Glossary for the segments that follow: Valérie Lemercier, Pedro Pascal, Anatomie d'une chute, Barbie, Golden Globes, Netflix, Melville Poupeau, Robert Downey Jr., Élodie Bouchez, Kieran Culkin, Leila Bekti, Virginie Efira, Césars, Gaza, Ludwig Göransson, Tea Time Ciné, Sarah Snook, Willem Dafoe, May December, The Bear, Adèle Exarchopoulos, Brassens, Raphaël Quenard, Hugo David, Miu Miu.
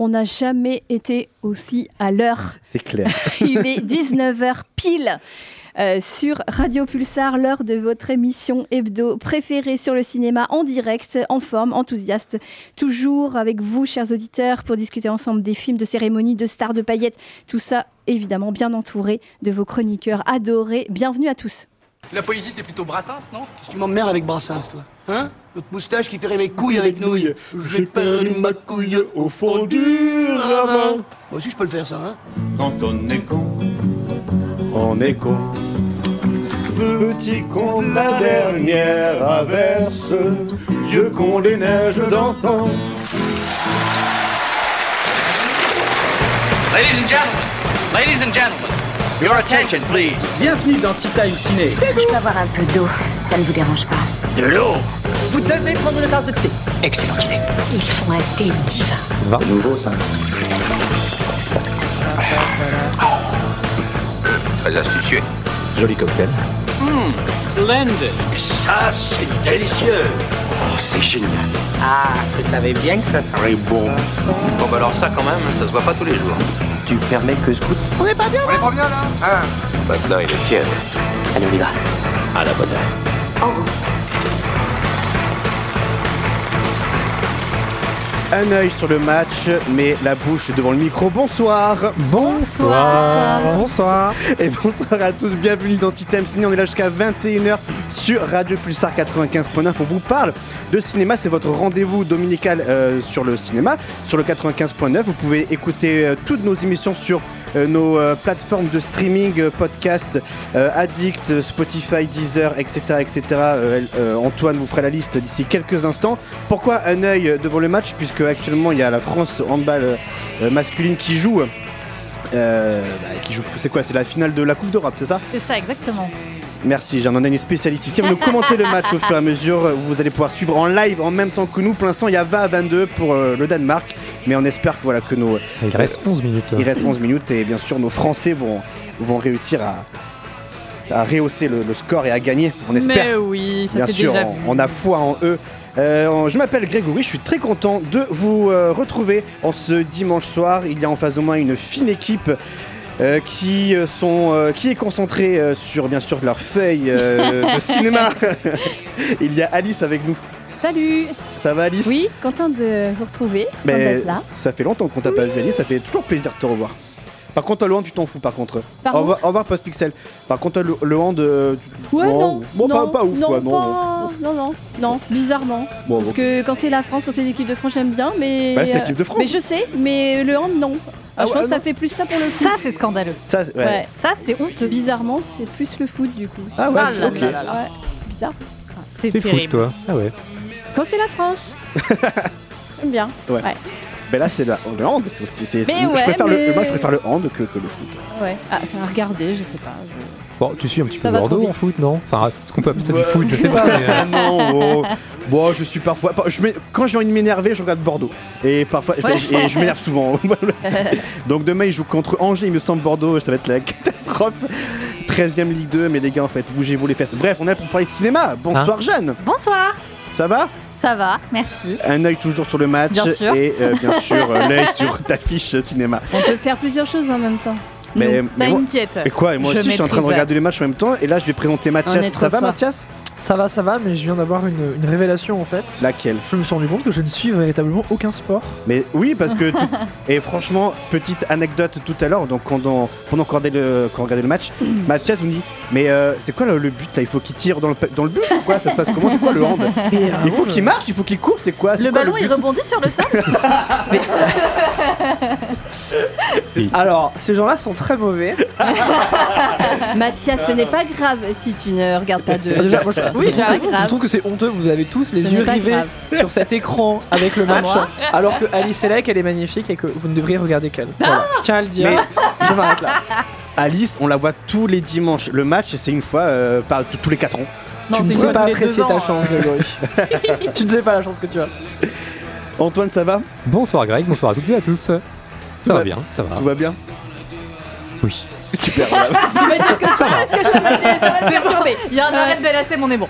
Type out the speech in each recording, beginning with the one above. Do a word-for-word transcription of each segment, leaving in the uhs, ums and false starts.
On n'a jamais été aussi à l'heure. C'est clair. Il est dix-neuf heures pile euh, sur Radio Pulsar, l'heure de votre émission hebdo préférée sur le cinéma, en direct, en forme, enthousiaste. Toujours avec vous, chers auditeurs, pour discuter ensemble des films, de cérémonies, de stars, de paillettes. Tout ça, évidemment, bien entouré de vos chroniqueurs adorés. Bienvenue à tous. La poésie, c'est plutôt Brassens, non ? Tu m'emmerdes avec Brassens, toi. Hein ? Notre moustache qui ferait mes couilles avec nouilles. J'ai perdu ma couille au fond du ravin. Moi aussi, je peux le faire, ça, hein ? Quand on est con, on est con. Petit con de la dernière averse, vieux con des neiges d'antan. Ladies and gentlemen, ladies and gentlemen. Your attention, please. Bienvenue dans Tea Time Ciné. Est-ce que je peux avoir un peu d'eau, si ça ne vous dérange pas? De l'eau? Vous devez prendre une tasse de thé. Excellente idée. Ils font un thé divin. vingt nouveaux, ça. Très astucieux. Joli cocktail. Hum, splendide. Ça, c'est délicieux. Oh, c'est génial. Ah, tu savais bien que ça serait bon. Bon, bah alors ça, quand même, ça se voit pas tous les jours. Tu permets que je goûte? On est pas bien, là? On est pas bien, là hein? Maintenant, il est tiède. Allez, on y va. À la bonne heure. En route. Un œil sur le match, mais la bouche devant le micro. Bonsoir. Bonsoir. Bonsoir. Bonsoir. Et bonsoir à tous. Bienvenue dans Tea Time Ciné. On est là jusqu'à vingt et une heures sur Radio Pulsar quatre-vingt-quinze neuf. On vous parle de cinéma, c'est votre rendez-vous dominical euh, sur le cinéma, sur le quatre-vingt-quinze neuf. Vous pouvez écouter euh, toutes nos émissions sur euh, nos euh, plateformes de streaming, euh, podcast, euh, Addict, euh, Spotify, Deezer, et cetera et cetera. Euh, euh, Antoine vous fera la liste d'ici quelques instants. Pourquoi un œil devant le match? Puisque actuellement il y a la France handball euh, masculine qui joue, euh, bah, qui joue. C'est quoi? C'est la finale de la Coupe d'Europe, c'est ça? C'est ça, exactement. Merci, j'en ai une spécialiste ici. On va commenter le match au fur et à mesure. Vous allez pouvoir suivre en live en même temps que nous. Pour l'instant, il y a vingt à vingt-deux pour euh, le Danemark. Mais on espère que, voilà, que nos... Il euh, reste onze minutes. Il reste onze minutes et bien sûr, nos Français vont, vont réussir à, à rehausser le, le score et à gagner. On espère. Mais oui, ça bien sûr, déjà on, on a foi en eux. Euh, je m'appelle Grégory, je suis très content de vous euh, retrouver en ce dimanche soir. Il y a en face au moins une fine équipe. Euh, qui, euh, sont, euh, qui est concentré euh, sur, bien sûr, leur feuille euh, de cinéma. Il y a Alice avec nous. Salut. Ça va, Alice? Oui, content de vous retrouver. Mais là. Ça fait longtemps qu'on t'a oui. pas vu, Alice, ça fait toujours plaisir de te revoir. Par contre, à Lohan, tu t'en fous, par contre. Pardon? Au revoir, revoir Postpixel. Par contre, à Lohan, euh, tu... ouais, non, non, bon, non, pas, pas ouf, non, quoi, non, pas, non, non, non, bizarrement. Bon, parce bon. que quand c'est la France, quand c'est l'équipe de France, j'aime bien, mais... Bah, c'est l'équipe de France. Mais je sais, mais Lohan, non. Ah, je pense que ça fait plus ça pour le foot. Ça, c'est scandaleux. Ça, ouais. Ouais. Ça, c'est honteux. Bizarrement, c'est plus le foot, du coup. Ah ouais, ah là ok. Là là là. Ouais. Bizarre. Ah, c'est terrible. T'es foot, toi. Ah ouais. Quand c'est la France. J'aime bien. Ouais. ouais. Mais là, c'est la... le hand. C'est aussi... c'est... Mais ouais, je préfère mais... le... Moi, je préfère le hand que, que le foot. Ouais. Ah, ça va regarder, je sais pas. Je... Bon, tu suis un petit ça peu Bordeaux en foot, non? Enfin, est-ce qu'on peut appeler ça ouais. du foot? Je sais pas. Mais... ah non, oh. Bon, je suis parfois... Je mets, quand j'ai envie de m'énerver, je regarde Bordeaux. Et parfois, ouais. et je m'énerve souvent. Donc demain, ils jouent contre Angers, il me semble, Bordeaux. Ça va être la catastrophe. treizième Ligue deux, mais les gars, en fait, bougez-vous les fesses. Bref, on est là pour parler de cinéma. Bonsoir, hein? Jeanne. Bonsoir. Ça va? Ça va, merci. Un œil toujours sur le match. Bien sûr. Et euh, bien sûr, euh, l'œil sur ta fiche cinéma. On peut faire plusieurs choses en même temps. Mais, non, mais, moi, mais quoi, et moi je aussi je suis en train de regarder les matchs en même temps. Et là je vais présenter Mathias. Ça va, Mathias? Ça va, ça va, mais je viens d'avoir une, une révélation en fait. Laquelle? Je me suis rendu compte que je ne suis véritablement aucun sport. Mais oui, parce que. Tout... Et franchement, petite anecdote tout à l'heure, donc quand on, pendant qu'on regardait le, qu'on regardait le match, Mathias nous dit: mais euh, c'est quoi le, le but là? Il faut qu'il tire dans le, dans le but ou quoi? Ça se passe comment? C'est quoi le hand? Il faut qu'il marche, il faut qu'il court, c'est quoi? C'est le quoi, ballon le il rebondit sur le sol. mais... Alors, ces gens-là sont très mauvais. Mathias, ce n'est pas grave si tu ne regardes pas de. Déjà, moi, je, oui, je, trouve, je trouve que c'est honteux. Vous avez tous les ce yeux rivés sur cet écran avec le match, alors que Alice Elec, elle est magnifique et que vous ne devriez regarder qu'elle. Voilà. Je tiens à le dire. Mais je m'arrête là. Alice, on la voit tous les dimanches. Le match, c'est une fois euh, par tous les quatre ans. Non, tu ne sais pas apprécier ta chance, Grégory. Tu ne sais pas la chance que tu as. Antoine, ça va? Bonsoir, Greg. Bonsoir à toutes et à tous. Ça va bien, ça va. Tout va bien? Oui. Super. Tu me dis que ça va. Est-ce que tu me dis perturbé? Il y a un arrêt de L A C M, on est bon.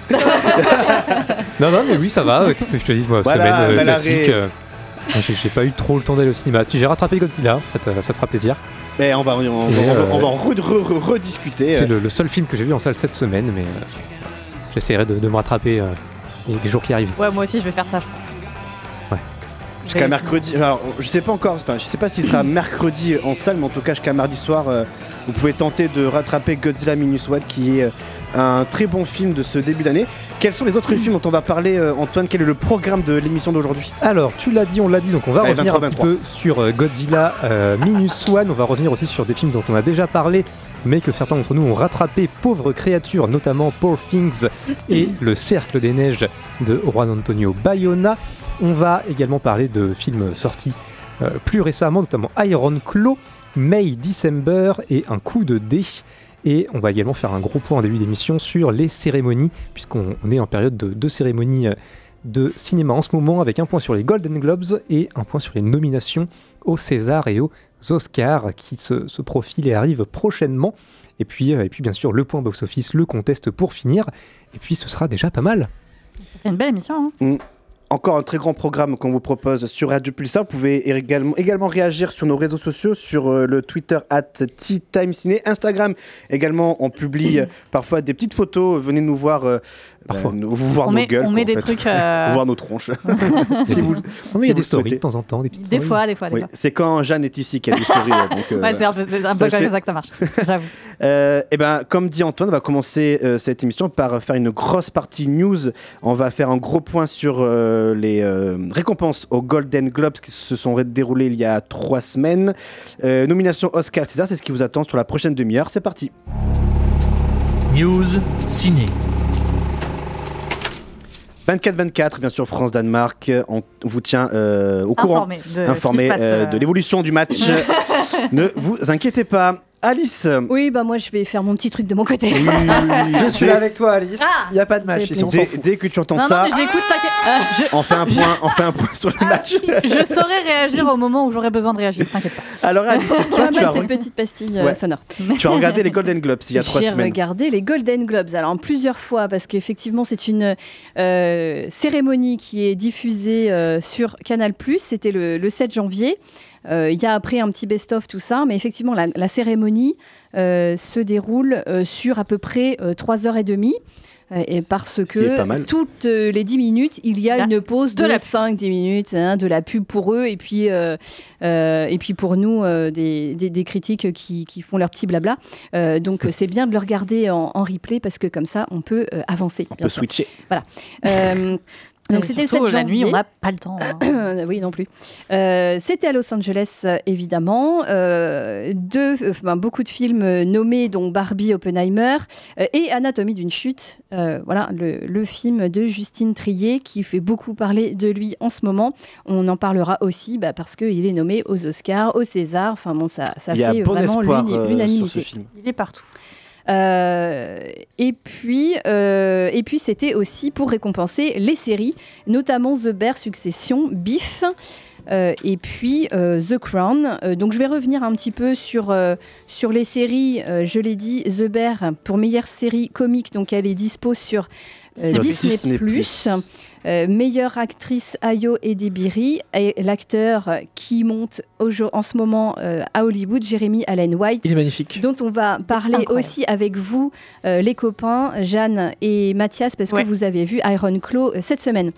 Non, non, mais oui, ça va. Qu'est-ce que je te dis, moi, voilà, semaine classique. j'ai, j'ai pas eu trop le temps d'aller au cinéma. Si j'ai rattrapé Godzilla, ça te, ça te fera plaisir. Et on va, on, on, euh, on va en re, re, re, rediscuter. C'est le, le seul film que j'ai vu en salle cette semaine, mais euh, j'essaierai de, de me rattraper euh, les, les jours qui arrivent. Ouais, moi aussi je vais faire ça, je pense. Jusqu'à mercredi, alors je sais pas encore, enfin je sais pas s'il sera mercredi en salle, mais en tout cas jusqu'à mardi soir, euh, vous pouvez tenter de rattraper Godzilla Minus One, qui est euh, un très bon film de ce début d'année. Quels sont les autres films dont on va parler, euh, Antoine? Quel est le programme de l'émission d'aujourd'hui? Alors tu l'as dit, on l'a dit, donc on va Allez, revenir vingt-trois, un vingt-trois. Petit peu sur euh, Godzilla euh, Minus One, on va revenir aussi sur des films dont on a déjà parlé, mais que certains d'entre nous ont rattrapé, Pauvre Créature, notamment Poor Things, et Le Cercle des Neiges de Juan Antonio Bayona. On va également parler de films sortis euh, plus récemment, notamment Iron Claw, May December et Un Coup de Dé. Et on va également faire un gros point en début d'émission sur les cérémonies, puisqu'on est en période de, de cérémonies de cinéma en ce moment, avec un point sur les Golden Globes et un point sur les nominations aux Césars et aux Oscars qui se, se profilent et arrivent prochainement. Et puis, et puis bien sûr le point box-office, le contest pour finir. Et puis ce sera déjà pas mal. C'est une belle émission, hein. mmh. Encore un très grand programme qu'on vous propose sur Radio Pulsar. Vous pouvez également, également réagir sur nos réseaux sociaux, sur euh, le Twitter at Tea Time Ciné, Instagram également. On publie parfois des petites photos. Venez nous voir, euh, parfois, bah, nous, vous voir on nos met, gueules. On quoi, met des fait. trucs. Euh... voir nos tronches. si vous, on met si des stories de temps en temps, des petites. Des stories. fois, des fois, des oui. fois. C'est quand Jeanne est ici qu'elle a des stories. donc, euh, ouais, c'est, c'est un peu comme ça que ça marche. J'avoue. Euh, et ben, comme dit Antoine, on va commencer euh, cette émission par faire une grosse partie news. On va faire un gros point sur. Euh, les euh, récompenses aux Golden Globes qui se sont déroulées il y a trois semaines. Euh, nomination Oscar, César, c'est ce qui vous attend sur la prochaine demi-heure. C'est parti. News ciné. vingt-quatre vingt-quatre, bien sûr, France-Danemark. On vous tient euh, au courant, informé de, informé, euh, de l'évolution du match. Ne vous inquiétez pas. Alice. Oui, bah moi je vais faire mon petit truc de mon côté. Je suis là avec toi, Alice. Il n'y a pas de match. Dès, dès que tu entends non, ça, non, mais j'écoute, t'inquiète. Euh, je... on, fait un point, on fait un point sur le match. Je saurai réagir au moment où j'aurai besoin de réagir, t'inquiète pas. Alors Alice, c'est toi, ah, tu as cette re... petite pastille euh, ouais. sonore. Tu as regardé les Golden Globes il y a trois semaines. J'ai regardé les Golden Globes, alors en plusieurs fois, parce qu'effectivement c'est une euh, cérémonie qui est diffusée euh, sur Canal plus. C'était le, le sept janvier. Il euh, y a après un petit best-of, tout ça, mais effectivement, la, la cérémonie euh, se déroule euh, sur à peu près euh, trois heures trente, euh, et parce que toutes euh, les dix minutes, il y a Là, une pause de, de cinq à dix minutes, hein, de la pub pour eux, et puis, euh, euh, et puis pour nous, euh, des, des, des critiques qui, qui font leur petit blabla. Euh, donc, c'est bien de le regarder en, en replay, parce que comme ça, on peut euh, avancer. On peut sûr. switcher. Voilà. Euh, Donc et c'était surtout, le sept janvier. La nuit, on n'a pas le temps. Hein. Oui, non plus. Euh, c'était à Los Angeles, évidemment. Euh, deux, ben, beaucoup de films nommés, dont Barbie, Oppenheimer euh, et Anatomie d'une chute. Euh, voilà, le, le film de Justine Triet qui fait beaucoup parler de lui en ce moment. On en parlera aussi bah, parce qu'il est nommé aux Oscars, aux Césars. Enfin bon, ça, ça fait bon vraiment l'unanimité. Euh, il est partout. Euh, et puis, euh, et puis c'était aussi pour récompenser les séries, notamment The Bear, Succession, Beef, euh, et puis euh, The Crown. Euh, donc je vais revenir un petit peu sur euh, sur les séries. Euh, je l'ai dit, The Bear pour meilleure série comique, donc elle est dispo sur euh, Disney, Disney Plus. Euh, meilleure actrice Ayo Edebiri et l'acteur qui monte au jeu, en ce moment euh, à Hollywood, Jeremy Allen White. Il est magnifique. Dont on va parler aussi avec vous, euh, les copains, Jeanne et Mathias, parce ouais. que vous avez vu Iron Claw euh, cette semaine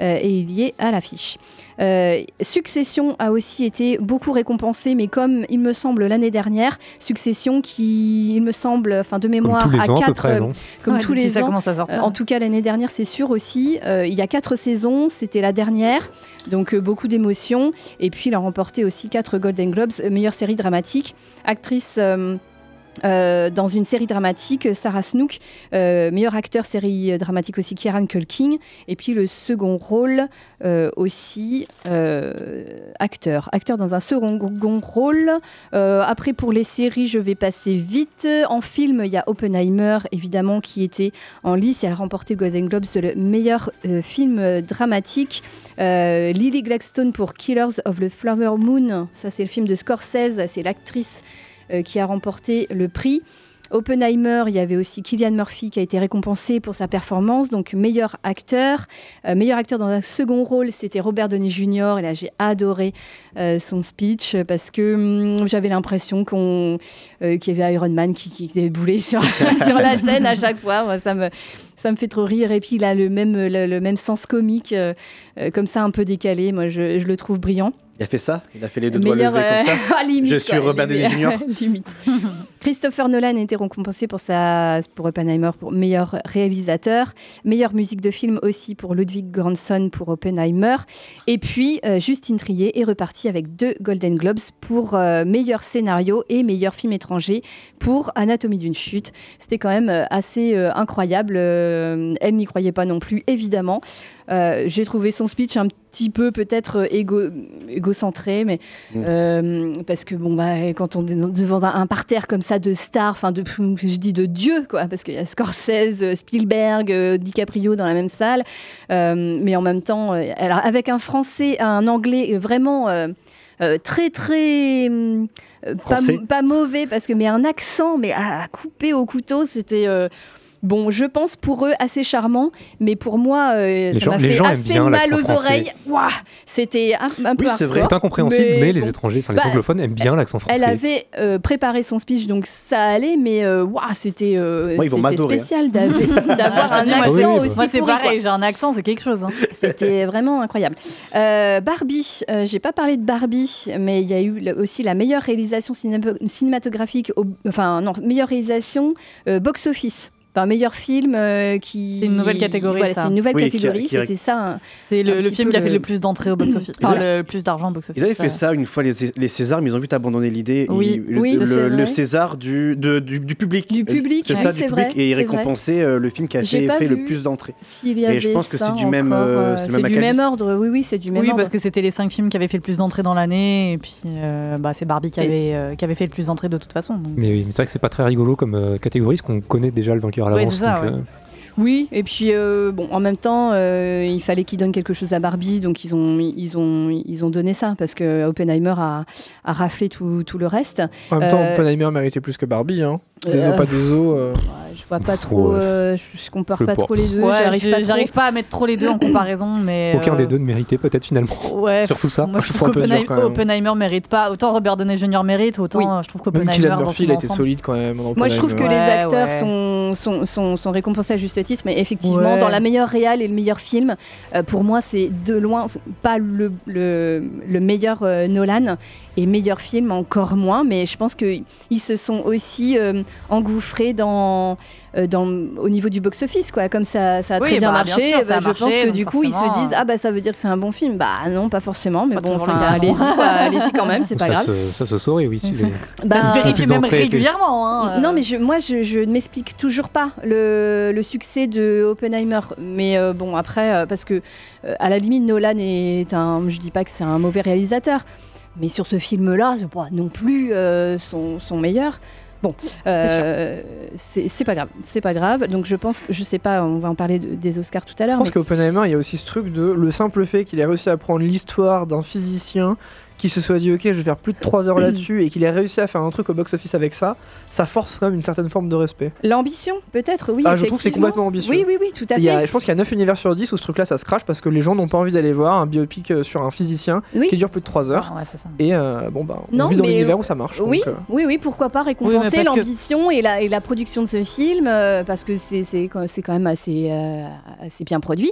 euh, et il y est à l'affiche. Euh, Succession a aussi été beaucoup récompensée, mais comme il me semble l'année dernière, Succession qui, il me semble, enfin de mémoire, comme tous les ans, à quatre, près, euh, comme ouais, tous les ça ans, commence à sortir. Euh, en tout cas l'année dernière, c'est sûr aussi. Euh, il y a quatre saisons, c'était la dernière, donc euh, beaucoup d'émotions. Et puis il a remporté aussi quatre Golden Globes, euh, meilleure série dramatique, actrice euh, euh, dans une série dramatique, Sarah Snook, euh, meilleur acteur série dramatique aussi, Kieran Culkin, et puis le second rôle euh, aussi euh, acteur, acteur dans un second rôle. Euh, après pour les séries, je vais passer vite. En film, il y a Oppenheimer évidemment qui était en lice et elle a remporté le Golden Globes de le meilleur euh, film dramatique. Euh, Lily Gladstone pour Killers of the Flower Moon, ça c'est le film de Scorsese, c'est l'actrice qui a remporté le prix. Oppenheimer, il y avait aussi Cillian Murphy qui a été récompensé pour sa performance, donc meilleur acteur. Euh, meilleur acteur dans un second rôle, c'était Robert Downey junior Et là, j'ai adoré euh, son speech parce que hum, j'avais l'impression qu'on, euh, qu'il y avait Iron Man qui, qui déboulait sur, sur la scène à chaque fois. Moi, ça me... Ça me fait trop rire. Et puis, il a le même, le, le même sens comique, euh, euh, comme ça, un peu décalé. Moi, je, je le trouve brillant. Il a fait ça ? Il a fait les deux Meilleur, doigts levés euh... comme ça ah, limite, Je suis ouais, Robert Downey junior Limite. Christopher Nolan a été récompensé pour, sa, pour Oppenheimer, pour meilleur réalisateur. Meilleure musique de film aussi pour Ludwig Göransson pour Oppenheimer. Et puis, euh, Justine Triet est repartie avec deux Golden Globes pour euh, meilleur scénario et meilleur film étranger pour Anatomie d'une chute. C'était quand même assez euh, incroyable. Euh, elle n'y croyait pas non plus, évidemment. Euh, j'ai trouvé son speech un petit peu peut-être égo, égocentré, mais mmh. euh, parce que bon bah quand on est devant un, un parterre comme ça de stars, enfin de je dis de dieu quoi, parce qu'il y a Scorsese, Spielberg, DiCaprio dans la même salle, euh, mais en même temps, euh, alors avec un français, un anglais vraiment. Euh, Euh, très très euh, pas, pas mauvais parce que mais un accent mais à, à couper au couteau, c'était euh, bon je pense pour eux assez charmant, mais pour moi euh, ça gens, m'a fait assez mal aux français. Oreilles Ouah, c'était un, un oui, peu c'est, hardcore, c'est incompréhensible mais, mais les bon, étrangers enfin bah, les anglophones aiment bien l'accent français. Elle avait euh, préparé son speech donc ça allait, mais euh, wow, c'était, euh, moi, c'était spécial d'avoir, d'avoir un accent oui, aussi moi c'est pareil quoi. J'ai un accent, c'est quelque chose hein. C'était vraiment incroyable. euh, Barbie, euh, j'ai pas parlé de Barbie, mais il y a eu aussi la meilleure réalisation cinématographique, au, enfin non, meilleure réalisation euh, box-office. Enfin, meilleur film euh, qui... C'est une nouvelle catégorie, voilà, ça. C'est une nouvelle oui, catégorie, qui a, qui a... c'était ça. Un, c'est le, le film qui a fait le, le plus d'entrées au box-office, enfin a... le plus d'argent au box-office. Ils avaient fait ça une fois, les, les Césars, mais ils ont vite abandonné l'idée. Oui, il, oui, le, le, le César du, de, du, du public. Du public, c'est ouais, ça, c'est du vrai, public. Et ils récompensaient euh, le film qui a J'ai fait, fait le plus d'entrées. Et je pense que c'est du même ordre. Oui, oui, c'est du même ordre. Oui, parce que c'était les cinq films qui avaient fait le plus d'entrées dans l'année, et puis c'est Barbie qui avait fait le plus d'entrées de toute façon. Mais c'est vrai que c'est pas très rigolo comme catégorie, parce qu'on connaît déjà le vainqueur. À l'avance, ouais, c'est ça, donc, ouais. euh... Oui, et puis euh, bon, en même temps, euh, il fallait qu'ils donnent quelque chose à Barbie, donc ils ont ils ont ils ont donné ça parce que Oppenheimer a, a raflé tout tout le reste. En même temps, euh, Oppenheimer méritait plus que Barbie, hein. Ils euh, ont pas de zoo. Euh... Je vois pas trop, euh, je compare je pas, pas trop les deux. Ouais, j'arrive, je, pas j'arrive pas à mettre trop les deux en comparaison, mais aucun euh... des deux ne méritait peut-être finalement. Ouais, sur tout ça. Moi, je, je trouve qu'Oppenheimer mérite pas. Autant Robert Downey junior mérite, autant oui. je trouve qu'Oppenheimer. Cillian Murphy, il a été solide quand même. Moi, je trouve que les acteurs sont sont sont sont récompensés à juste titre, mais effectivement ouais. dans la meilleure réal et le meilleur film, euh, pour moi c'est de loin c'est pas le, le, le meilleur euh, Nolan et meilleur film encore moins, mais je pense que ils se sont aussi euh, engouffrés dans, euh, dans, au niveau du box-office quoi, comme ça, ça a oui, très bien bah, marché, bien sûr, bah, je marché, pense que du coup ils se disent ah bah ça veut dire que c'est un bon film, bah non pas forcément, mais pas bon enfin, allez-y, quoi, allez-y quand même, c'est bon, pas ça grave se, ça se saurait oui si les... bah, ça se vérifie même régulièrement hein, euh... non mais je, moi je, je ne m'explique toujours pas le, le succès de Oppenheimer, mais euh, bon après euh, parce que euh, à la limite Nolan est un, je dis pas que c'est un mauvais réalisateur, mais sur ce film là c'est pas non plus euh, son, son meilleur. Bon, euh, c'est, c'est, c'est pas grave, c'est pas grave. Donc je pense, je sais pas, on va en parler de, des Oscars tout à l'heure. Je pense mais... qu'Oppenheimer, il y a aussi ce truc de le simple fait qu'il ait réussi à prendre l'histoire d'un physicien qui se soit dit ok, je vais faire plus de trois heures là-dessus et qu'il ait réussi à faire un truc au box-office avec ça, ça force quand même une certaine forme de respect. L'ambition, peut-être, oui. Ah, je trouve que c'est complètement ambitieux. Oui, oui, oui, tout à fait. Il y a, je pense qu'il y a neuf univers sur dix où ce truc-là, ça se crache parce que les gens n'ont pas envie d'aller voir un biopic sur un physicien oui. qui dure plus de trois heures. Ah, ouais, c'est ça. Et euh, bon, bah, on non, vit dans l'univers euh, où ça marche. Oui, donc, euh... oui, oui, pourquoi pas récompenser oui, l'ambition que... et, la, et la production de ce film euh, parce que c'est, c'est, c'est quand même assez, euh, assez bien produit.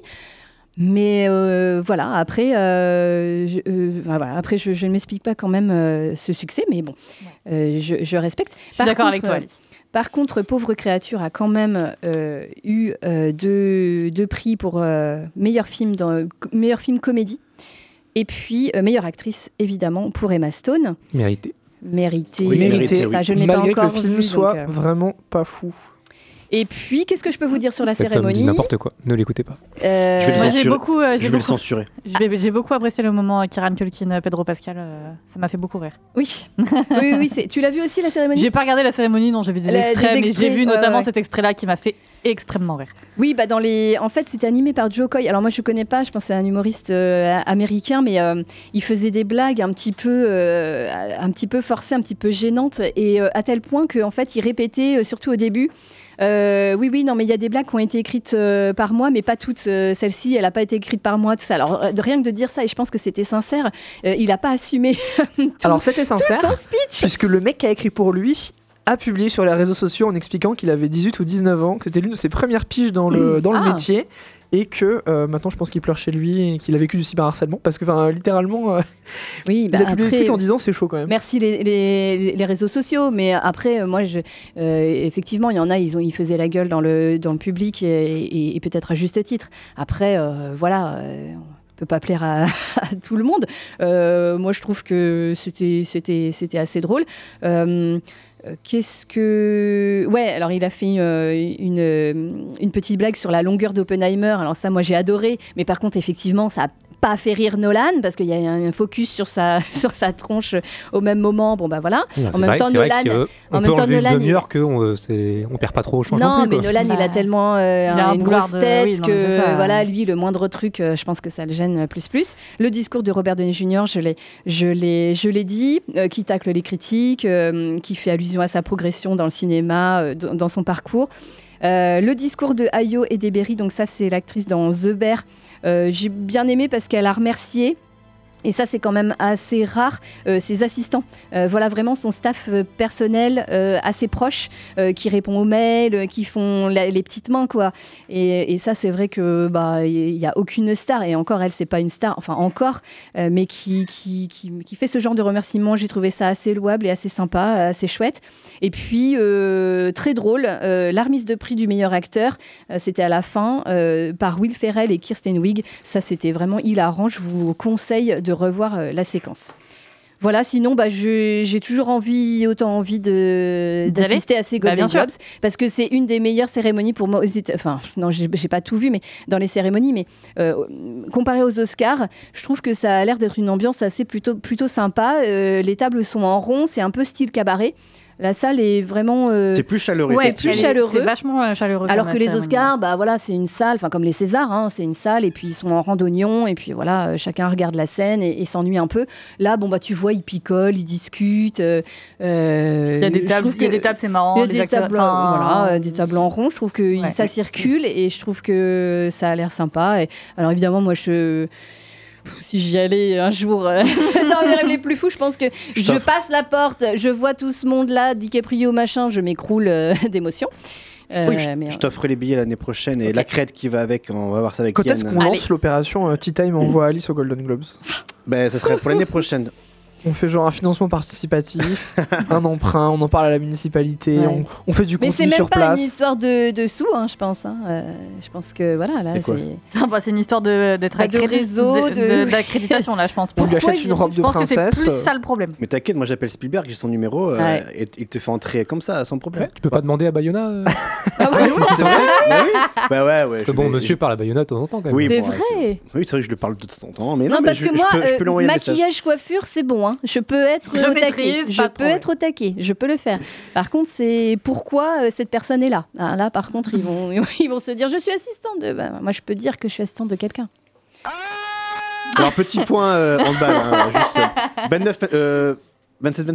Mais euh, voilà, après, euh, je, euh, enfin, voilà, après, je, je ne m'explique pas quand même euh, ce succès, mais bon, ouais. euh, je, je respecte. Je suis par d'accord contre, avec toi, Alice. Par contre, Pauvre Créature a quand même euh, eu euh, deux, deux prix pour euh, meilleur film dans, meilleur film comédie, et puis euh, meilleure actrice, évidemment, pour Emma Stone. Mérité. Mérité. Oui, mérité. Ça, oui. Je ne l'ai Malgré pas encore que le film vu, soit donc, euh... vraiment pas fou. Et puis, qu'est-ce que je peux vous dire sur la Cet cérémonie ? Dit n'importe quoi, ne l'écoutez pas. Euh... Je vais, moi, j'ai beaucoup, euh, j'ai je vais beaucoup... le censurer. J'ai, j'ai beaucoup apprécié le moment Kieran Culkin, Pedro Pascal, euh, ça m'a fait beaucoup rire. Oui, oui, oui. oui c'est... Tu l'as vu aussi la cérémonie ? J'ai pas regardé la cérémonie, non, j'ai vu des, la, extraits, des extraits, mais j'ai vu ouais, notamment ouais. cet extrait-là qui m'a fait extrêmement rire. Oui, bah dans les... en fait, c'était animé par Joe Coy. Alors moi, je connais pas, je pense que c'est un humoriste euh, américain, mais euh, il faisait des blagues un petit peu, euh, un petit peu forcées, un petit peu gênantes, et euh, à tel point qu'en fait, il répétait, euh, surtout au début. Euh, oui, oui, non, mais il y a des blagues qui ont été écrites euh, par moi, mais pas toutes. Euh, celle-ci, elle n'a pas été écrite par moi, tout ça. Alors, euh, rien que de dire ça, et je pense que c'était sincère, euh, il n'a pas assumé tout, Alors, c'était sincère, tout son speech. Puisque le mec qui a écrit pour lui a publié sur les réseaux sociaux en expliquant qu'il avait dix-huit ou dix-neuf ans, que c'était l'une de ses premières piges dans le, mmh. dans ah. le métier. Et que euh, maintenant, je pense qu'il pleure chez lui et qu'il a vécu du cyberharcèlement. Parce que, enfin, littéralement, euh, oui, bah il a publié des tweets en disant c'est chaud quand même. Merci les, les, les réseaux sociaux. Mais après, moi, je, euh, effectivement, il y en a, ils, ont, ils faisaient la gueule dans le, dans le public et, et, et peut-être à juste titre. Après, euh, voilà. Euh, peut pas plaire à, à tout le monde. Euh, moi, je trouve que c'était, c'était, c'était assez drôle. Euh, qu'est-ce que... Ouais, alors il a fait euh, une, une petite blague sur la longueur d'Oppenheimer. Alors ça, moi, j'ai adoré. Mais par contre, effectivement, ça a pas fait rire Nolan parce qu'il y a un focus sur sa, sur sa tronche au même moment. Bon, bah voilà. Non, en même vrai, temps, Nolan... Euh, on en peut même enlever temps, une demi-heure qu'on ne perd pas trop au change. Non, non plus, mais quoi. Nolan, bah, il a tellement euh, il a un une grosse de... tête oui, non, que ça, voilà, lui, le moindre truc, euh, je pense que ça le gêne plus plus. Le discours de Robert Downey junior, je l'ai, je l'ai, je l'ai dit, euh, qui tacle les critiques, euh, qui fait allusion à sa progression dans le cinéma, euh, d- dans son parcours. Euh, le discours de Ayo et Edebiri, donc ça c'est l'actrice dans The Bear, euh, j'ai bien aimé parce qu'elle a remercié, et ça c'est quand même assez rare, euh, ses assistants, euh, voilà vraiment son staff personnel euh, assez proche, euh, qui répond aux mails, euh, qui font la, les petites mains quoi, et, et ça c'est vrai que bah il n'y a aucune star, et encore elle c'est pas une star, enfin encore, euh, mais qui, qui, qui, qui fait ce genre de remerciements. J'ai trouvé ça assez louable et assez sympa, assez chouette. Et puis euh, très drôle, euh, la remise de prix du meilleur acteur, euh, c'était à la fin, euh, par Will Ferrell et Kristen Wiig, ça c'était vraiment hilarant, je vous conseille de revoir euh, la séquence. Voilà, sinon bah, je, j'ai toujours envie, autant envie de, d'assister à ces Golden Globes, bah, parce que c'est une des meilleures cérémonies pour moi. Enfin, non, j'ai, j'ai pas tout vu, mais dans les cérémonies, mais euh, comparé aux Oscars, je trouve que ça a l'air d'être une ambiance assez plutôt, plutôt sympa. Euh, les tables sont en rond, c'est un peu style cabaret. La salle est vraiment. Euh... C'est plus chaleureux. Ouais, c'est plus chaleureux. C'est vachement chaleureux. Alors que les Oscars, bah voilà, c'est une salle, enfin comme les Césars, hein, c'est une salle, et puis ils sont en rang d'oignon, et puis voilà, chacun regarde la scène et, et s'ennuie un peu. Là, bon bah tu vois, ils picolent, ils discutent. Euh, il y a des tables, que... il y a des tables, c'est marrant. Il y a des, des tables, enfin... voilà, des tables en rond. Je trouve que ouais. ça circule et je trouve que ça a l'air sympa. Et... Alors évidemment, moi je. Si j'y allais un jour euh... dans mes rêves les plus fous, je pense que je, je passe la porte, je vois tout ce monde-là, DiCaprio, machin, je m'écroule euh, d'émotion. Euh, oui, je, mais, je t'offre les billets l'année prochaine et okay. la crête qui va avec, on va voir ça avec Quand Yann. Est-ce qu'on lance Allez. l'opération euh, Tea Time envoie Alice aux Golden Globes ? Ben, ça serait pour l'année prochaine. On fait genre un financement participatif, un emprunt, on en parle à la municipalité, ouais. on, on fait du contenu sur place. Mais c'est même pas place. une histoire de, de sous, hein, je pense. Hein. Euh, je pense que voilà, là, c'est. C'est, c'est... Non, bah, c'est une histoire de, d'être bah, de accrédit... réseau, de... De, de, d'accréditation, là, je pense. On lui achète une robe de princesse. Je pense que c'est plus ça le problème. Mais t'inquiète, moi j'appelle Spielberg, j'ai son numéro, euh, ouais. et il te fait entrer comme ça, sans problème. Ouais, tu peux pas demander à Bayona euh... Ah oui, c'est vrai. Bah oui. Bah ouais, ouais. Le bon monsieur parle à Bayona de temps en temps, quand même. C'est vrai. Oui, c'est vrai que je le parle de temps en temps. Non, parce que moi, maquillage, coiffure, c'est bon. Je peux être je au taquet, je peux problème. être au taquet, je peux le faire. Par contre, c'est pourquoi euh, cette personne est là. Ah, là, par contre, ils vont, ils vont se dire, je suis assistante de. Bah, moi, je peux dire que je suis assistante de quelqu'un. Ah Alors petit point euh, en bas, hein, juste euh, vingt-neuf, euh, vingt-sept, vingt-sept, vingt-sept, vingt-sept,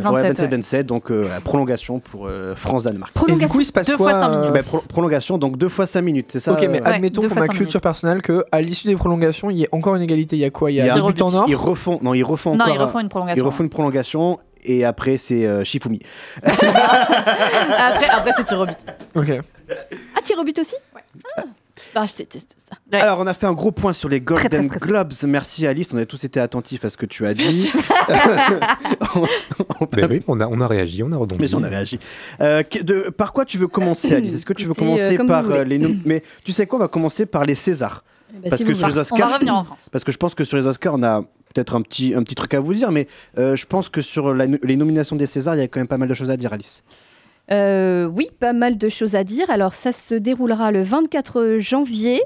vingt-sept, vingt-sept, vingt-sept, vingt-sept, donc euh, la prolongation pour euh, France-Danemark. Et du coup, il se passe deux quoi euh, bah, pro- Prolongation, donc deux fois cinq minutes, c'est ça. Ok, mais euh... admettons ouais, pour ma culture minutes. personnelle qu'à l'issue des prolongations, il y a encore une égalité. Il y a quoi Il y a, il y a un but en or. Ils refont, non, ils refont non, encore. Ils refont une prolongation. Ils refont une prolongation. Et après, c'est euh, Shifumi. après, après, c'est tir au but. Ok. Ah, tir au but aussi ouais. ah. Bah, je déteste ça. Ouais. Alors, on a fait un gros point sur les Golden très, très, très, Globes. Très. Merci, Alice. On a tous été attentifs à ce que tu as dit. on, on, ben oui, on, a, on a réagi, on a rebondi. Mais on a réagi. Euh, de, par quoi tu veux commencer, Alice ? Est-ce que tu veux c'est, commencer euh, par euh, les... Nom- mais tu sais quoi ? On va commencer par les Césars. Bah, parce si que sur les Oscars, on va revenir en France. Parce que je pense que sur les Oscars, on a... peut-être un petit, un petit truc à vous dire, mais euh, je pense que sur la, les nominations des Césars, il y a quand même pas mal de choses à dire, Alice. Euh, oui, pas mal de choses à dire. Alors, ça se déroulera le vingt-quatre janvier.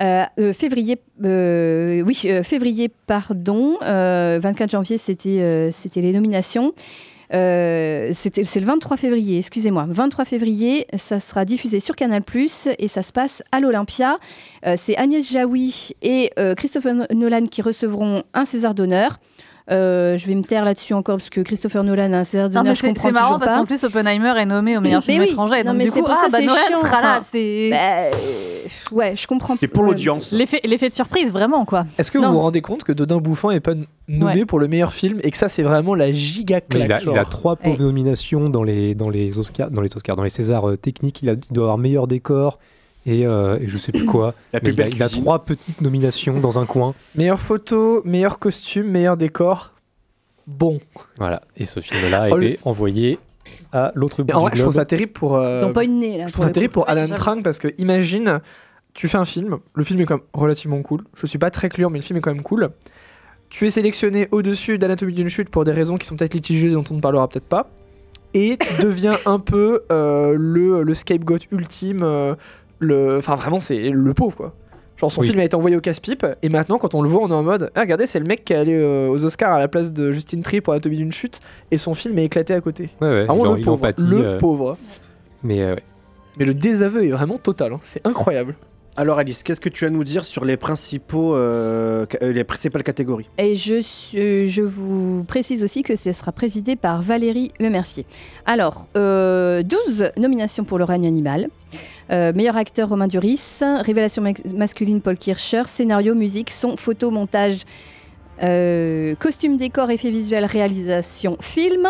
Euh, euh, février, euh, oui, euh, février, pardon. Euh, vingt-quatre janvier, c'était, euh, c'était les nominations. Euh, c'était, c'est le vingt-trois février, excusez-moi. vingt-trois février, ça sera diffusé sur Canal plus, et ça se passe à l'Olympia. Euh, c'est Agnès Jaoui et euh, Christopher Nolan qui recevront un César d'honneur. Euh, je vais me taire là-dessus encore parce que Christopher Nolan a un César d'honneur, je comprends toujours pas. C'est marrant parce qu'en plus Oppenheimer est nommé au meilleur film oui. étranger. Non, donc mais du c'est coup, pour ah, ça bah c'est Nolan chiant, sera là. C'est... Bah, ouais, je comprends. C'est pour l'audience. L'effet, l'effet de surprise, vraiment quoi. Est-ce que non. vous vous rendez compte que Dodin Bouffant est pas nommé ouais. pour le meilleur film et que ça c'est vraiment la giga claque. Il, il a trois pauvres ouais. nominations dans les dans les Oscars, dans les Oscars, dans les Césars euh, techniques. Il, a, il doit avoir meilleur décor. Et, euh, et je sais plus quoi. Il a, il a trois petites nominations dans un coin. Meilleure photo, meilleur costume, meilleur décor. Bon. Voilà. Et ce film-là a oh, été le... envoyé à l'autre bout en du vrai, globe. Je trouve ça terrible pour. Euh, Ils ont pas une nez là. Je trouve ça terrible pour Alan ouais, Trang parce que imagine, tu fais un film. Le film est quand même relativement cool. Je suis pas très clair, mais le film est quand même cool. Tu es sélectionné au-dessus d'Anatomie d'une chute pour des raisons qui sont peut-être litigieuses dont on ne parlera peut-être pas. Et tu deviens un peu euh, le le scapegoat ultime. Euh, Le... Enfin, vraiment, c'est le pauvre quoi. Genre, son oui. film a été envoyé au casse-pipe, et maintenant, quand on le voit, on est en mode ah, regardez, c'est le mec qui est allé euh, aux Oscars à la place de Justine Triet pour Anatomie d'une chute, et son film est éclaté à côté. Ouais, ouais, vraiment, le pauvre. Pâti, le euh... pauvre. Mais, euh, ouais. Mais le désaveu est vraiment total, hein. C'est incroyable. Alors, Alice, qu'est-ce que tu as à nous dire sur les, principaux, euh, les principales catégories ? Et je, je vous précise aussi que ce sera présidé par Valérie Lemercier. Alors, euh, douze nominations pour le règne animal. Euh, meilleur acteur, Romain Duris. Révélation masculine, Paul Kircher. Scénario, musique, son, photo, montage, euh, costume, décor, effets visuels, réalisation, film.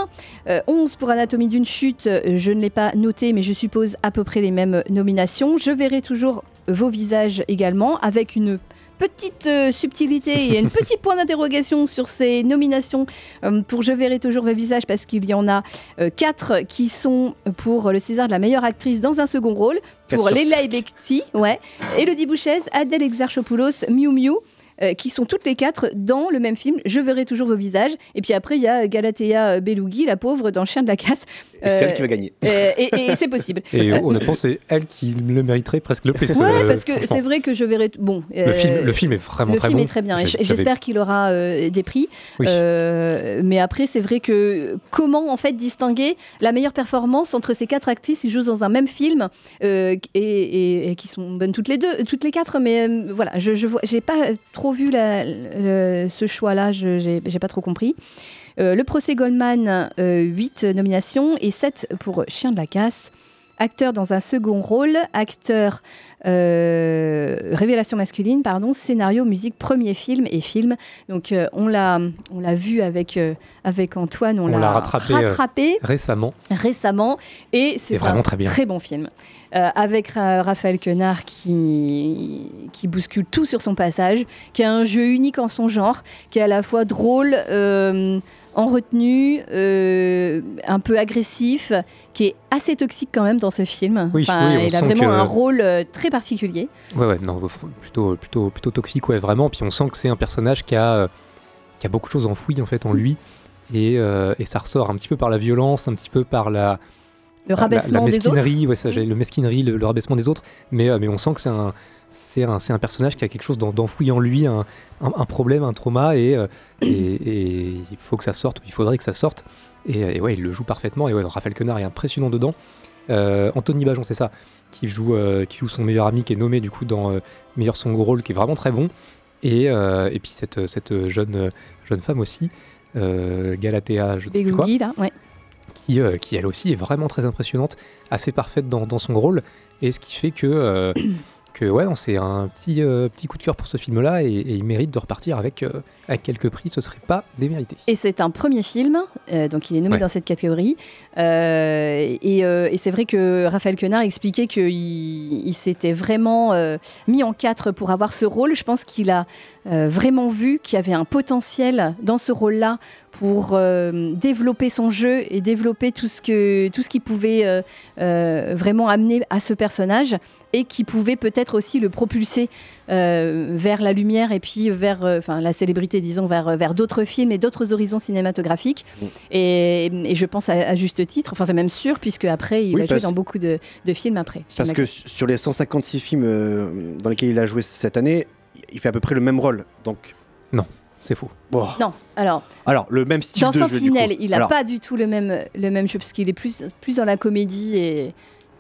Euh, onze pour Anatomie d'une chute. Je ne l'ai pas noté, mais je suppose à peu près les mêmes nominations. Je verrai toujours... vos visages également, avec une petite euh, subtilité et un petit point d'interrogation sur ces nominations euh, pour Je verrai toujours vos visages, parce qu'il y en a euh, quatre qui sont pour le César de la meilleure actrice dans un second rôle, pour Leila Bekti, ouais, Élodie Bouchez, Adèle Exarchopoulos, Miu Miu, euh, qui sont toutes les quatre dans le même film, Je verrai toujours vos visages. Et puis après, il y a Galatea Bellugi, la pauvre, dans Chien de la Casse. Euh, et c'est elle qui va gagner. Euh, et, et, et c'est possible. Et honnêtement, c'est elle qui le mériterait presque le plus. Ouais, euh, parce que c'est vrai que je verrai... T- bon, euh, le, film, le film est vraiment très bon. Le film est très bien. Et j'espère qu'il aura euh, des prix. Oui. Euh, mais après, c'est vrai que comment en fait distinguer la meilleure performance entre ces quatre actrices qui jouent dans un même film euh, et, et, et qui sont bonnes toutes les deux, toutes les quatre. Mais euh, voilà, je n'ai pas trop vu la, le, ce choix-là, je, j'ai, j'ai pas trop compris. Euh, le procès Goldman, euh, huit nominations et sept pour Chien de la Casse. Acteur dans un second rôle, acteur euh, révélation masculine, pardon, scénario, musique, premier film et film. Donc euh, on l'a, on l'a vu avec euh, avec Antoine, on, on l'a, l'a rattrapé, rattrapé euh, récemment. Récemment et c'est, c'est vraiment un très bien, très bon film. Euh, avec euh, Raphaël Quenard qui, qui bouscule tout sur son passage, qui a un jeu unique en son genre, qui est à la fois drôle, euh, en retenue, euh, un peu agressif, qui est assez toxique quand même dans ce film. Oui, enfin, oui, il a vraiment que... un rôle euh, très particulier. Ouais, ouais, non, plutôt, plutôt, plutôt toxique, ouais, vraiment. Puis on sent que c'est un personnage qui a, euh, qui a beaucoup de choses enfouies en fait en lui, et, euh, et ça ressort un petit peu par la violence, un petit peu par la... Le rabaissement la, la des autres. Ouais, ça, le mesquinerie, le, le rabaissement des autres. Mais, euh, mais on sent que c'est un, c'est, un, c'est un personnage qui a quelque chose d'enfoui en lui, un, un, un problème, un trauma. Et, euh, et, et il faut que ça sorte, ou il faudrait que ça sorte. Et, et ouais, il le joue parfaitement. Et ouais, Raphaël Quenard est impressionnant dedans. Euh, Anthony Bajon, c'est ça, qui joue, euh, qui joue son meilleur ami, qui est nommé du coup dans euh, Meilleur Second Rôle, qui est vraiment très bon. Et, euh, et puis cette, cette jeune, jeune femme aussi, euh, Galatea, je ne sais plus quoi. Là, ouais. Qui, euh, qui elle aussi est vraiment très impressionnante, assez parfaite dans, dans son rôle, et ce qui fait que, euh, que ouais, non, c'est un petit, euh, petit coup de cœur pour ce film-là, et, et il mérite de repartir avec, euh, avec quelques prix, ce serait pas démérité. Et c'est un premier film, euh, donc il est nommé ouais. dans cette catégorie, euh, et, euh, et c'est vrai que Raphaël Quenard expliquait qu'il il s'était vraiment euh, mis en quatre pour avoir ce rôle. Je pense qu'il a euh, vraiment vu qu'il y avait un potentiel dans ce rôle-là pour euh, développer son jeu et développer tout ce que tout ce qui pouvait euh, euh, vraiment amener à ce personnage et qui pouvait peut-être peut-être aussi le propulser euh, vers la lumière et puis vers euh, la célébrité, disons, vers, vers d'autres films et d'autres horizons cinématographiques. Mmh. Et, et je pense à, à juste titre, enfin c'est même sûr, puisque après il oui, va jouer dans beaucoup de, de films après. Parce que sur les cent cinquante-six films euh, dans lesquels il a joué cette année, il fait à peu près le même rôle. Donc non. C'est fou. Oh. Non, alors. Alors, le même style de jeu. Dans Sentinelle, il n'a pas du tout le même, le même jeu, parce qu'il est plus, plus dans la comédie. Et,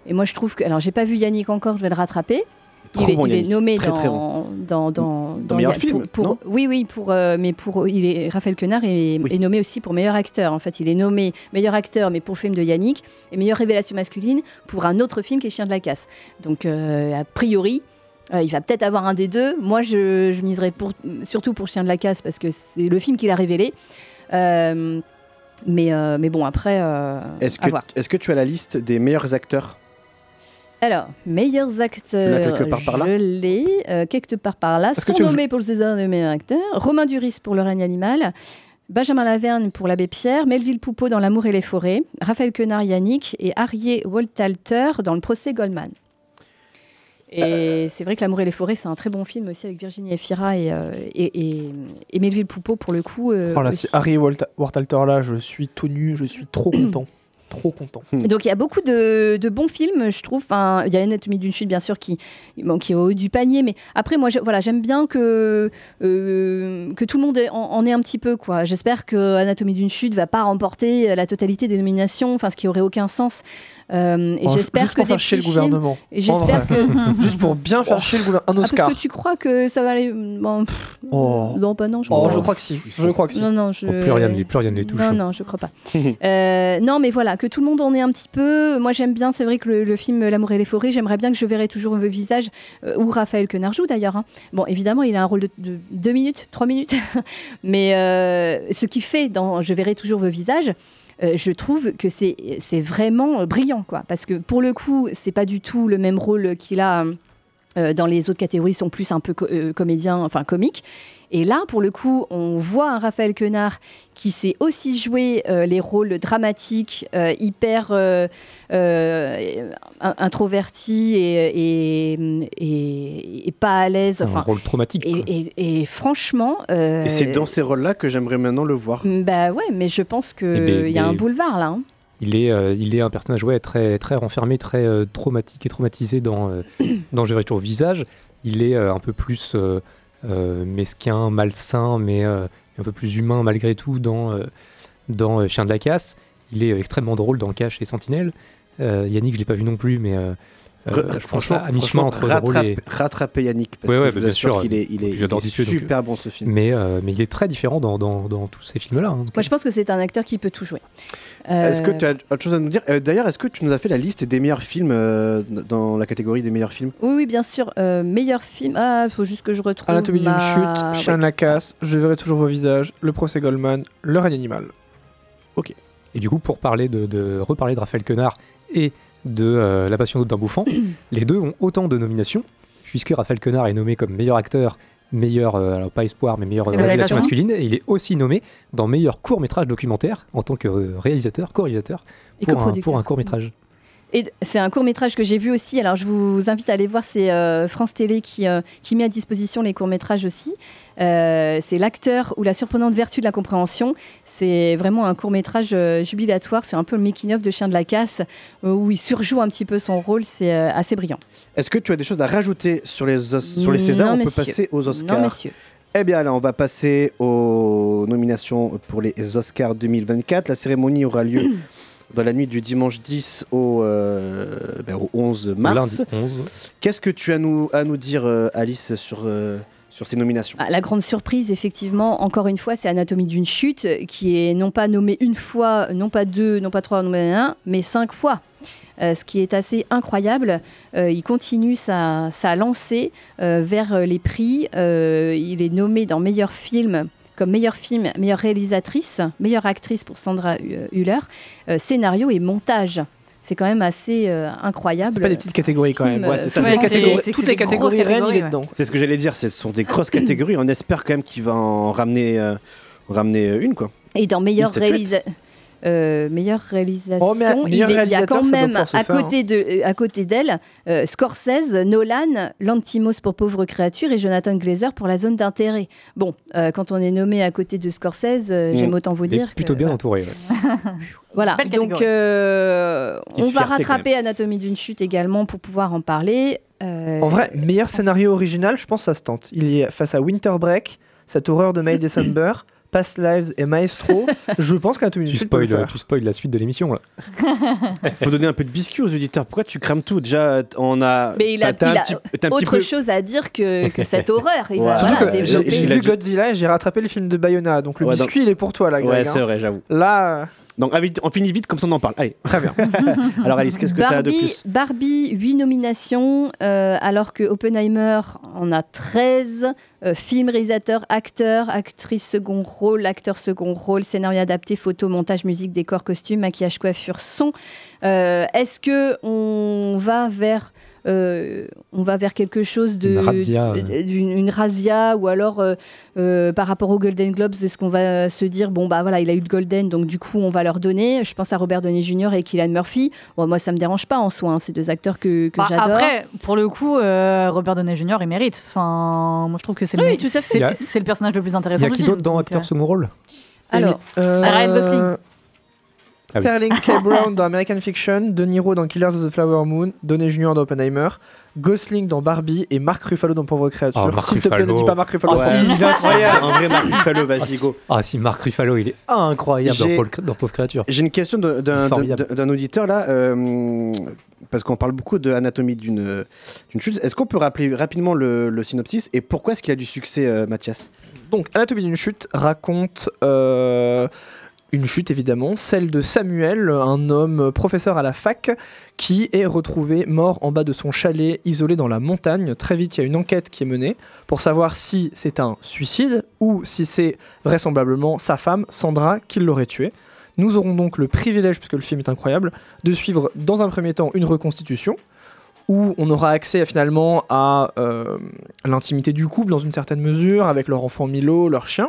et moi, je trouve que. Alors, je n'ai pas vu Yannick encore, je vais le rattraper. Il, trop est, bon, il est nommé très, dans, très bon. dans, dans, dans, dans meilleur y, film. Pour, pour, oui, oui, pour, euh, mais pour, il est, Raphaël Quenard est, oui. est nommé aussi pour meilleur acteur. En fait, il est nommé meilleur acteur, mais pour le film de Yannick, et meilleure révélation masculine pour un autre film qui est Chien de la Casse. Donc, euh, a priori. Euh, il va peut-être avoir un des deux. Moi, je, je miserais pour, surtout pour Chien de la Casse parce que c'est le film qu'il a révélé. Euh, mais, euh, mais bon, après, euh, est-ce que, est-ce que tu as la liste des meilleurs acteurs ? Alors, meilleurs acteurs, quelque part par là. je l'ai euh, quelque part par là. Est-ce sont nommés veux... pour le César de meilleur acteur. Romain Duris pour Le Règne Animal. Benjamin Laverne pour L'Abbé Pierre, Melville Poupeau dans L'Amour et les Forêts, Raphaël Quenard Yannick et Arié Woltalter dans Le Procès Goldman. Et euh... c'est vrai que L'Amour et les Forêts, c'est un très bon film aussi avec Virginie Efira et, euh, et, et, et Melville Poupeau pour le coup. Euh, voilà, c'est Harry Wartalter là, je suis tout nu, je suis trop content. Trop content. Donc il y a beaucoup de, de bons films, je trouve. Enfin, il y a Anatomie d'une chute, bien sûr, qui, bon, qui est au haut du panier. Mais après, moi, je, voilà, j'aime bien que, euh, que tout le monde en, en ait un petit peu, quoi. J'espère que Anatomie d'une chute ne va pas remporter la totalité des nominations, enfin, ce qui n'aurait aucun sens. Euh, et bon, j'espère que des petits films. Juste pour faire chier le gouvernement. Et j'espère que... Juste pour bien faire chier le gouvernement. Un Oscar. Ah, parce que tu crois que ça va aller. Bon, pff... oh. Non, pas bah non. Je, oh, je crois que si. Je crois que si. Non, non, je... oh, plus rien ne les touche. Non, non, je crois pas. euh, non, mais voilà. Que tout le monde en ait un petit peu. Moi, j'aime bien, c'est vrai que le, le film L'Amour et les Forêts, j'aimerais bien que Je verrai toujours vos visages, euh, où Raphaël Quenard joue d'ailleurs. Hein. Bon, évidemment, il a un rôle de deux minutes, trois minutes, mais euh, ce qu'il fait dans Je verrai toujours vos visages, euh, je trouve que c'est, c'est vraiment brillant, quoi. Parce que pour le coup, c'est pas du tout le même rôle qu'il a euh, dans les autres catégories, ils sont plus un peu co- euh, comédiens, enfin comiques. Et là, pour le coup, on voit un Raphaël Quenard qui sait aussi jouer euh, les rôles dramatiques, euh, hyper euh, euh, introvertis et, et, et, et pas à l'aise. Enfin, un rôle traumatique. Et, et, et, et franchement... Euh, et c'est dans ces rôles-là que j'aimerais maintenant le voir. Bah ouais, mais je pense qu'il y a un boulevard là. Hein. Il est, euh, il est un personnage ouais, très, très renfermé, très euh, traumatique et traumatisé dans, euh, dans Je verrai toujours visage. Il est euh, un peu plus... Euh, Euh, mesquin, malsain, mais euh, un peu plus humain malgré tout dans, euh, dans Chien de la Casse. Il est euh, extrêmement drôle dans Cache et Sentinelle. Euh, Yannick, je ne l'ai pas vu non plus, mais euh, Re- je pense à mi-chemin entre rattrape, drôle et... Rattraper Yannick, parce ouais, que ouais, je vous bien sûr, qu'il est, il est, il est dessus, super donc, bon ce film. Mais, euh, mais il est très différent dans, dans, dans tous ces films-là. Hein, moi, je pense que c'est un acteur qui peut tout jouer. Euh... Est-ce que tu as autre chose à nous dire ? euh, D'ailleurs, est-ce que tu nous as fait la liste des meilleurs films euh, dans la catégorie des meilleurs films ? Oui, oui, bien sûr. Euh, meilleurs films... Ah, il faut juste que je retrouve Anatomie ma... d'une chute, Chien de la Casse, Je verrai toujours vos visages, Le Procès Goldman, Le Règne Animal. Ok. Et du coup, pour parler de, de reparler de Raphaël Quenard et de euh, La Passion d'un bouffon, les deux ont autant de nominations, puisque Raphaël Quenard est nommé comme meilleur acteur, meilleur, euh, alors pas espoir, mais meilleure réalisation masculine, et il est aussi nommé dans meilleur court-métrage documentaire, en tant que euh, réalisateur, co-réalisateur, pour un, pour un court-métrage. Et c'est un court-métrage que j'ai vu aussi, alors je vous invite à aller voir, c'est euh, France Télé qui, euh, qui met à disposition les courts-métrages aussi. Euh, c'est L'acteur ou la surprenante vertu de la compréhension. C'est vraiment un court-métrage euh, jubilatoire, c'est un peu le making-of de Chien de la Casse, euh, où il surjoue un petit peu son rôle, c'est euh, assez brillant. Est-ce que tu as des choses à rajouter sur les, os- sur les Césars ? Non, on monsieur. peut passer aux Oscars. Non, monsieur. Eh bien, là, on va passer aux nominations pour les Oscars deux mille vingt-quatre. La cérémonie aura lieu... dans la nuit du dimanche dix au, euh, ben au onze mars. Lundi onze. Qu'est-ce que tu as nous, à nous dire, euh, Alice, sur, euh, sur ces nominations ? Ah, la grande surprise, effectivement, encore une fois, c'est Anatomie d'une chute, qui est non pas nommée une fois, non pas deux, non pas trois, non pas un, mais cinq fois. Euh, ce qui est assez incroyable. Euh, il continue sa, sa lancée euh, vers les prix. Euh, il est nommé dans Meilleur film, comme meilleur film, meilleure réalisatrice, meilleure actrice pour Sandra Hüller, euh, scénario et montage. C'est quand même assez euh, incroyable. C'est pas des petites catégories quand même. Ouais, c'est ça. Ouais, c'est, c'est, c'est, c'est toutes les catégories reines, il est dedans. Ouais. C'est ce que j'allais dire, ce sont des grosses catégories. On espère quand même qu'il va en ramener, euh, ramener une, quoi. Et dans meilleure réalisation... Euh, meilleure réalisation. Oh, meilleur il, est, il y a quand même à faire, côté, hein. de, à côté d'elle euh, Scorsese, Nolan, Lanthimos pour Pauvre Créature et Jonathan Glazer pour La Zone d'intérêt. Bon, euh, quand on est nommé à côté de Scorsese, euh, mmh. j'aime autant vous dire plutôt que, bien voilà. entouré. Ouais. Voilà, donc euh, on va rattraper Anatomie d'une chute également pour pouvoir en parler. Euh, en vrai, meilleur scénario original, je pense que ça se tente. Il est face à Winter Break, cette horreur de May December. Past Lives et Maestro, je pense qu'Anatomie d'une chute peut le faire. Tu spoil la suite de l'émission là. Faut donner un peu de biscuit aux auditeurs. Pourquoi tu crames tout ? Déjà, on a. Mais il a, t'as, il t'as a, petit, a autre peu... chose à dire que, que cette horreur. Il ouais. va, voilà, que, j'ai, j'ai vu Godzilla et j'ai rattrapé le film de Bayona, donc le ouais, biscuit donc... il est pour toi là. Greg, ouais, c'est hein. vrai, j'avoue. Là. Donc on finit vite, comme ça on en parle. Allez, très bien. Alors Alice, qu'est-ce que Barbie, t'as de plus ? Barbie, huit nominations, euh, alors que Oppenheimer en a treize. Euh, film, réalisateur, acteur, actrice second rôle, acteur second rôle, scénario adapté, photo, montage, musique, décor, costume, maquillage, coiffure, son. Euh, est-ce qu'on va vers... Euh, on va vers quelque chose de, d'une une razzia ou alors euh, euh, par rapport aux Golden Globes, est-ce qu'on va se dire bon bah voilà il a eu le Golden donc du coup on va leur donner. Je pense à Robert Downey junior et Cillian Murphy. Bon, moi ça me dérange pas en soi, hein. C'est deux acteurs que, que bah, j'adore. Après pour le coup euh, Robert Downey junior il mérite. Enfin moi je trouve que c'est le, oui, mé- c'est, a... c'est le personnage le plus intéressant. Il y a qui d'autre dans acteur euh... second rôle ? Alors euh... Ryan Gosling. Ah oui. Sterling K. Brown dans American Fiction, De Niro dans Killers of the Flower Moon, Downey junior dans Oppenheimer, Gosling dans Barbie et Mark Ruffalo dans Pauvre Créature. Oh, s'il te plaît, ne dis pas Mark Ruffalo. Oh, si, il est incroyable. Un vrai Mark Ruffalo, vas-y, go. Ah oh, si, oh, si, Mark Ruffalo, il est incroyable dans, Paul, dans Pauvre Créature. J'ai une question de, d'un, d'un, d'un auditeur là, euh, parce qu'on parle beaucoup de Anatomie d'une, d'une chute. Est-ce qu'on peut rappeler rapidement le, le synopsis et pourquoi est-ce qu'il a du succès, euh, Mathias ? Donc, Anatomie d'une chute raconte... Euh, Une chute évidemment, celle de Samuel, un homme professeur à la fac qui est retrouvé mort en bas de son chalet isolé dans la montagne. Très vite, il y a une enquête qui est menée pour savoir si c'est un suicide ou si c'est vraisemblablement sa femme, Sandra, qui l'aurait tué. Nous aurons donc le privilège, puisque le film est incroyable, de suivre dans un premier temps une reconstitution où on aura accès finalement à euh, l'intimité du couple dans une certaine mesure avec leur enfant Milo, leur chien.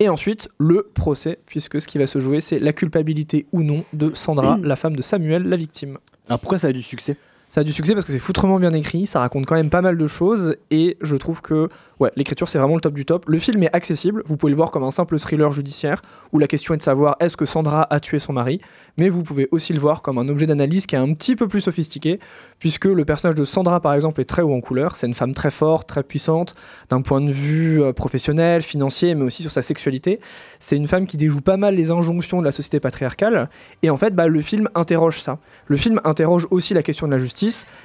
Et ensuite, le procès, puisque ce qui va se jouer, c'est la culpabilité ou non de Sandra, la femme de Samuel, la victime. Alors pourquoi ça a du succès ? Ça a du succès parce que c'est foutrement bien écrit, ça raconte quand même pas mal de choses, et je trouve que ouais, l'écriture, c'est vraiment le top du top. Le film est accessible, vous pouvez le voir comme un simple thriller judiciaire, où la question est de savoir est-ce que Sandra a tué son mari, mais vous pouvez aussi le voir comme un objet d'analyse qui est un petit peu plus sophistiqué, puisque le personnage de Sandra, par exemple, est très haut en couleur, c'est une femme très forte, très puissante, d'un point de vue professionnel, financier, mais aussi sur sa sexualité. C'est une femme qui déjoue pas mal les injonctions de la société patriarcale, et en fait, bah, le film interroge ça. Le film interroge aussi la question de la justice.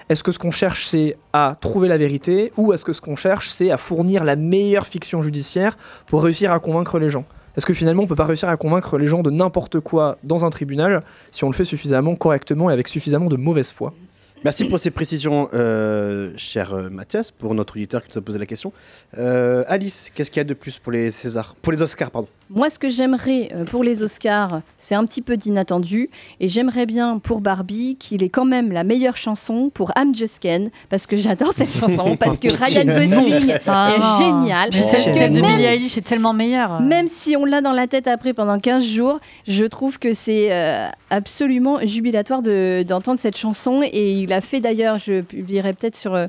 Est-ce que ce qu'on cherche, c'est à trouver la vérité ou est-ce que ce qu'on cherche, c'est à fournir la meilleure fiction judiciaire pour réussir à convaincre les gens ? Est-ce que finalement, on ne peut pas réussir à convaincre les gens de n'importe quoi dans un tribunal si on le fait suffisamment correctement et avec suffisamment de mauvaise foi ? Merci pour ces précisions, euh, cher Mathias, pour notre auditeur qui nous a posé la question. Euh, Alice, qu'est-ce qu'il y a de plus pour les Césars, pour les Oscars, pardon ? Moi, ce que j'aimerais pour les Oscars, c'est un petit peu d'inattendu. Et j'aimerais bien pour Barbie qu'il ait quand même la meilleure chanson pour I'm Just Ken, parce que j'adore cette chanson, parce que Ryan Gosling ah, est génial. Oh. Parce que même, Billie Eilish est tellement meilleure. Même si on l'a dans la tête après pendant quinze jours, je trouve que c'est euh, absolument jubilatoire de, d'entendre cette chanson. Et il a fait d'ailleurs, je publierai peut-être sur, euh,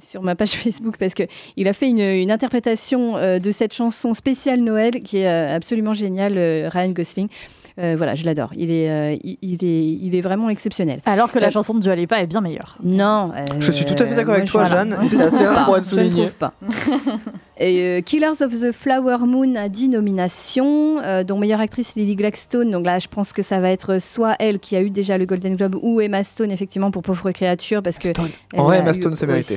sur ma page Facebook, parce qu'il a fait une, une interprétation euh, de cette chanson spéciale Noël qui est euh, absolument géniale, euh, Ryan Gosling. Euh, voilà, je l'adore. Il est, euh, il, est, il est vraiment exceptionnel. Alors que la euh, chanson de Dua Lipa est bien meilleure. Non. Euh, je suis tout à fait d'accord euh, avec toi, Jeanne. Là. C'est assez rare pour être souligné. Je ne trouve pas. Et, euh, Killers of the Flower Moon a dix nominations, euh, dont meilleure actrice Lily Gladstone. Donc là, je pense que ça va être soit elle qui a eu déjà le Golden Globe ou Emma Stone, effectivement, pour Pauvre Créature. Parce que en vrai, Emma Stone, c'est mérité.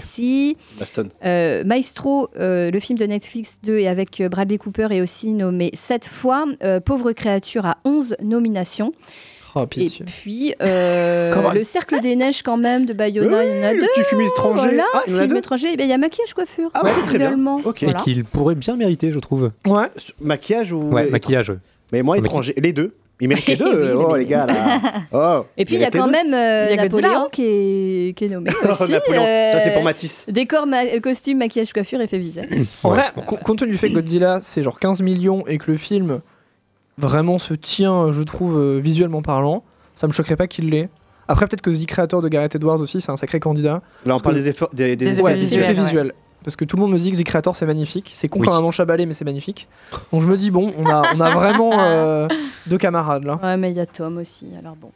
Euh, Maestro, euh, le film de Netflix deux et avec Bradley Cooper, est aussi nommé sept fois. Euh, Pauvre Créature a onze nominations. Oh, et puis euh, Le Cercle des Neiges quand même de Bayona, oui, il y en a deux. Petit film étranger, voilà, ah, il y en a film deux. Étranger. Il ben, y a maquillage coiffure, ah ouais, très bien. Okay. Voilà. Et qu'il pourrait bien mériter, je trouve. Ouais. Maquillage ou ouais, maquillage. Mais moi étranger, les deux. Il mérite les deux, oh les gars là. Oh, et puis il y a quand deux. même euh, Napoléon qui est, qui est nommé aussi. Napoléon, euh, ça c'est pour Matisse. Décor, ma- costume, maquillage, coiffure, effet visuel. En vrai, compte tenu du fait que Godzilla c'est genre quinze millions et que le film vraiment se tient, je trouve, visuellement parlant. Ça me choquerait pas qu'il l'ait. Après, peut-être que The Creator de Gareth Edwards aussi, c'est un sacré candidat. Là, on parle que... des, efforts, des, des, des effets, ouais, visuels, effets ouais. visuels. Parce que tout le monde me dit que The Creator, c'est magnifique. C'est con oui. quand même en chabalé, mais c'est magnifique. Donc je me dis, bon, on a, on a vraiment euh, deux camarades là. Ouais, mais il y a Tom aussi, alors bon.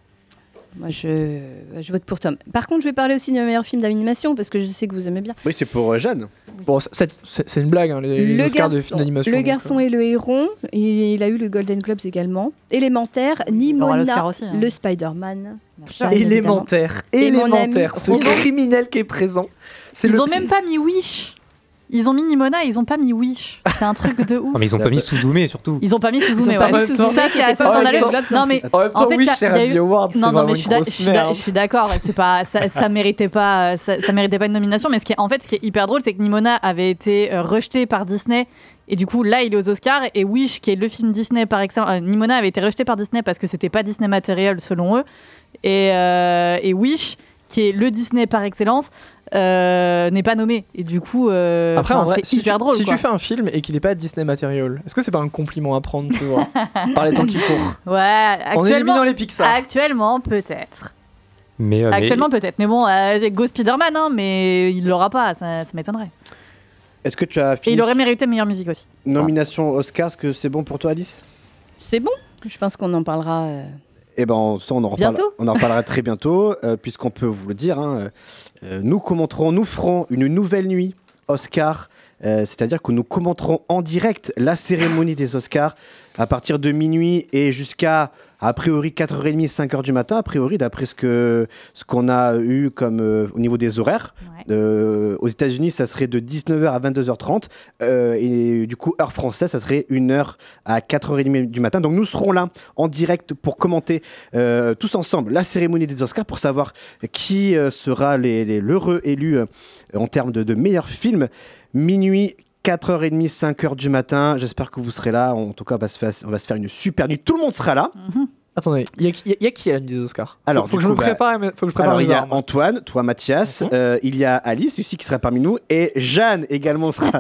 Moi, je, je vote pour Tom. Par contre, je vais parler aussi du meilleur film d'animation, parce que je sais que vous aimez bien. Oui, c'est pour euh, Jeanne. Oui. Bon, c'est, c'est, c'est une blague, hein, les, les Oscars garçon, de films d'animation. Le donc, garçon euh... et le héron, et il a eu le Golden Globes également. Élémentaire, Nimona, aussi, hein. Le Spider-Man. Jeanne, élémentaire, élémentaire, ce criminel qui est présent. C'est ils le... ont même pas mis Wish. Ils ont mis Nimona et ils ont pas mis Wish. C'est un truc de ouf. Non, mais ils ont pas mis Suzume surtout. Ils ont pas mis Suzume, ouais. C'est ça qui était pas scandaleux. Non, mais en fait, Wish, c'est Radio Awards. Non, non, mais je suis d'accord. C'est pas, ça, ça méritait pas, ça, ça méritait pas une nomination. Mais ce qui est, en fait, ce qui est hyper drôle, c'est que Nimona avait été rejetée par Disney. Et du coup, là, il est aux Oscars. Et Wish, qui est le film Disney par excellence, euh, Nimona avait été rejeté par Disney parce que c'était pas Disney matériel selon eux. Et, euh, et Wish, qui est le Disney par excellence, euh, n'est pas nommé. Et du coup, euh, après, en vrai, c'est si hyper tu, drôle. Si quoi. Tu fais un film et qu'il n'est pas Disney matériel, est-ce que c'est pas un compliment à prendre, tu vois, par les temps qui courent? Ouais, actuellement. On est éliminé dans les Pixar. Actuellement, peut-être. Mais, euh, actuellement, mais... peut-être. Mais bon, euh, go Spider-Man, hein, mais il l'aura pas. Ça, ça m'étonnerait. Est-ce que tu as fini... Et il aurait mérité meilleure musique aussi. Nomination Oscar, est-ce que c'est bon pour toi, Alice? C'est bon. Je pense qu'on en parlera. Euh... Eh ben, ça, on en reparlera, on en reparlera très bientôt, euh, puisqu'on peut vous le dire. Hein, euh, nous commenterons, nous ferons une nouvelle nuit Oscar, euh, c'est-à-dire que nous commenterons en direct la cérémonie des Oscars à partir de minuit et jusqu'à, a priori, quatre heures trente, cinq heures du matin, a priori, d'après ce, que, ce qu'on a eu comme, euh, au niveau des horaires. Ouais. Euh, aux États-Unis, ça serait de dix-neuf heures à vingt-deux heures trente, euh, et du coup, heure française, ça serait une heure à quatre heures trente du matin. Donc nous serons là, en direct, pour commenter euh, tous ensemble la cérémonie des Oscars, pour savoir qui euh, sera les, les, l'heureux élu euh, en termes de, de meilleur film. Minuit, quatre heures trente, cinq heures du matin. J'espère que vous serez là. En tout cas, on va se faire, on va se faire une super nuit. Tout le monde sera là. Mm-hmm. Attendez, il y, y a qui à la nuit des Oscars? Alors, faut, faut, que coup, prépare, bah, faut que je me prépare. Alors, il y a Antoine, toi, Mathias. Mm-hmm. Euh, il y a Alice aussi qui sera parmi nous. Et Jeanne également sera.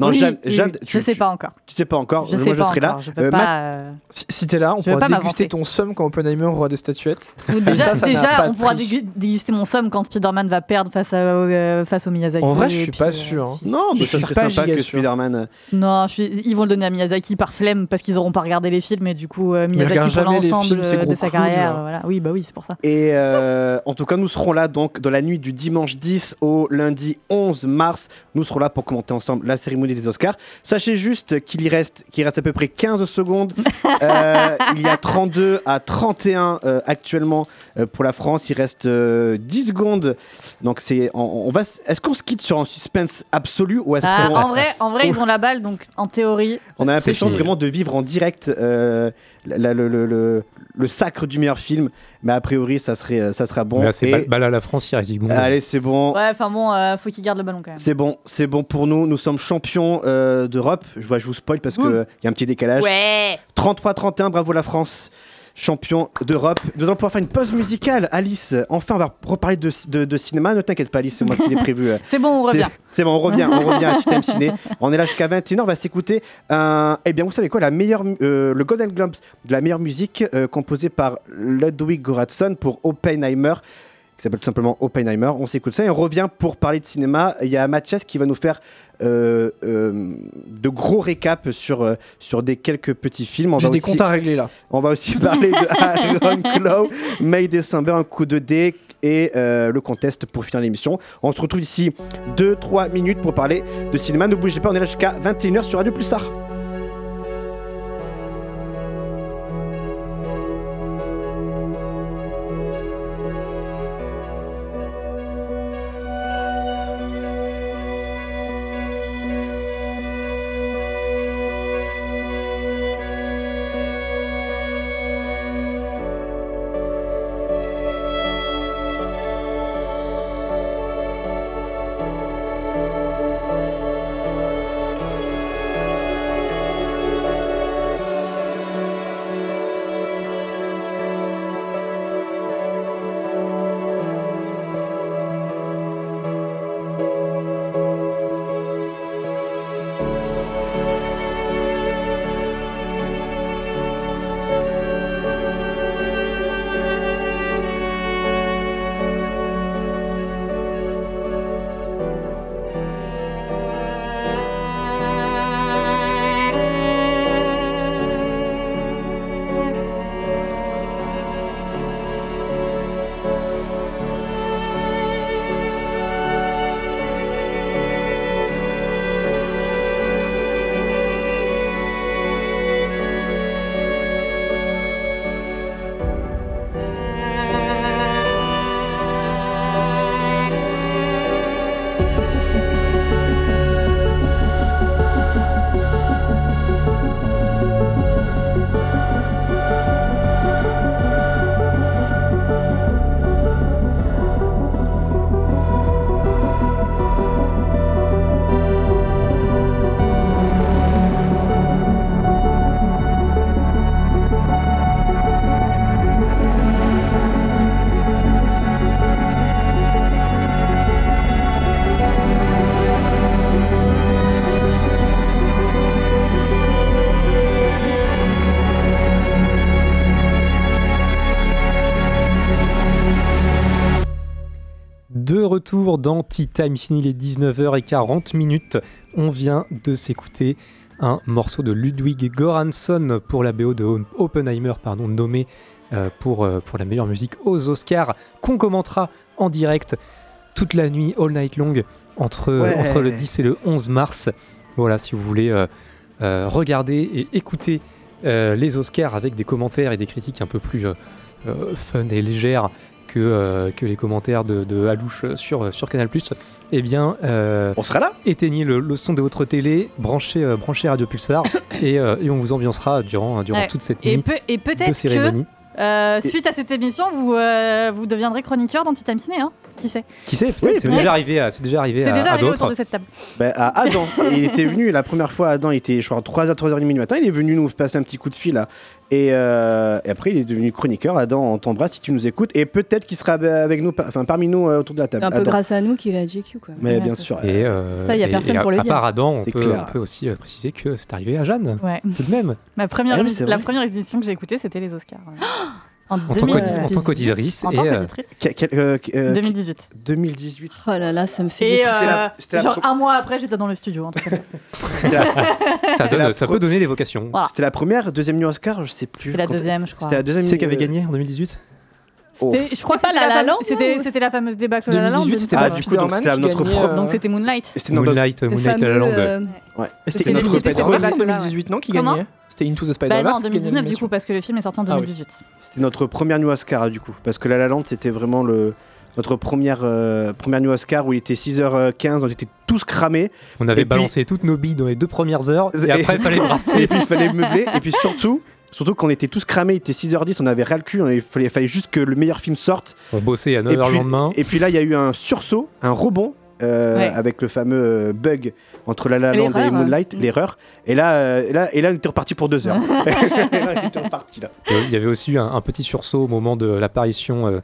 Non, oui, Jeanne. Oui, Jeanne tu, je ne sais tu, pas encore. Tu ne sais pas encore. Je, je, sais moi, pas je serai encore. Là. Je peux euh, pas, euh... Si, si tu es là, on je pourra déguster ton somme quand Oppenheimer aura des statuettes. Déjà, ça, ça déjà on pourra déguster mon somme quand Spider-Man va perdre face, à, euh, face au Miyazaki. En vrai, je ne suis pas sûr. Non, mais ça serait sympa que Spider-Man. Non, ils vont le donner à Miyazaki par flemme parce qu'ils n'auront pas regardé les films. Et du coup, Miyazaki pour l'ensemble. Film, de, de sa carrière, voilà. Oui, bah oui, c'est pour ça. Et euh, en tout cas, nous serons là donc dans la nuit du dimanche dix au lundi onze mars. Nous serons là pour commenter ensemble la cérémonie des Oscars. Sachez juste qu'il y reste, qu'il reste à peu près quinze secondes. euh, il y a trente-deux à trente et un euh, actuellement euh, pour la France. Il reste euh, dix secondes. Donc c'est, on, on va. Est-ce qu'on se quitte sur un suspense absolu ou est-ce ah, qu'on en vrai, en vrai, on... ils ont la balle. Donc en théorie, on a l'impression vraiment de vivre en direct. Euh, La, le, le, le, le sacre du meilleur film, mais a priori ça, serait, ça sera bon. Là, c'est balle à la France, il reste dix secondes. Allez, c'est bon. Ouais, enfin bon, euh, faut qu'il garde le ballon quand même. C'est bon, c'est bon pour nous. Nous sommes champions euh, d'Europe. Je vois, je vous spoil parce qu'il euh, y a un petit décalage. Ouais. trente-trois à trente et un, bravo la France. Champion d'Europe. Nous allons pouvoir faire une pause musicale, Alice. Enfin, on va reparler de, de, de cinéma. Ne t'inquiète pas, Alice, c'est moi qui l'ai prévu. C'est bon, on revient. C'est, c'est bon, on revient. On revient à Tea Time Ciné. On est là jusqu'à vingt et une heures. On va s'écouter un... Eh bien, vous savez quoi, la meilleure, euh, le Golden Globes de la meilleure musique euh, composée par Ludwig Göransson pour Oppenheimer, qui s'appelle tout simplement Oppenheimer. On s'écoute ça et on revient pour parler de cinéma. Il y a Mathias qui va nous faire euh, euh, de gros récaps sur, euh, sur des quelques petits films. On J'ai va des aussi, comptes à régler là. On va aussi parler de Iron Claw, May December, Un Coup de Dé et euh, le contest pour finir l'émission. On se retrouve d'ici deux trois minutes pour parler de cinéma. Ne bougez pas, on est là jusqu'à vingt et une heures sur Radio Pulsar. De retour dans Tea Time Ciné, il est dix-neuf heures quarante. On vient de s'écouter un morceau de Ludwig Göransson pour la B O de Oppenheimer, pardon, nommé euh, pour, euh, pour la meilleure musique aux Oscars, qu'on commentera en direct toute la nuit, all night long, entre, ouais. entre le dix et le onze mars. Voilà, si vous voulez euh, euh, regarder et écouter euh, les Oscars avec des commentaires et des critiques un peu plus euh, euh, fun et légères que, euh, que les commentaires de, de Alouche sur, sur Canal+, eh bien, euh, on sera là. Éteignez le, le son de votre télé, branchez, euh, branchez Radio Pulsar et, euh, et on vous ambiancera durant, durant ouais. toute cette nuit et peut, et peut-être de cérémonie. Que... Euh, suite à cette émission, vous, euh, vous deviendrez chroniqueur dans Tea Time Ciné, hein ? Qui sait ? Qui sait ? Peut-être. Oui, c'est, déjà arrivé à, c'est déjà arrivé c'est à, déjà arrivé à d'autres. Autour de cette table. Bah, à Adam, il était venu la première fois. Adam, il était, je crois, trois heures, trois heures trente du matin. Il est venu nous passer un petit coup de fil là. Et, euh, et après, il est devenu chroniqueur. Adam, on t'embrasse si tu nous écoutes. Et peut-être qu'il sera avec nous, enfin parmi nous euh, autour de la table. Un peu Adam. Grâce à nous qu'il est à G Q, quoi. Mais ouais, bien sûr. Et euh, ça, il n'y a personne et, pour et le à, dire. À part Adam, on peut, on peut aussi euh, préciser que c'est arrivé à Jeanne. Ouais. Tout de même. Ma première, ah oui, la première édition que j'ai écoutée, c'était les Oscars. Ouais. En, en tant qu'auditrice. En tant qu'auditrice. deux mille dix-huit deux mille dix-huit Oh là là, ça me fait. Et euh, c'était la, c'était genre pro... un mois après, j'étais dans le studio. En tout cas. ça donne, ça pro... peut donner des vocations. Voilà. C'était la première, deuxième nuit Oscar, je sais plus. C'était la deuxième, je crois. C'était la deuxième. C'est qui avait gagné en deux mille dix-huit Oh. Je crois pas que c'était la, la, la, la c'était, c'était la fameuse débâcle de la Land. C'était ah, du coup, donc c'était notre propre. Euh... Donc c'était Moonlight. C'était Moonlight, notre... Moonlight, la Land. Euh... Ouais. C'était, c'était notre Spider-Man en deux mille dix-huit, non, qui gagnait. C'était Into the Spider-Verse. Bah non, en deux mille dix-neuf du coup, parce que le film est sorti en deux mille dix-huit Ah, oui. C'était notre première New Oscar du coup, parce que la La Land, c'était vraiment le notre première euh, première New Oscar où il était six heures quinze, on était tous cramés. On avait balancé toutes nos billes dans les deux premières heures et après il fallait brasser et puis il fallait meubler et puis surtout. Surtout qu'on était tous cramés, il était six heures dix, on avait ras le cul, il fallait, fallait juste que le meilleur film sorte. On bossait à neuf heures le lendemain. Et puis là, il y a eu un sursaut, un rebond, euh, ouais. avec le fameux bug entre La La Land et Moonlight, mmh. l'erreur. Et là, euh, là, et là, on était reparti pour deux heures. on était reparti, là. Il y avait aussi eu un, un petit sursaut au moment de l'apparition... Euh,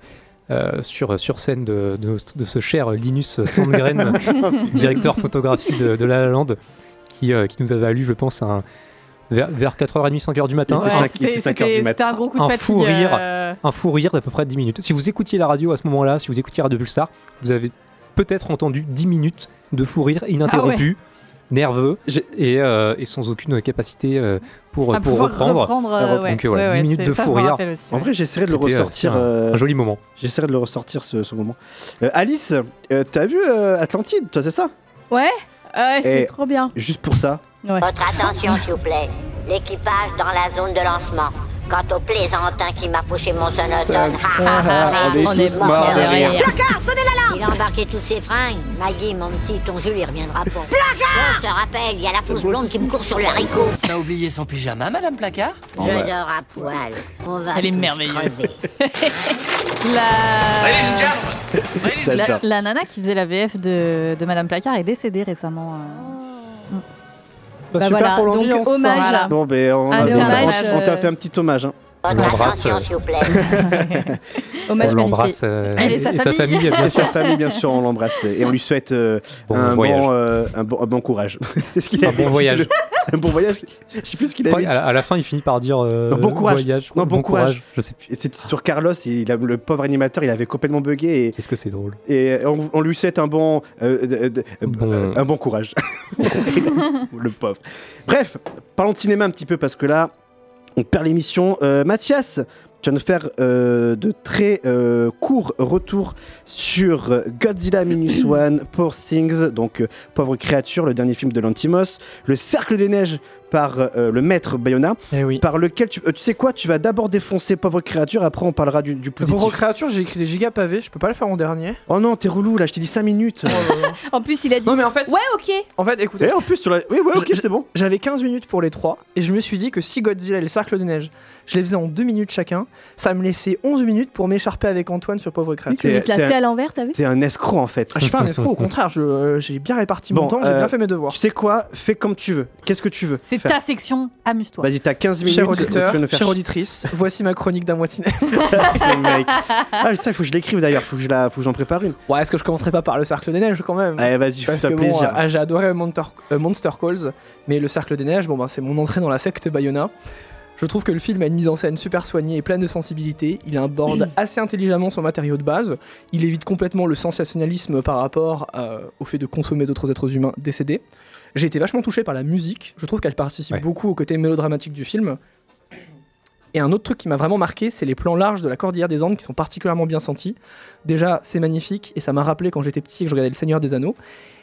Euh, sur, sur scène de, de, de ce cher Linus Sandgren, directeur photographie de, de La La Land, qui, euh, qui nous avait allu, je pense, un... Vers, vers quatre heures trente, cinq heures du matin. Ouais, il était cinq heures du matin. C'était un gros coup de un fatigue. Fou rire, euh... Un fou rire d'à peu près dix minutes. Si vous écoutiez la radio à ce moment-là, si vous écoutiez Radio Pulsar, vous avez peut-être entendu dix minutes de fou rire ininterrompu, ah ouais. nerveux et, euh, et sans aucune capacité euh, pour, pour reprendre. reprendre euh, ouais. Donc voilà, ouais, ouais, dix minutes de fou rire. Aussi, en ouais. vrai, j'essaierai de le ressortir. Euh, un, un joli moment. J'essaierai de le ressortir ce, ce moment. Euh, Alice, euh, t'as vu euh, Atlantide, toi, c'est ça ? Ouais, euh, c'est et trop bien. Juste pour ça. Ouais. Votre attention, s'il vous plaît. L'équipage dans la zone de lancement. Quant au plaisantin qui m'a fauché mon sonotone, on est morts de rire. Placard, sonnez l'alarme. Il a embarqué toutes ses fringues. Maggie, mon petit, ton Jules, il reviendra pas. Placard, je te rappelle, il y a la fausse blonde qui me court sur le haricot. T'as oublié son pyjama, madame Placard ? Je dors à poil. On va Elle est merveilleuse. la... la... la nana qui faisait la V F de, de madame Placard est décédée récemment. Euh... Mm. Bah bah super voilà. pour l'ambiance. Donc, hommage. Voilà. Bon, ben, on, a, hommage, on, on t'a fait un petit hommage. Hein. On l'embrasse. Euh... hommage on l'embrasse. Euh... Et, et, sa et sa famille, et sa famille, bien sûr, on l'embrasse. Et on lui souhaite euh, bon un, bon, euh, un, bon, un bon courage. C'est ce qu'il a dit. Un bon voyage. Un bon voyage. Je sais plus ce qu'il a dit. À, à la fin, il finit par dire euh, non, bon courage. Voyage, non, bon, bon courage. courage. Je sais plus. Et c'est sur Carlos, il a, le pauvre animateur, il avait complètement bugué. Et, Qu'est-ce que c'est drôle. Et on, on lui souhaite un bon, euh, de, de, bon... Euh, un bon courage. le pauvre. Bref, parlons de cinéma un petit peu parce que là, on perd l'émission. Euh, Mathias, tu vas nous faire euh, de très euh, courts retours sur Godzilla Minus One, Poor Things, donc euh, Pauvre Créature, le dernier film de Lanthimos, Le Cercle des Neiges par euh, le maître Bayona, eh oui. par lequel, tu, euh, tu sais quoi, tu vas d'abord défoncer Pauvre Créature, après on parlera du, du positif. Pauvre Créature, j'ai écrit des giga pavés, je peux pas le faire en dernier. Oh non, t'es relou là, je t'ai dit cinq minutes. En plus, il a dit, non, mais en fait, ouais, ok. En fait, écoutez. Et en plus, sur la... oui, ouais, ok, j- c'est bon. J'avais quinze minutes pour les trois, et je me suis dit que si Godzilla et le Cercle des Neiges, je les faisais en deux minutes chacun, ça me laissait onze minutes pour m'écharper avec Antoine sur Pauvre Créature. Oui, tu l'as fait à l'envers, t'as vu ? T'es un escroc en fait. Ah, je suis pas un escroc, au contraire, je, euh, j'ai bien réparti bon, mon temps, euh, j'ai bien fait mes devoirs. Tu sais quoi ? Fais comme tu veux. Qu'est-ce que tu veux ? C'est ta section, amuse-toi. Vas-y, t'as quinze minutes. Cher auditeur, chère ch- auditrice, voici ma chronique d'un mois ciné. C'est mec. Ah putain, il faut que je l'écrive d'ailleurs, faut que je la, faut que j'en prépare une. Ouais, est-ce que je commencerai pas par le Cercle des Neiges quand même ? Allez, vas-y, fais ça plaisir. Bon, euh, ah, j'ai adoré Monster, euh, Monster Calls, mais le Cercle des Neiges, bon bah c'est mon entrée dans la secte Bayona. Je trouve que le film a une mise en scène super soignée et pleine de sensibilité. Il aborde assez intelligemment son matériau de base. Il évite complètement le sensationnalisme par rapport euh, au fait de consommer d'autres êtres humains décédés. J'ai été vachement touché par la musique. Je trouve qu'elle participe ouais. beaucoup au côté mélodramatique du film. Et un autre truc qui m'a vraiment marqué, c'est les plans larges de la Cordillère des Andes qui sont particulièrement bien sentis. Déjà, c'est magnifique et ça m'a rappelé quand j'étais petit et que je regardais Le Seigneur des Anneaux.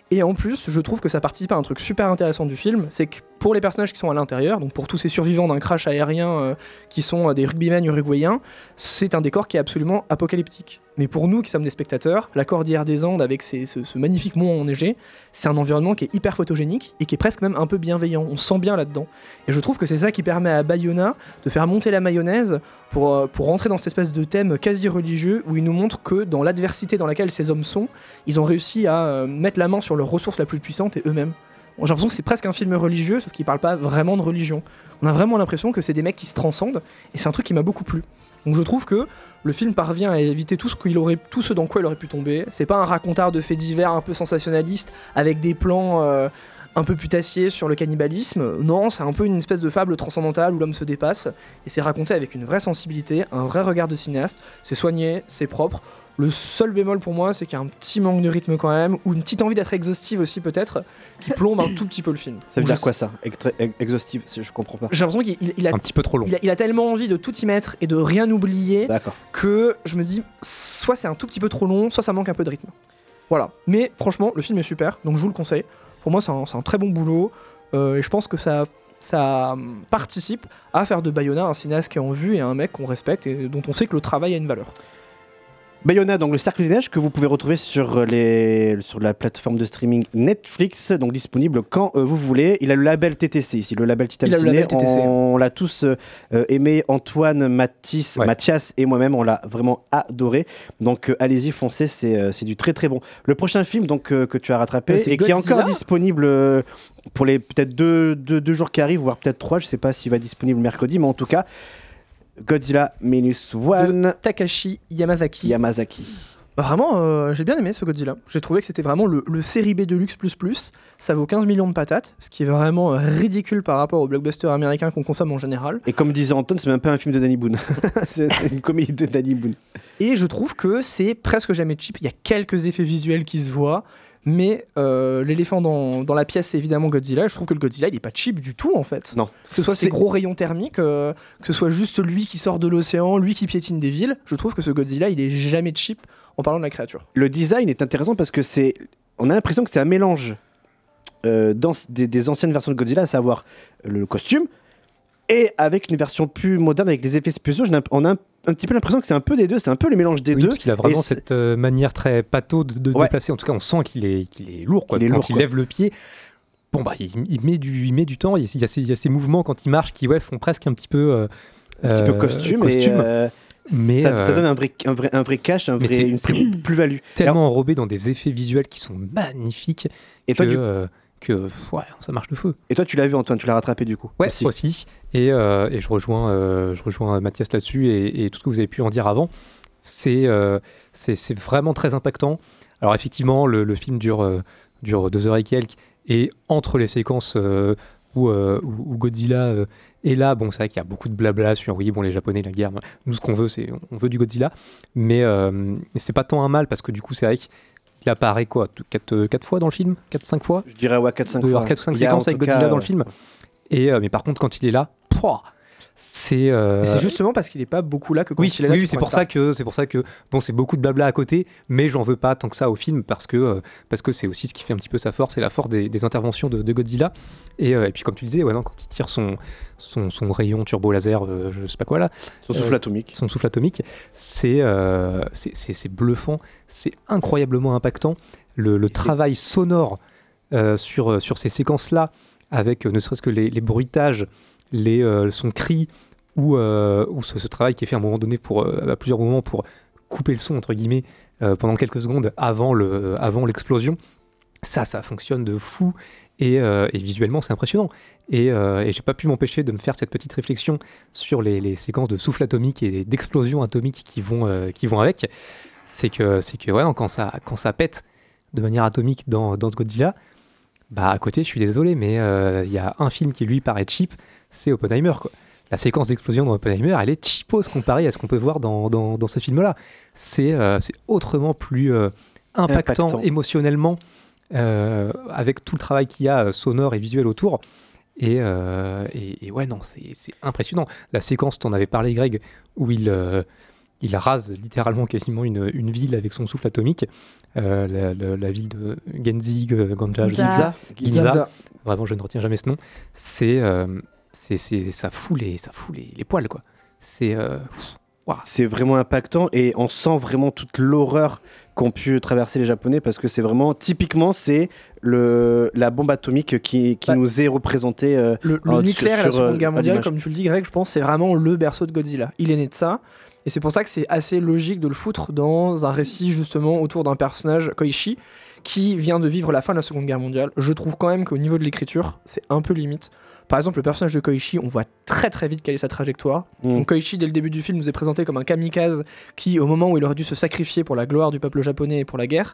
Et en plus, je trouve que ça participe à un truc super intéressant du film, c'est que pour les personnages qui sont à l'intérieur, donc pour tous ces survivants d'un crash aérien euh, qui sont euh, des rugbymen uruguayens, c'est un décor qui est absolument apocalyptique. Mais pour nous qui sommes des spectateurs, la Cordillère des Andes avec ses, ce, ce magnifique mont enneigé, c'est un environnement qui est hyper photogénique et qui est presque même un peu bienveillant, on sent bien là-dedans. Et je trouve que c'est ça qui permet à Bayona de faire monter la mayonnaise pour, euh, pour rentrer dans cette espèce de thème quasi religieux où il nous montre que dans l'adversité dans laquelle ces hommes sont, ils ont réussi à euh, mettre la main sur leur ressource la plus puissante et eux-mêmes. J'ai l'impression que c'est presque un film religieux, sauf qu'il parle pas vraiment de religion. On a vraiment l'impression que c'est des mecs qui se transcendent, et c'est un truc qui m'a beaucoup plu. Donc je trouve que le film parvient à éviter tout ce, qu'il aurait, tout ce dans quoi il aurait pu tomber. C'est pas un racontard de faits divers un peu sensationnaliste, avec des plans euh, un peu putassiers sur le cannibalisme. Non, c'est un peu une espèce de fable transcendantale où l'homme se dépasse, et c'est raconté avec une vraie sensibilité, un vrai regard de cinéaste. C'est soigné, c'est propre. Le seul bémol pour moi, c'est qu'il y a un petit manque de rythme quand même, ou une petite envie d'être exhaustive aussi peut-être, qui plombe un tout petit peu le film. Ça veut Donc dire je... quoi ça Extra... Exhaustive, je comprends pas. J'ai l'impression qu'il il a, un petit peu trop long. Il a, il a tellement envie de tout y mettre et de rien oublier D'accord. que je me dis, soit c'est un tout petit peu trop long, soit ça manque un peu de rythme. Voilà. Mais franchement, le film est super, donc je vous le conseille. Pour moi, c'est un, c'est un très bon boulot, euh, et je pense que ça... ça participe à faire de Bayona un cinéaste qui est en vue et un mec qu'on respecte et dont on sait que le travail a une valeur. Bayona, donc Le Cercle des Neiges, que vous pouvez retrouver sur, les, sur la plateforme de streaming Netflix, donc disponible quand euh, vous voulez. Il a le label T T C ici, le label Tea Time Ciné. On, on l'a tous euh, aimé, Antoine, Mathis, ouais. Mathias et moi-même, on l'a vraiment adoré. Donc euh, allez-y, foncez, c'est, euh, c'est du très très bon. Le prochain film donc, euh, que tu as rattrapé et Godzilla. Qui est encore disponible euh, pour les peut-être deux, deux, deux jours qui arrivent, voire peut-être trois, je ne sais pas s'il va être disponible mercredi, mais en tout cas... Godzilla Minus One de Takashi Yamazaki. Yamazaki. Bah vraiment, euh, j'ai bien aimé ce Godzilla. J'ai trouvé que c'était vraiment le, le série B de luxe plus plus. Ça vaut quinze millions de patates, ce qui est vraiment ridicule par rapport aux blockbusters américains qu'on consomme en général. Et comme disait Anton, c'est même pas un film de Danny Boone. c'est, c'est une comédie de Danny Boone. Et je trouve que c'est presque jamais cheap. Il y a quelques effets visuels qui se voient. Mais euh, l'éléphant dans, dans la pièce, c'est évidemment Godzilla. Je trouve que le Godzilla, il est pas cheap du tout, en fait. Non. Que ce soit c'est... ses gros rayons thermiques, euh, que ce soit juste lui qui sort de l'océan, lui qui piétine des villes. Je trouve que ce Godzilla, il est jamais cheap en parlant de la créature. Le design est intéressant parce que c'est, on a l'impression que c'est un mélange euh, dans des, des anciennes versions de Godzilla, à savoir le costume, et avec une version plus moderne avec les effets spéciaux. On a un un petit peu l'impression que c'est un peu des deux, c'est un peu le mélange des oui, deux. Parce qu'il a vraiment cette euh, manière très pâteau de, de ouais. déplacer. En tout cas, on sent qu'il est, qu'il est lourd quoi. Il est quand lourd, il quoi. lève le pied. Bon bah, il, il met du, il met du temps. Il y a ces, il y a ces mouvements quand il marche qui ouais font presque un petit peu, euh, un petit peu costume. costume. Et euh... Mais ça, euh... ça donne un vrai, un vrai, un vrai cash, un vrai, c'est, une c'est plus-value. Tellement alors... enrobé dans des effets visuels qui sont magnifiques. Et que, toi, du... euh, que ouais, ça marche le feu. Et toi, tu l'as vu, Antoine, tu l'as rattrapé du coup. Ouais, aussi. aussi. Et, euh, et je rejoins, euh, je rejoins Mathias là-dessus et, et tout ce que vous avez pu en dire avant. C'est, euh, c'est, c'est vraiment très impactant. Alors effectivement, le, le film dure, euh, dure deux heures et quelques. Et entre les séquences euh, où, euh, où, où Godzilla euh, est là, bon, c'est vrai qu'il y a beaucoup de blabla sur oui, bon, les Japonais, la guerre. Nous, ce qu'on veut, c'est on veut du Godzilla. Mais euh, c'est pas tant un mal parce que du coup, c'est vrai que il apparaît quoi quatre fois dans le film quatre cinq fois je dirais ouais quatre cinq fois quatre ou cinq séquences avec Godzilla cas, dans le film et euh, mais par contre quand il est là pouah, c'est euh... c'est justement parce qu'il est pas beaucoup là que quand oui, il est là oui, oui c'est pour ça part. que c'est pour ça que bon c'est beaucoup de blabla à côté mais j'en veux pas tant que ça au film parce que euh, parce que c'est aussi ce qui fait un petit peu sa force et la force des, des interventions de, de Godzilla et, euh, et puis comme tu disais ouais non, quand il tire son son, son rayon turbo laser euh, je sais pas quoi là son euh, souffle atomique son souffle atomique c'est euh, c'est, c'est c'est bluffant c'est incroyablement impactant le, le travail sonore euh, sur sur ces séquences là avec euh, ne serait-ce que les, les bruitages Les, euh, son cri ou, euh, ou ce, ce travail qui est fait à un moment donné pour, euh, à plusieurs moments pour couper le son entre guillemets euh, pendant quelques secondes avant, le, avant l'explosion ça ça fonctionne de fou et, euh, et visuellement c'est impressionnant et, euh, et j'ai pas pu m'empêcher de me faire cette petite réflexion sur les, les séquences de souffle atomique et d'explosion atomique qui vont, euh, qui vont avec c'est que, c'est que ouais, quand, ça, quand ça pète de manière atomique dans, dans ce Godzilla bah à côté je suis désolé mais il euh, y a un film qui lui paraît cheap c'est Oppenheimer quoi. la séquence d'explosion dans Oppenheimer, elle est cheapos comparée à ce qu'on peut voir dans, dans, dans ce film-là. C'est, euh, c'est autrement plus euh, impactant, impactant émotionnellement, euh, avec tout le travail qu'il y a sonore et visuel autour. Et, euh, et, et ouais, non, c'est, c'est impressionnant. La séquence, t'en avais parlé, Greg, où il... Euh, il rase littéralement quasiment une, une ville avec son souffle atomique, euh, la, la, la ville de Genzi, Ganja, Ginza. Ginza. Vraiment, je ne retiens jamais ce nom. C'est, euh, c'est, c'est ça fout les, ça fout les, les poils, quoi. C'est, euh, wow. C'est vraiment impactant et on sent vraiment toute l'horreur qu'ont pu traverser les Japonais, parce que c'est vraiment typiquement c'est le la bombe atomique qui qui bah, nous est représentée. Euh, le le en, nucléaire, sur, la Seconde Guerre mondiale, comme tu le dis, Greg, je pense c'est vraiment le berceau de Godzilla. Il est né de ça. Et c'est pour ça que c'est assez logique de le foutre dans un récit justement autour d'un personnage, Koichi, qui vient de vivre la fin de la Seconde Guerre mondiale. Je trouve quand même qu'au niveau de l'écriture, c'est un peu limite. Par exemple, le personnage de Koichi, on voit très très vite quelle est sa trajectoire. Mmh. Donc Koichi, dès le début du film, nous est présenté comme un kamikaze qui, au moment où il aurait dû se sacrifier pour la gloire du peuple japonais et pour la guerre,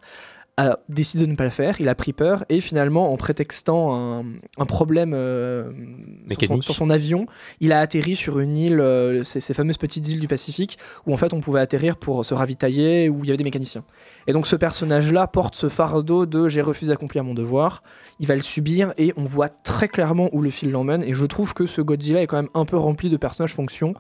a décidé de ne pas le faire, il a pris peur et finalement, en prétextant un, un problème euh, sur, son, sur son avion, il a atterri sur une île, euh, ces, ces fameuses petites îles du Pacifique, où en fait on pouvait atterrir pour se ravitailler, où il y avait des mécaniciens. Et donc ce personnage-là porte ce fardeau de « j'ai refusé d'accomplir mon devoir », il va le subir et on voit très clairement où le fil l'emmène, et je trouve que ce Godzilla est quand même un peu rempli de personnages-fonctions.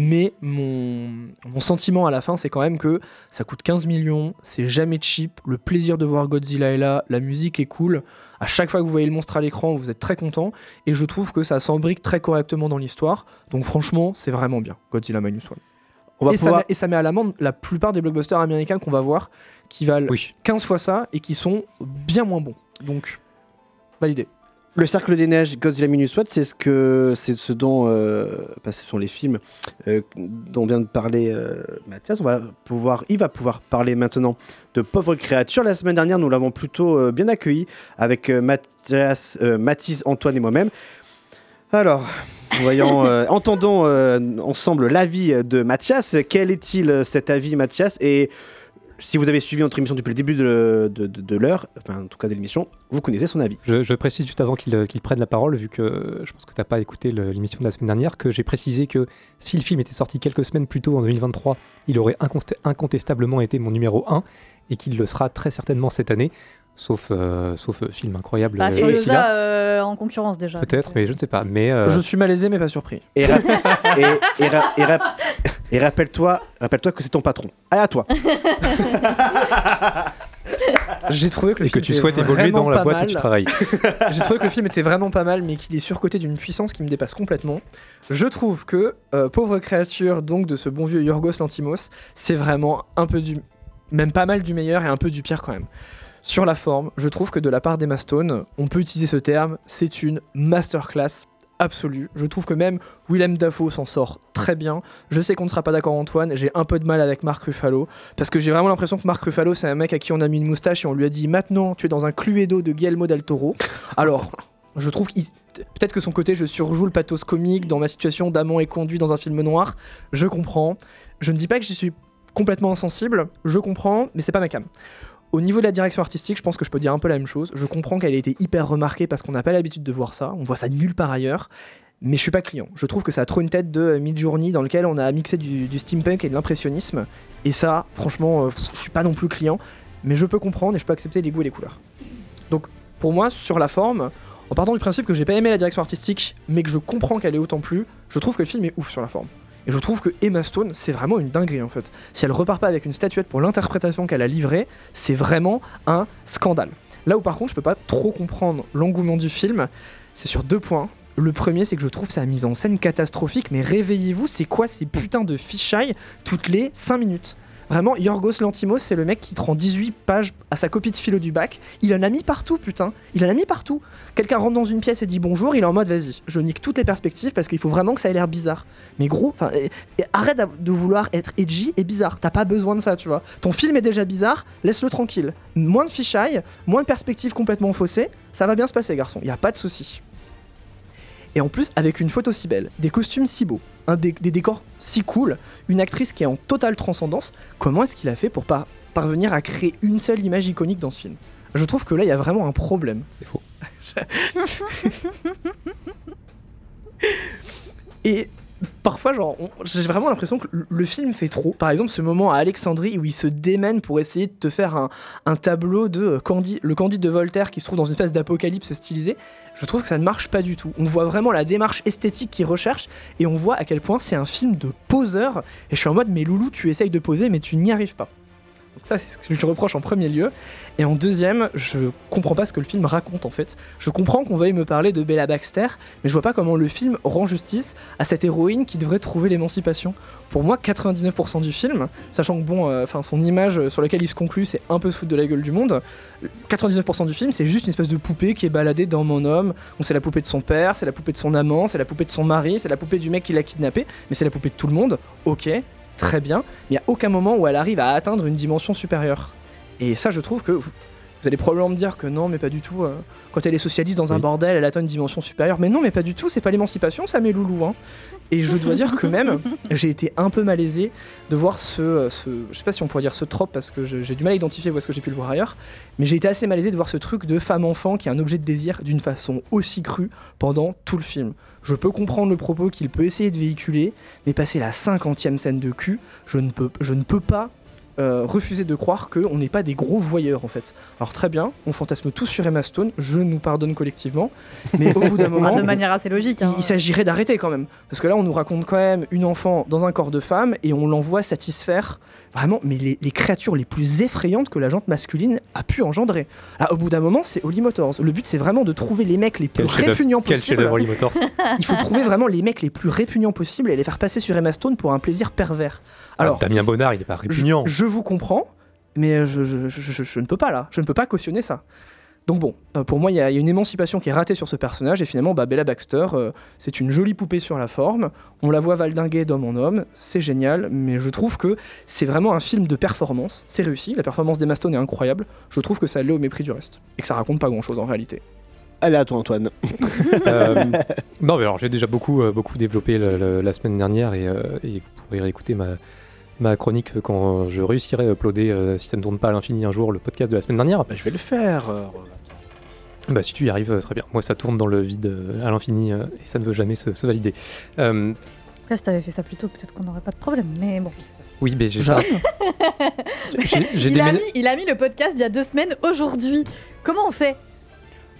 Mais mon, mon sentiment à la fin, c'est quand même que ça coûte quinze millions, c'est jamais cheap, le plaisir de voir Godzilla est là, la musique est cool, à chaque fois que vous voyez le monstre à l'écran, vous êtes très content, et je trouve que ça s'embrique très correctement dans l'histoire, donc franchement, c'est vraiment bien, Godzilla Minus One. On va et, pouvoir... ça met, et ça met à l'amende la plupart des blockbusters américains qu'on va voir, qui valent oui. quinze fois ça, et qui sont bien moins bons, donc validé. Le Cercle des Neiges, Godzilla Minus One, c'est ce que c'est ce dont euh, bah, ce sont les films euh, dont vient de parler euh, Mathias. On va pouvoir, il va pouvoir parler maintenant de Pauvre Créature. La semaine dernière, nous l'avons plutôt euh, bien accueilli avec euh, Mathias, euh, Mathis, Antoine et moi-même. Alors, voyons, euh, entendons euh, ensemble l'avis de Mathias. Quel est-il cet avis, Mathias? Et si vous avez suivi notre émission depuis le début de, de, de, de l'heure, enfin, en tout cas de l'émission, vous connaissez son avis. Je, je précise juste avant qu'il, qu'il prenne la parole, vu que je pense que tu n'as pas écouté le, l'émission de la semaine dernière, que j'ai précisé que si le film était sorti quelques semaines plus tôt en deux mille vingt-trois, il aurait incontestablement été mon numéro un, et qu'il le sera très certainement cette année, sauf, euh, sauf euh, film incroyable. Bah, Furiosa euh, en concurrence déjà. Peut-être, mais je ne sais pas. Mais, euh... je suis malaisé mais pas surpris. Et, ra- et, et, ra- et, ra- et rappelle-toi, rappelle-toi que c'est ton patron. Allez, à toi. J'ai trouvé que le et film que tu souhaites évoluer dans la boîte mal. Où tu travailles. J'ai trouvé que le film était vraiment pas mal, mais qu'il est surcoté d'une puissance qui me dépasse complètement. Je trouve que euh, Pauvre Créature, donc de ce bon vieux Yorgos Lanthimos, c'est vraiment un peu du, même pas mal du meilleur et un peu du pire quand même. Sur la forme, je trouve que de la part d'Emma Stone, on peut utiliser ce terme, c'est une masterclass absolue. Je trouve que même Willem Dafoe s'en sort très bien. Je sais qu'on ne sera pas d'accord, Antoine, j'ai un peu de mal avec Mark Ruffalo, parce que j'ai vraiment l'impression que Mark Ruffalo, c'est un mec à qui on a mis une moustache et on lui a dit « Maintenant, tu es dans un Cluedo de Guillermo del Toro ». Alors, je trouve qu'il... Peut-être que son côté, je surjoue le pathos comique dans ma situation d'amant et conduit dans un film noir. Je comprends. Je ne dis pas que je suis complètement insensible, je comprends, mais c'est pas ma came. Au niveau de la direction artistique, je pense que je peux dire un peu la même chose. Je comprends qu'elle a été hyper remarquée parce qu'on n'a pas l'habitude de voir ça. On voit ça nulle part ailleurs. Mais je suis pas client. Je trouve que ça a trop une tête de Midjourney dans lequel on a mixé du, du steampunk et de l'impressionnisme. Et ça, franchement, je suis pas non plus client. Mais je peux comprendre et je peux accepter les goûts et les couleurs. Donc, pour moi, sur la forme, en partant du principe que j'ai pas aimé la direction artistique, mais que je comprends qu'elle est autant plus, je trouve que le film est ouf sur la forme. Et je trouve que Emma Stone, c'est vraiment une dinguerie en fait. Si elle repart pas avec une statuette pour l'interprétation qu'elle a livrée, c'est vraiment un scandale. Là où par contre, je peux pas trop comprendre l'engouement du film, c'est sur deux points. Le premier, c'est que je trouve sa mise en scène catastrophique, mais réveillez-vous, c'est quoi ces putains de fisheye toutes les cinq minutes? Vraiment, Yorgos Lanthimos, c'est le mec qui te rend dix-huit pages à sa copie de philo du bac. Il en a mis partout, putain. Il en a mis partout. Quelqu'un rentre dans une pièce et dit bonjour, il est en mode vas-y, je nique toutes les perspectives parce qu'il faut vraiment que ça ait l'air bizarre. Mais gros, enfin, et, et arrête de vouloir être edgy et bizarre. T'as pas besoin de ça, tu vois. Ton film est déjà bizarre, laisse-le tranquille. Moins de fisheye, moins de perspectives complètement faussées, ça va bien se passer, garçon. Y a pas de souci. Et en plus, avec une photo si belle, des costumes si beaux, un des, des décors si cool, une actrice qui est en totale transcendance, comment est-ce qu'il a fait pour par- parvenir à créer une seule image iconique dans ce film? Je trouve que là, il y a vraiment un problème. C'est faux. Et parfois, genre, on, j'ai vraiment l'impression que le film fait trop. Par exemple, ce moment à Alexandrie où il se démène pour essayer de te faire un, un tableau de Candide, le Candide de Voltaire qui se trouve dans une espèce d'apocalypse stylisée, je trouve que ça ne marche pas du tout. On voit vraiment la démarche esthétique qu'il recherche et on voit à quel point c'est un film de poseur. Et je suis en mode, mais Loulou, tu essayes de poser, mais tu n'y arrives pas. Donc ça, c'est ce que je reproche en premier lieu. Et en deuxième, je comprends pas ce que le film raconte, en fait. Je comprends qu'on veuille me parler de Bella Baxter, mais je vois pas comment le film rend justice à cette héroïne qui devrait trouver l'émancipation. Pour moi, quatre-vingt-dix-neuf pour cent du film, sachant que bon, euh, son image sur laquelle il se conclut, c'est un peu se foutre de la gueule du monde, quatre-vingt-dix-neuf pour cent du film, c'est juste une espèce de poupée qui est baladée dans Mon Homme. Donc c'est la poupée de son père, c'est la poupée de son amant, c'est la poupée de son mari, c'est la poupée du mec qui l'a kidnappé, mais c'est la poupée de tout le monde. Ok, très bien, mais il n'y a aucun moment où elle arrive à atteindre une dimension supérieure. Et ça, je trouve que vous, vous allez probablement me dire que non, mais pas du tout. Euh, quand elle est socialiste dans un oui. bordel, elle atteint une dimension supérieure. Mais non, mais pas du tout, c'est pas l'émancipation, ça, mes loulous. Hein. Et je dois dire que même, j'ai été un peu malaisé de voir ce, ce... Je sais pas si on pourrait dire ce trope, parce que je, j'ai du mal à identifier où est-ce que j'ai pu le voir ailleurs. Mais j'ai été assez malaisé de voir ce truc de femme-enfant qui est un objet de désir d'une façon aussi crue pendant tout le film. Je peux comprendre le propos qu'il peut essayer de véhiculer, mais passer la cinquantième scène de cul, je ne peux, je ne peux pas Euh, refuser de croire qu'on n'est pas des gros voyeurs, en fait. Alors très bien, on fantasme tous sur Emma Stone, je nous pardonne collectivement, mais au bout d'un moment, de manière assez logique, hein. il, il s'agirait d'arrêter quand même, parce que là on nous raconte quand même une enfant dans un corps de femme et on l'envoie satisfaire vraiment mais les, les créatures les plus effrayantes que la gente masculine a pu engendrer. Là au bout d'un moment, c'est Holly Motors, le but c'est vraiment de trouver les mecs les plus quel répugnants quel possibles quel Holly Motors. Il faut trouver vraiment les mecs les plus répugnants possibles et les faire passer sur Emma Stone pour un plaisir pervers. Alors, Damien Bonnard, il est pas répugnant. Je, je vous comprends, mais je, je, je, je, je ne peux pas là, je ne peux pas cautionner ça. Donc bon, euh, pour moi, il y, y a une émancipation qui est ratée sur ce personnage, et finalement, bah, Bella Baxter, euh, c'est une jolie poupée sur la forme, on la voit valdinguer d'homme en homme, c'est génial, mais je trouve que c'est vraiment un film de performance, c'est réussi, la performance d'Emma Stone est incroyable, je trouve que ça l'est au mépris du reste, et que ça raconte pas grand-chose en réalité. Allez à toi, Antoine. euh, non, mais alors, j'ai déjà beaucoup, euh, beaucoup développé le, le, la semaine dernière, et, euh, et vous pourrez réécouter ma... ma chronique quand je réussirai à uploader, euh, si ça ne tourne pas à l'infini un jour, le podcast de la semaine dernière. Bah, je vais le faire. Euh... Bah, si tu y arrives, très bien. Moi, ça tourne dans le vide euh, à l'infini euh, et ça ne veut jamais se, se valider. Euh... Après, si tu avais fait ça plus tôt, peut-être qu'on n'aurait pas de problème, mais bon. Oui, mais j'ai ça. j'ai, j'ai il, démêl... a mis, il a mis le podcast il y a deux semaines aujourd'hui. Comment on fait ?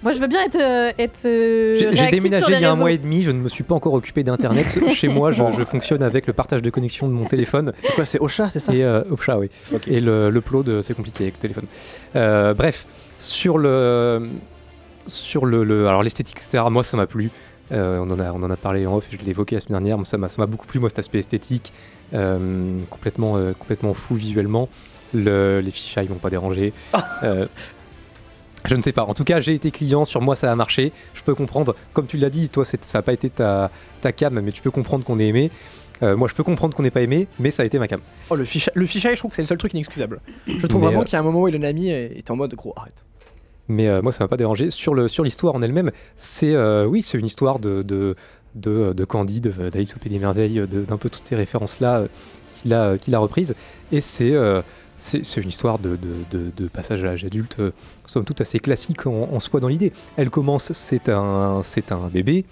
Moi, je veux bien être, euh, être euh, j'ai, j'ai déménagé il y a réseaux. un mois et demi, je ne me suis pas encore occupé d'Internet. Chez moi, je, je fonctionne avec le partage de connexion de mon téléphone. C'est quoi, c'est Ocha, c'est ça ? Et, euh, Ocha, oui. Okay. Et le, l'upload, c'est compliqué avec le téléphone. Euh, bref, sur le... Sur le, le alors, l'esthétique, et cetera, moi, ça m'a plu. Euh, on, en a, on en a parlé en off, je l'ai évoqué la semaine dernière. Mais ça, m'a, ça m'a beaucoup plu, moi, cet aspect esthétique. Euh, complètement, euh, complètement fou visuellement. Le, les fichailles ne m'ont pas dérangé. euh, Je ne sais pas. En tout cas, j'ai été client. Sur moi, ça a marché. Je peux comprendre. Comme tu l'as dit, toi, c'est, ça n'a pas été ta, ta cam, mais tu peux comprendre qu'on ait aimé. Euh, moi, je peux comprendre qu'on n'ait pas aimé, mais ça a été ma cam. Oh, le ficha- le fichaille, je trouve que c'est le seul truc inexcusable. Je trouve mais vraiment euh... qu'il y a un moment où Elonami était en mode gros, arrête. Mais euh, moi, ça ne m'a pas dérangé. Sur, le, sur l'histoire en elle-même, c'est euh, oui, c'est une histoire de, de, de, de Candide, d'Alice au Pays des Merveilles, de, d'un peu toutes ces références-là euh, qu'il a, qu'il a reprises. Et c'est... Euh, C'est, c'est une histoire de, de, de, de passage à l'âge adulte, euh, somme toute assez classique en, en soi dans l'idée. Elle commence, c'est un, c'est un bébé.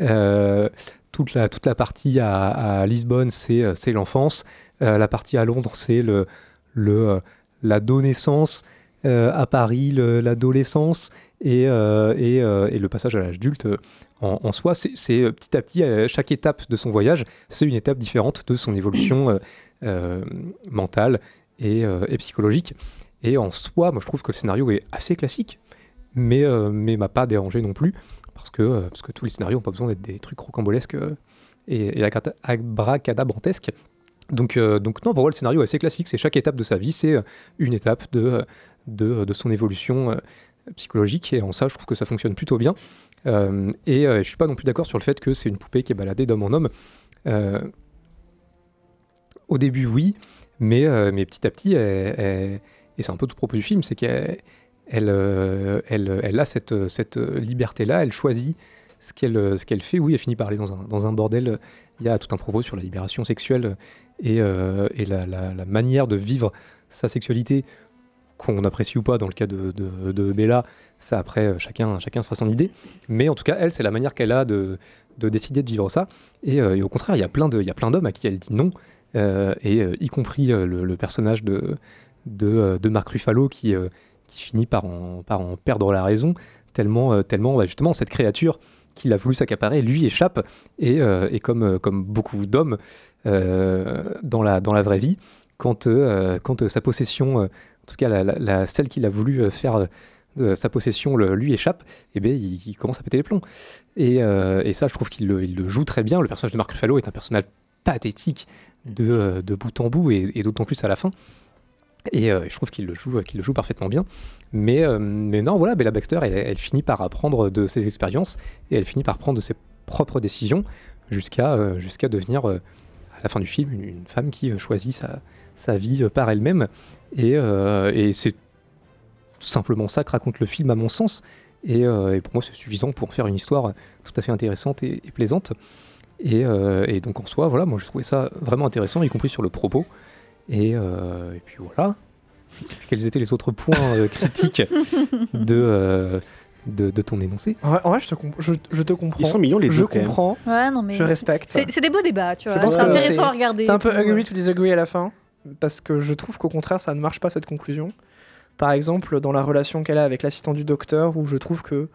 Euh, toute, la, toute la partie à, à Lisbonne, c'est, c'est l'enfance. Euh, la partie à Londres, c'est le, le, l'adolescence. Euh, à Paris, le, l'adolescence. Et, euh, et, euh, et le passage à l'âge adulte, euh, en, en soi, c'est, c'est petit à petit, euh, chaque étape de son voyage, c'est une étape différente de son évolution euh, euh, mentale. Et, euh, et psychologique. Et en soi, moi je trouve que le scénario est assez classique, mais, euh, mais m'a pas dérangé non plus, parce que, euh, parce que tous les scénarios n'ont pas besoin d'être des trucs rocambolesques euh, et, et abracadabrantesques. Donc, euh, donc non, pour moi le scénario est assez classique, c'est chaque étape de sa vie, c'est une étape de, de, de son évolution euh, psychologique, et en ça je trouve que ça fonctionne plutôt bien. Euh, et euh, je suis pas non plus d'accord sur le fait que c'est une poupée qui est baladée d'homme en homme. Euh, au début, oui. Mais, euh, mais petit à petit, elle, elle, et c'est un peu tout propos du film, c'est qu'elle elle, euh, elle, elle a cette, cette liberté-là, elle choisit ce qu'elle, ce qu'elle fait. Oui, elle finit par aller dans un, dans un bordel. Il y a tout un propos sur la libération sexuelle et, euh, et la, la, la manière de vivre sa sexualité qu'on apprécie ou pas dans le cas de, de, de Bella, ça après chacun, chacun se fera son idée, mais en tout cas elle c'est la manière qu'elle a de, de décider de vivre ça, et, euh, et au contraire il y a plein de, il y a plein d'hommes à qui elle dit non, euh, et euh, y compris euh, le, le personnage de, de, de Mark Ruffalo qui, euh, qui finit par en, par en perdre la raison, tellement, euh, tellement bah, justement cette créature qu'il a voulu s'accaparer, lui échappe, et, euh, et comme, comme beaucoup d'hommes euh, dans, la, dans la vraie vie, quand, euh, quand euh, sa possession, euh, en tout cas la, la, la, celle qu'il a voulu faire de sa possession le, lui échappe, eh bien, il, il commence à péter les plombs. Et, euh, et ça, je trouve qu'il le, il le joue très bien. Le personnage de Mark Ruffalo est un personnage pathétique de, de bout en bout, et, et d'autant plus à la fin. Et euh, je trouve qu'il le joue, qu'il le joue parfaitement bien. Mais, euh, mais non, voilà, Bella Baxter, elle, elle finit par apprendre de ses expériences et elle finit par prendre de ses propres décisions jusqu'à, euh, jusqu'à devenir, euh, à la fin du film, une, une femme qui choisit sa, sa vie par elle-même. Et, euh, et c'est tout simplement ça que raconte le film, à mon sens. Et, euh, et pour moi, c'est suffisant pour en faire une histoire tout à fait intéressante et, et plaisante. Et, euh, et donc, en soi, voilà, moi, je trouvais ça vraiment intéressant, y compris sur le propos. Et, euh, et puis voilà. Quels étaient les autres points euh, critiques de, euh, de, de ton énoncé ? En vrai, en vrai je, te comp- je, je te comprends. Ils sont mignons les deux. Je comprends. Ouais, non, mais je respecte. C'est, c'est des beaux débats, tu vois. Je pense c'est intéressant à regarder. C'est un peu agree to disagree à la fin, parce que je trouve qu'au contraire, ça ne marche pas cette conclusion. Par exemple, dans la relation qu'elle a avec l'assistant du docteur, où je trouve que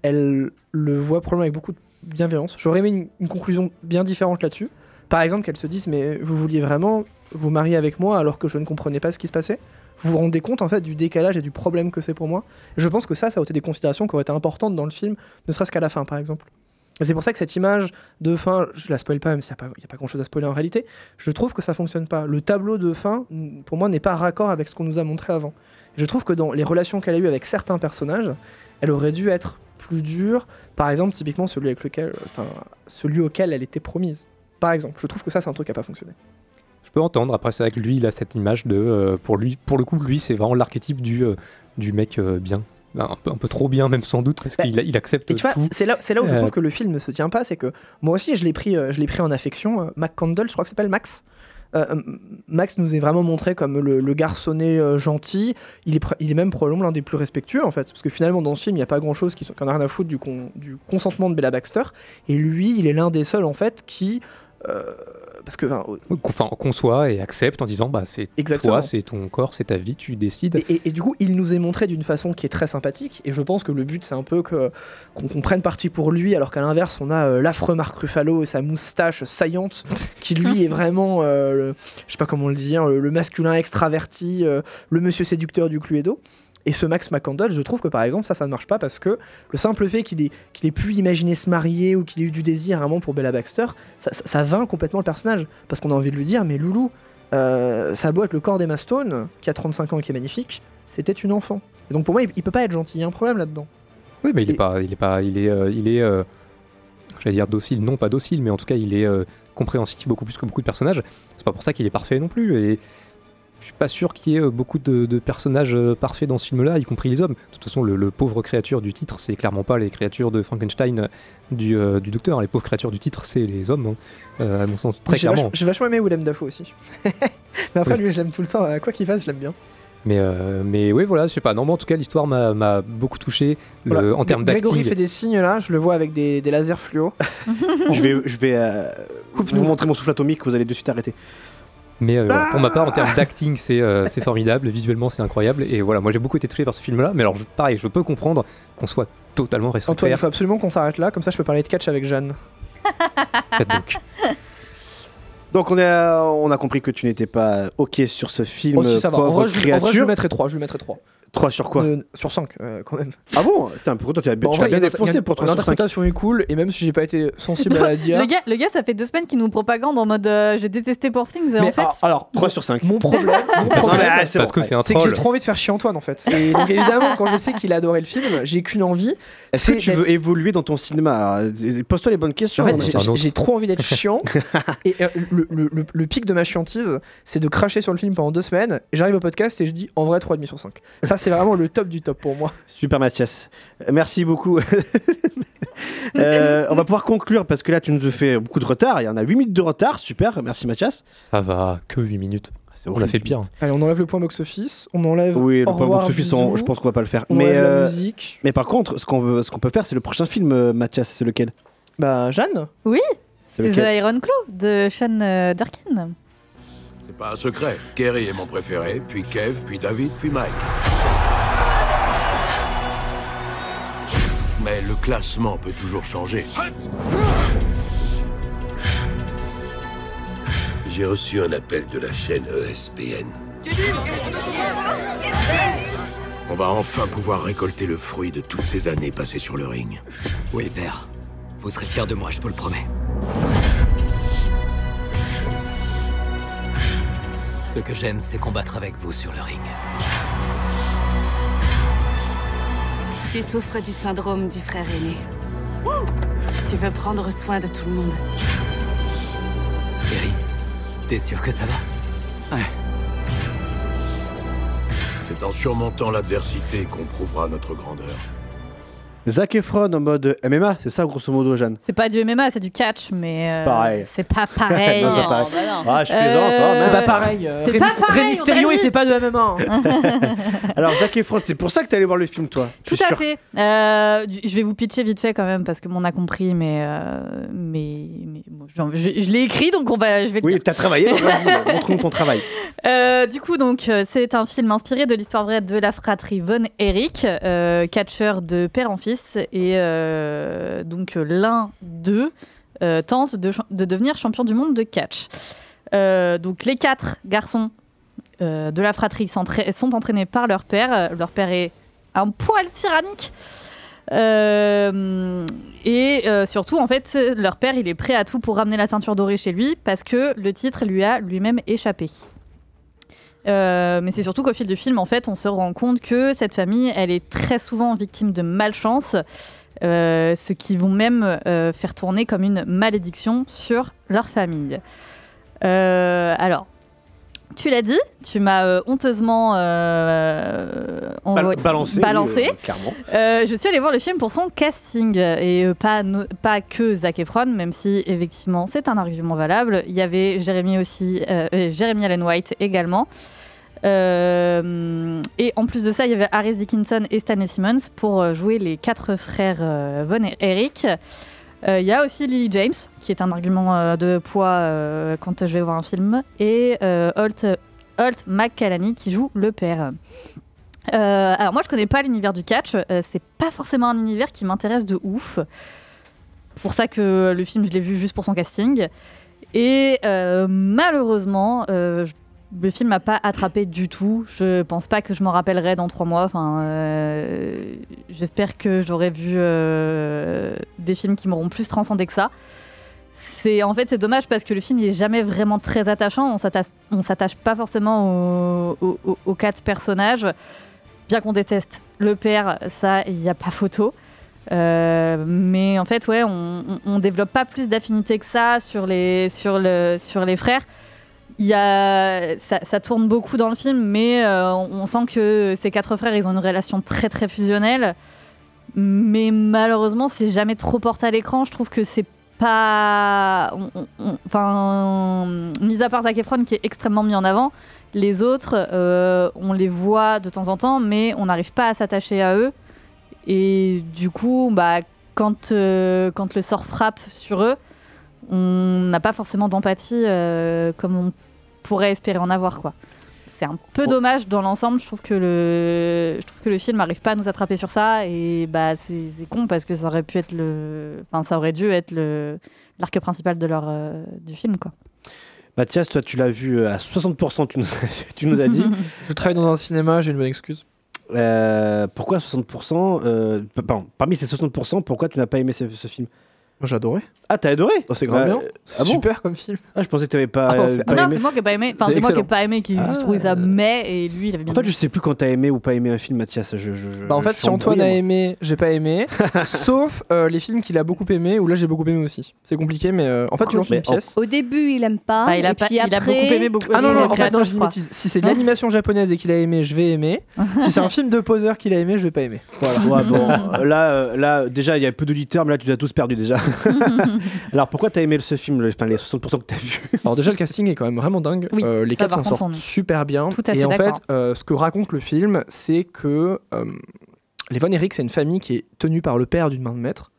elle le voit probablement avec beaucoup de bienveillance. J'aurais aimé une, une conclusion bien différente là-dessus. Par exemple, qu'elle se dise « Mais vous vouliez vraiment vous marier avec moi alors que je ne comprenais pas ce qui se passait ?» Vous vous rendez compte en fait du décalage et du problème que c'est pour moi. Je pense que ça, ça a été des considérations qui auraient été importantes dans le film, ne serait-ce qu'à la fin par exemple. Et c'est pour ça que cette image de fin, je la spoil pas, même s'il n'y a, a pas grand-chose à spoiler en réalité, je trouve que ça fonctionne pas. Le tableau de fin, pour moi, n'est pas raccord avec ce qu'on nous a montré avant. Et je trouve que dans les relations qu'elle a eues avec certains personnages, elle aurait dû être plus dure, par exemple typiquement celui, avec lequel, enfin, celui auquel elle était promise. Par exemple, je trouve que ça, c'est un truc qui n'a pas fonctionné. Je peux entendre. Après, c'est vrai que lui, il a cette image de... Euh, pour, lui, pour le coup, lui, c'est vraiment l'archétype du, euh, du mec euh, bien. Ben, un, peu, un peu trop bien, même sans doute, parce bah, qu'il il accepte et tu tout. Vois, c'est là, c'est là où euh... je trouve que le film ne se tient pas. C'est que moi aussi, je l'ai pris, euh, je l'ai pris en affection. Euh, Mac Candle, je crois que ça s'appelle Max. Euh, Max nous est vraiment montré comme le, le garçonnet euh, gentil. Il est, il est même probablement l'un des plus respectueux en fait, parce que finalement dans ce film il n'y a pas grand chose qui en a rien à foutre du, con, du consentement de Bella Baxter, et lui il est l'un des seuls en fait qui euh, parce que enfin, euh, enfin conçoit et accepte en disant bah c'est exactement. Toi, c'est ton corps, c'est ta vie, tu décides. Et, et, et du coup il nous est montré d'une façon qui est très sympathique, et je pense que le but c'est un peu que, qu'on, qu'on prenne parti pour lui, alors qu'à l'inverse on a euh, l'affreux Mark Ruffalo et sa moustache saillante qui lui est vraiment euh, le, je sais pas comment le dire, le, le masculin extraverti, euh, le monsieur séducteur du Cluedo. Et ce Max McCandle, je trouve que par exemple ça, ça ne marche pas, parce que le simple fait qu'il ait, qu'il ait pu imaginer se marier ou qu'il ait eu du désir à un moment pour Bella Baxter, ça, ça, ça vainc complètement le personnage, parce qu'on a envie de lui dire mais loulou, euh, ça a beau être le corps d'Emma Stone qui a trente-cinq ans et qui est magnifique, c'était une enfant. Et donc pour moi il, il peut pas être gentil, il y a un problème là-dedans. Oui mais il et... est pas, il est pas, il est, euh, il est euh, j'allais dire docile, non pas docile, mais en tout cas il est euh, compréhensif beaucoup plus que beaucoup de personnages. C'est pas pour ça qu'il est parfait non plus, et je suis pas sûr qu'il y ait beaucoup de, de personnages parfaits dans ce film-là, y compris les hommes. De toute façon, le, le pauvre créature du titre, c'est clairement pas les créatures de Frankenstein du, euh, du docteur. Les pauvres créatures du titre, c'est les hommes, hein. Euh, à mon sens, très j'ai clairement. Vach- j'ai vachement aimé Willem Dafoe aussi. Mais après, oui. Lui, je l'aime tout le temps. Quoi qu'il fasse, je l'aime bien. Mais, euh, mais oui, voilà, je sais pas. Non, mais en tout cas, l'histoire m'a, m'a beaucoup touché le, voilà. En termes d'acting. Grégory fait des signes là, je le vois avec des, des lasers fluo. je vais, je vais euh, vous montrer mon souffle atomique, vous allez de suite arrêter. Mais euh, ah pour ma part, en termes d'acting, c'est, euh, c'est formidable, visuellement c'est incroyable, et voilà, moi j'ai beaucoup été touché par ce film-là, mais alors je, pareil, je peux comprendre qu'on soit totalement réfractaire. Antoine, il faut absolument qu'on s'arrête là, comme ça je peux parler de catch avec Jeanne. Faites donc. Donc on a, on a compris que tu n'étais pas ok sur ce film. Oh, si, ça va. En vrai, je, en vrai, je lui mettrais trois, je lui mettrais trois. trois sur quoi ? euh, Sur cinq, euh, quand même. Ah bon ? Putain, pourtant tu, tu as bien dépensé pour trois sur cinq. L'interprétation est cool, et même si j'ai pas été sensible à la dire... Le gars, le gars, ça fait deux semaines qu'il nous propagande en mode euh, j'ai détesté Poor Things, mais en fait... Alors, trois sur cinq. Mon problème, mon problème ah, c'est, parce bon, que c'est, un c'est que j'ai trop envie de faire chier Antoine, en fait. Et donc évidemment, quand je sais qu'il a adoré le film, j'ai qu'une envie... Est-ce c'est que tu d'être... veux évoluer dans ton cinéma ? Alors, pose-toi les bonnes questions. En fait, j'ai, j'ai trop envie d'être chiant, et euh, le, le, le, le pic de ma chiantise, c'est de cracher sur le film pendant deux semaines, j'arrive au podcast et je dis en vrai trois virgule cinq sur cinq. Ça, c'est vraiment le top du top pour moi. Super Mathias. Merci beaucoup. euh, on va pouvoir conclure parce que là, tu nous fais beaucoup de retard. Il y en a huit minutes de retard. Super. Merci Mathias. Ça va, que huit minutes. On l'a fait pire. Allez, on enlève le point box-office, on enlève. Oui, le point box-office, je pense qu'on va pas le faire. On mais euh, la musique. Mais par contre, ce qu'on, veut, ce qu'on peut faire, c'est le prochain film, euh, Mathias, c'est lequel? Bah, Jeanne. Oui, c'est, c'est The Iron Claw de Sean euh, Durkin. C'est pas un secret. Kerry est mon préféré, puis Kev, puis David, puis Mike. Mais le classement peut toujours changer. J'ai reçu un appel de la chaîne E S P N. On va enfin pouvoir récolter le fruit de toutes ces années passées sur le ring. Oui, père. Vous serez fiers de moi, je vous le promets. Ce que j'aime, c'est combattre avec vous sur le ring. Tu souffres du syndrome du frère aîné. Ouh, tu veux prendre soin de tout le monde. Terry, t'es sûr que ça va? Ouais. C'est en surmontant l'adversité qu'on prouvera notre grandeur. Zach Efron en mode M M A, c'est ça grosso modo, Jeanne? C'est pas du M M A, c'est du catch, mais euh, c'est pareil. C'est pas pareil. Non, c'est pas pareil. Oh, bah non. Ah, je plaisante. Euh... Hein, c'est pas pareil. Euh... C'est Ré- pas pareil. Ré Mysterio, il fait pas de M M A. Hein. Alors Zach Efron, c'est pour ça que t'es allé voir le film, toi? Tout à sûr. fait. Euh, je vais vous pitcher vite fait quand même parce que bon, on a compris, mais euh, mais, mais bon, genre, je, je l'ai écrit, donc on va. Je vais. Oui, t'as travaillé. Vas-y, montre-nous ton travail. Euh, du coup, donc c'est un film inspiré de l'histoire vraie de la fratrie Von Erich, euh, catcheur de père en fils. Et euh, donc l'un d'eux euh, tente de, ch- de devenir champion du monde de catch. Euh, donc les quatre garçons euh, de la fratrie sont entraînés par leur père. Leur père est un poil tyrannique. Euh, et euh, surtout, en fait, leur père, il est prêt à tout pour ramener la ceinture dorée chez lui parce que le titre lui a lui-même échappé. Euh, mais c'est surtout qu'au fil du film, en fait, on se rend compte que cette famille, elle est très souvent victime de malchance, euh, ce qui vont même euh, faire tourner comme une malédiction sur leur famille. Euh, alors, tu l'as dit, tu m'as euh, honteusement euh, envo- Bal- balancé. balancé. Euh, clairement. Euh, je suis allée voir le film pour son casting et euh, pas, no- pas que Zac Efron, même si effectivement c'est un argument valable. Il y avait Jérémy aussi, euh, Jérémy Allen White également. Euh, et en plus de ça, il y avait Harris Dickinson et Stanley Simmons pour jouer les quatre frères euh, Von Erich. Il euh, y a aussi Lily James, qui est un argument euh, de poids euh, quand je vais voir un film, et euh, Holt, Holt McCallany qui joue le père. Euh, alors moi, je connais pas l'univers du catch, euh, c'est pas forcément un univers qui m'intéresse de ouf. Pour ça que le film, je l'ai vu juste pour son casting. Et euh, malheureusement, euh, je, le film m'a pas attrapé du tout. Je pense pas que je m'en rappellerai dans trois mois. Enfin, euh, j'espère que j'aurai vu euh, des films qui m'auront plus transcendé que ça. C'est, en fait, c'est dommage parce que le film il est jamais vraiment très attachant. On s'attache, on s'attache pas forcément aux, aux, aux quatre personnages. Bien qu'on déteste le père, ça, il n'y a pas photo. Euh, mais en fait, ouais, on, on, on développe pas plus d'affinité que ça sur les, sur le, sur les frères. Il y a, ça, ça tourne beaucoup dans le film, mais euh, on, on sent que ces quatre frères, ils ont une relation très très fusionnelle. Mais malheureusement, c'est jamais trop porté à l'écran. Je trouve que c'est pas, enfin, mis à part Zac Efron qui est extrêmement mis en avant, les autres, euh, on les voit de temps en temps, mais on n'arrive pas à s'attacher à eux. Et du coup, bah, quand euh, quand le sort frappe sur eux, on n'a pas forcément d'empathie euh, comme on pourrait espérer en avoir, quoi. C'est un peu dommage dans l'ensemble. Je trouve que le, je trouve que le film n'arrive pas à nous attraper sur ça et bah c'est, c'est con parce que ça aurait pu être le, enfin ça aurait dû être le l'arc principal de leur euh, du film, quoi. Mathias, toi tu l'as vu à soixante pour cent, tu nous, tu nous as dit. Je travaille dans un cinéma, j'ai une bonne excuse. Euh, pourquoi soixante pour cent euh, pardon, parmi ces soixante pour cent, pourquoi tu n'as pas aimé ce, ce film? Moi j'ai adoré. Ah, t'as adoré? Oh, c'est grave euh, bien. C'est ah super bon comme film. Ah, je pensais que t'avais pas, ah, non, c'est... pas non, aimé. Non, c'est moi qui ai pas aimé. Enfin, c'est, c'est moi qui ai pas aimé, qui ah, trouvais ça mais et lui il avait bien. En fait, je sais plus quand t'as aimé ou pas aimé un film, Mathias. Je, je, bah, en je fait, si Antoine a aimé, j'ai pas aimé. Sauf euh, les films qu'il a beaucoup aimé, ou là j'ai beaucoup aimé aussi. C'est compliqué, mais euh, en fait, tu lances une pièce. Au début, il aime pas. Bah, il, a et pas puis après... il a beaucoup aimé. Beaucoup... Ah non, non, en fait, non, je dis si c'est de l'animation japonaise et qu'il a aimé, je vais aimer. Si c'est un film de poseur qu'il a aimé, je vais pas aimer. Voilà. Là, déjà, il y a peu d'auditeurs, mais là, tu as tous perdu déjà. Alors pourquoi t'as aimé ce film, le, enfin, les soixante pour cent que t'as vu? Alors déjà le casting est quand même vraiment dingue, oui, euh, les quatre s'en sortent on... super bien. Tout à fait. Et en fait euh, ce que raconte le film, c'est que euh, les Von Erich, c'est une famille qui est tenue par le père d'une main de maître.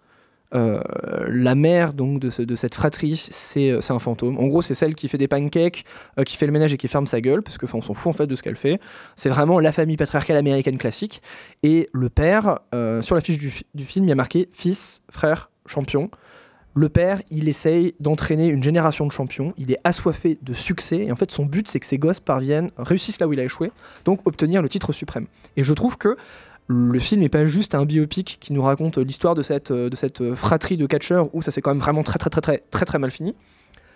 Euh, la mère donc de, ce, de cette fratrie, c'est, c'est un fantôme. En gros, c'est celle qui fait des pancakes, euh, qui fait le ménage et qui ferme sa gueule, parce que enfin, on s'en fout en fait de ce qu'elle fait. C'est vraiment la famille patriarcale américaine classique. Et le père, euh, sur la fiche du, fi- du film, il y a marqué fils, frère, champion. Le père, il essaye d'entraîner une génération de champions. Il est assoiffé de succès. Et en fait, son but, c'est que ses gosses parviennent, réussissent là où il a échoué, donc obtenir le titre suprême. Et je trouve que le film n'est pas juste un biopic qui nous raconte l'histoire de cette, de cette fratrie de catcheurs où ça s'est quand même vraiment très très très très très très mal fini.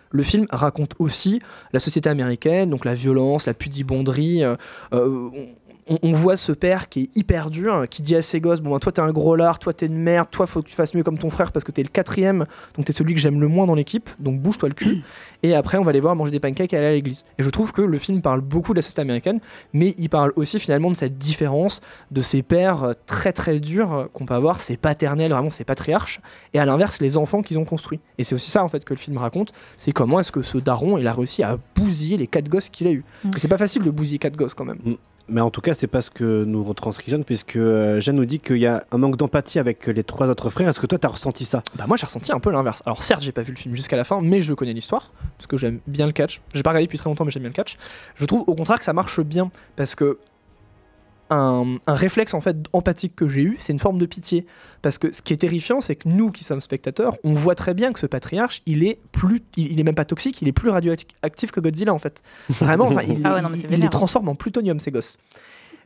Le film raconte aussi la société américaine, donc la violence, la pudibonderie. Euh, on, on voit ce père qui est hyper dur, qui dit à ses gosses « Bon, ben, toi t'es un gros lard, toi t'es une merde, toi faut que tu fasses mieux comme ton frère parce que t'es le quatrième, donc t'es celui que j'aime le moins dans l'équipe, donc bouge-toi le cul. » Et après on va les voir manger des pancakes et aller à l'église. Et je trouve que le film parle beaucoup de la société américaine, mais il parle aussi finalement de cette différence, de ces pères très très durs qu'on peut avoir, ces paternels, vraiment ces patriarches, et à l'inverse les enfants qu'ils ont construits. Et c'est aussi ça en fait que le film raconte, c'est comment est-ce que ce daron il a réussi à bousiller les quatre gosses qu'il a eu. Mmh. Et c'est pas facile de bousiller quatre gosses quand même. Mmh. Mais en tout cas c'est pas ce que nous retranscrit Jeanne, puisque euh, Jeanne nous dit qu'il y a un manque d'empathie avec les trois autres frères. Est-ce que toi t'as ressenti ça? Bah moi j'ai ressenti un peu l'inverse. Alors certes j'ai pas vu le film jusqu'à la fin, mais je connais l'histoire parce que j'aime bien le catch. J'ai pas regardé depuis très longtemps mais j'aime bien le catch. Je trouve au contraire que ça marche bien parce que un, un réflexe en fait empathique que j'ai eu, c'est une forme de pitié, parce que ce qui est terrifiant c'est que nous qui sommes spectateurs, on voit très bien que ce patriarche il est plus, il, il est même pas toxique, il est plus radioactif que Godzilla en fait, vraiment. Enfin, il, ah ouais, non, mais c'est il les transforme en plutonium ces gosses,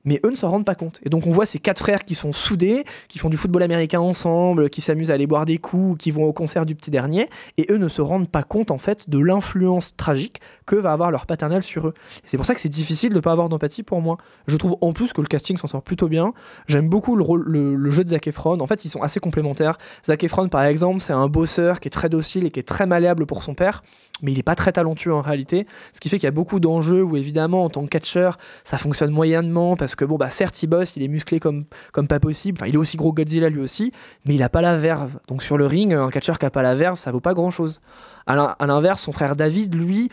mais eux ne s'en rendent pas compte. Et donc on voit ces quatre frères qui sont soudés, qui font du football américain ensemble, qui s'amusent à aller boire des coups, qui vont au concert du petit dernier, et eux ne se rendent pas compte en fait de l'influence tragique que va avoir leur paternel sur eux. Et c'est pour ça que c'est difficile de ne pas avoir d'empathie pour moi. Je trouve en plus que le casting s'en sort plutôt bien. J'aime beaucoup le, rôle, le, le jeu de Zach Efron. En fait, ils sont assez complémentaires. Zach Efron, par exemple, c'est un bosseur qui est très docile et qui est très malléable pour son père, mais il n'est pas très talentueux en réalité, ce qui fait qu'il y a beaucoup d'enjeux où évidemment en tant que catcheur ça fonctionne moyennement parce que bon bah certes il bosse, il est musclé comme, comme pas possible, enfin il est aussi gros Godzilla lui aussi, mais il n'a pas la verve, donc sur le ring un catcheur qui n'a pas la verve ça vaut pas grand chose. À l'inverse son frère David lui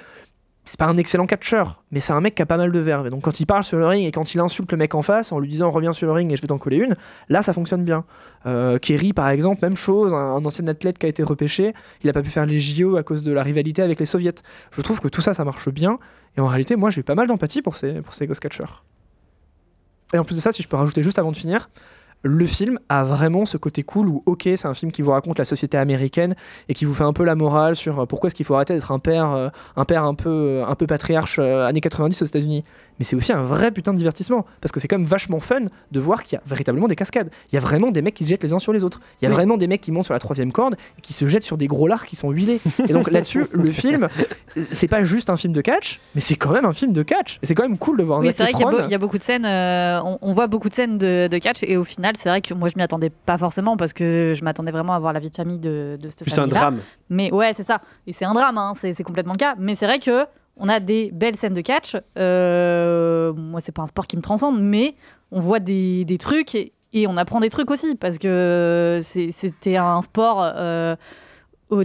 c'est pas un excellent catcheur, mais c'est un mec qui a pas mal de verve. Et donc quand il parle sur le ring et quand il insulte le mec en face en lui disant reviens sur le ring et je vais t'en coller une, là ça fonctionne bien. Euh, Kerry par exemple, même chose, un, un ancien athlète qui a été repêché, il a pas pu faire les J O à cause de la rivalité avec les soviets. Je trouve que tout ça ça marche bien et en réalité moi j'ai eu pas mal d'empathie pour ces, pour ces ghost catcheurs. Et en plus de ça, si je peux rajouter juste avant de finir, le film a vraiment ce côté cool où, ok, c'est un film qui vous raconte la société américaine et qui vous fait un peu la morale sur pourquoi est-ce qu'il faut arrêter d'être un père, un père un peu, un peu patriarche années quatre-vingt-dix aux États-Unis. Mais c'est aussi un vrai putain de divertissement parce que c'est quand même vachement fun de voir qu'il y a véritablement des cascades. Il y a vraiment des mecs qui se jettent les uns sur les autres. Il y a oui. vraiment des mecs qui montent sur la troisième corde et qui se jettent sur des gros lards qui sont huilés. Et donc là-dessus, le film, c'est pas juste un film de catch, mais c'est quand même un film de catch. Et c'est quand même cool de voir oui, Zac Efron. C'est vrai qu'il y a, beau, y a beaucoup de scènes, euh, on, on voit beaucoup de scènes de, de catch et au final, c'est vrai que moi je m'y attendais pas forcément parce que je m'attendais vraiment à voir la vie de famille de, de cette famille-là. C'est un drame. Mais ouais, c'est ça. Et c'est un drame, hein. c'est, c'est complètement le cas. Mais c'est vrai que on a des belles scènes de catch. Euh, moi, c'est pas un sport qui me transcende, mais on voit des, des trucs et, et on apprend des trucs aussi parce que c'est, c'était un sport euh, au,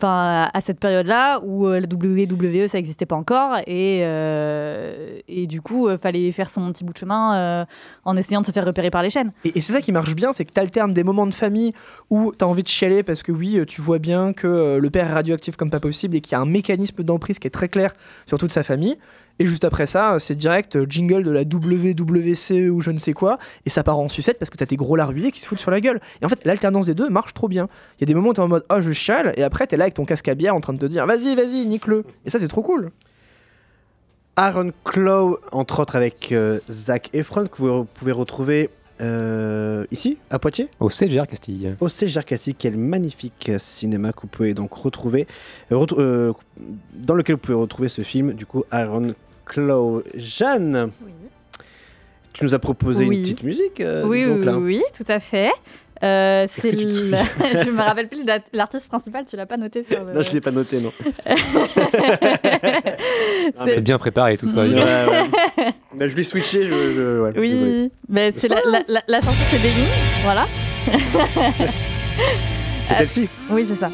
ben, à cette période-là où la W W E ça n'existait pas encore et, euh, et du coup, il fallait faire son petit bout de chemin euh, en essayant de se faire repérer par les chaînes. Et, et c'est ça qui marche bien, c'est que tu alternes des moments de famille où tu as envie de chialer parce que oui, tu vois bien que le père est radioactif comme pas possible et qu'il y a un mécanisme d'emprise qui est très clair sur toute sa famille. Et juste après ça, c'est direct jingle de la W W C ou je ne sais quoi, et ça part en sucette parce que t'as tes gros largués qui se foutent sur la gueule. Et en fait, l'alternance des deux marche trop bien. Il y a des moments où t'es en mode oh je chiale, et après t'es là avec ton casque à bière en train de te dire vas-y, vas-y, nique-le. Et ça, c'est trop cool. Iron Claw, entre autres avec euh, Zach Efron, que vous pouvez retrouver euh, ici, à Poitiers. Au C G R Castille. Au C G R Castille, quel magnifique cinéma que vous pouvez donc retrouver, euh, ret- euh, dans lequel vous pouvez retrouver ce film, du coup, Iron Claude. Jeanne, oui. tu nous as proposé oui. une petite musique euh, oui, donc, là. Oui, oui, tout à fait. Euh, c'est l... Je me rappelle plus de l'artiste principal, tu l'as pas noté sur le... Non, je l'ai pas noté, non. C'est ah, bien préparé tout ça. Ouais, ouais. Ben, je l'ai switché. Je, je, ouais, oui, mais c'est la, la, la, la chanson, c'est Béline, voilà. C'est euh, celle-ci. Oui, c'est ça.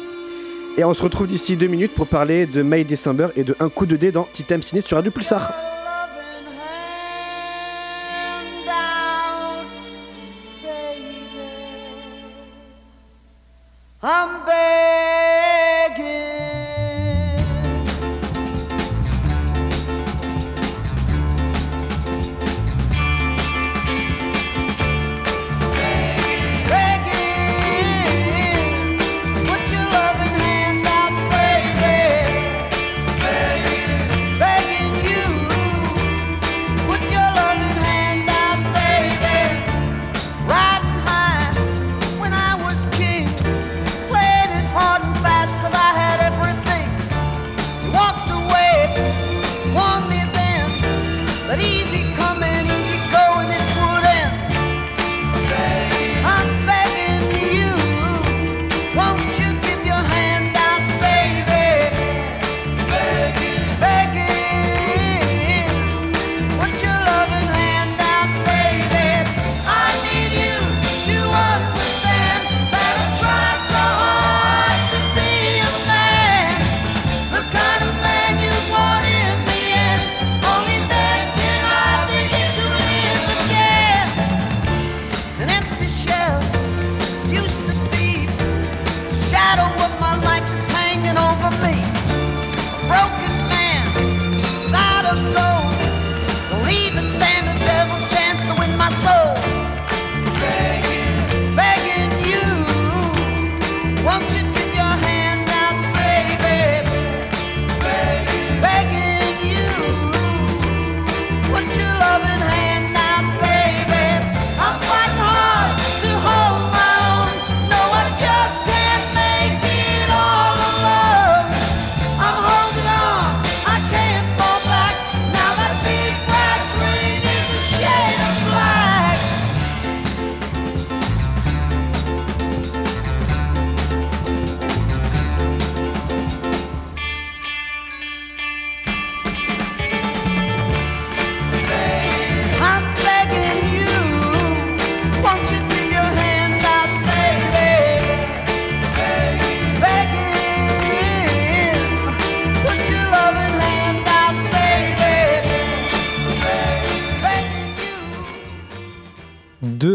Et on se retrouve d'ici deux minutes pour parler de May December et de Un Coup de Dé dans Tea Time Ciné sur Radio Pulsar. I'm begging, begging, put your loving hand out, baby, begging, begging you, put your loving hand out, baby, right.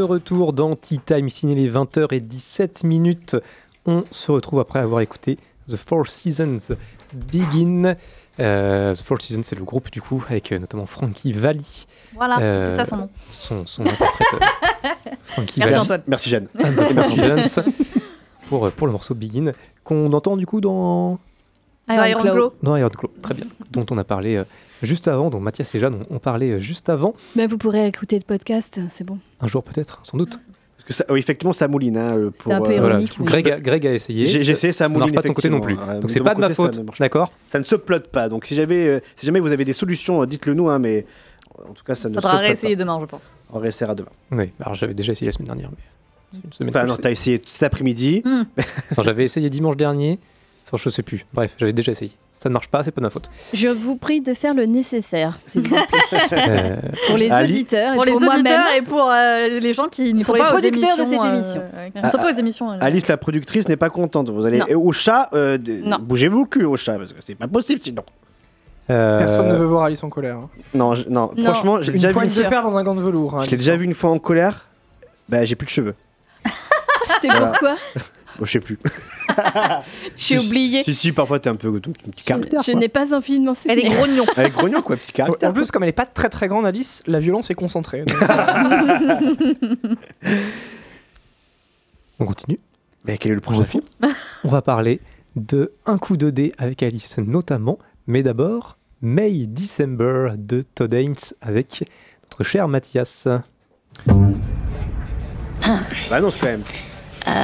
Retour dans Tea Time Ciné, les vingt heures dix-sept. On se retrouve après avoir écouté The Four Seasons Begin. Euh, The Four Seasons, c'est le groupe du coup, avec euh, notamment Frankie Valli. Voilà, euh, c'est ça son nom. Son, son interprète. Euh, Frankie Valli. Merci Antoine. Merci Jeanne. Merci Jeanne pour, pour le morceau Begin, qu'on entend du coup dans... Dans Iron Claw. Dans Iron Claw, très bien. Dont on a parlé... Euh, Juste avant, donc Mathias et Jeanne ont parlé juste avant. Mais vous pourrez écouter le podcast, c'est bon. Un jour peut-être, sans doute. Parce que ça, oui, effectivement, ça mouline. Hein, pour, c'est un peu ironique. Voilà. Greg, a, Greg a essayé. J'ai, j'ai essayé, ça mouline. Ça marche pas de ton côté non plus. Donc c'est pas de ma faute, d'accord. Ça ne se plotte pas. Donc si, j'avais, euh, si jamais vous avez des solutions, dites-le nous. Hein, mais en tout cas, ça ne se plotte pas. On va réessayer demain, je pense. On réessayera demain. Oui, alors j'avais déjà essayé la semaine dernière. Mais une semaine enfin, non, t'as essayé cet après-midi. Mm. Non, j'avais essayé dimanche dernier. Enfin, je sais plus. Bref, j'avais déjà essayé. Ça ne marche pas, c'est pas de ma faute. Je vous prie de faire le nécessaire, s'il vous plaît. Pour les Ali. auditeurs et pour, pour les auditeurs et pour euh, les gens qui ne sont pas aux émissions. Pour les producteurs de cette émission. Euh, qui ne sont pas aux émissions. Alice, la productrice, n'est pas contente. Vous allez et au chat, euh, d- bougez-vous le cul au chat, parce que c'est pas possible sinon. Euh... Personne ne veut voir Alice en colère. Hein. Non, je, non, non, franchement, j'ai déjà vu une pointe de fer dans un gant de velours. Hein, je l'ai déjà vu une fois en colère. Bah, j'ai plus de cheveux. C'était voilà. Pourquoi? Oh, je sais plus. J'ai oublié. Si, si, parfois t'es un peu ton petit caractère. Je, je n'ai pas envie de m'en souvenir. Elle est grognon. Elle est grognon, quoi, petit caractère. En plus, comme elle n'est pas très très grande, Alice, la violence est concentrée. Donc... On continue. Mais quel est le prochain film ? On va parler de Un Coup de Dé avec Alice notamment, mais d'abord May December de Todd Haynes avec notre cher Mathias. Bah non, c'est quand même. Euh...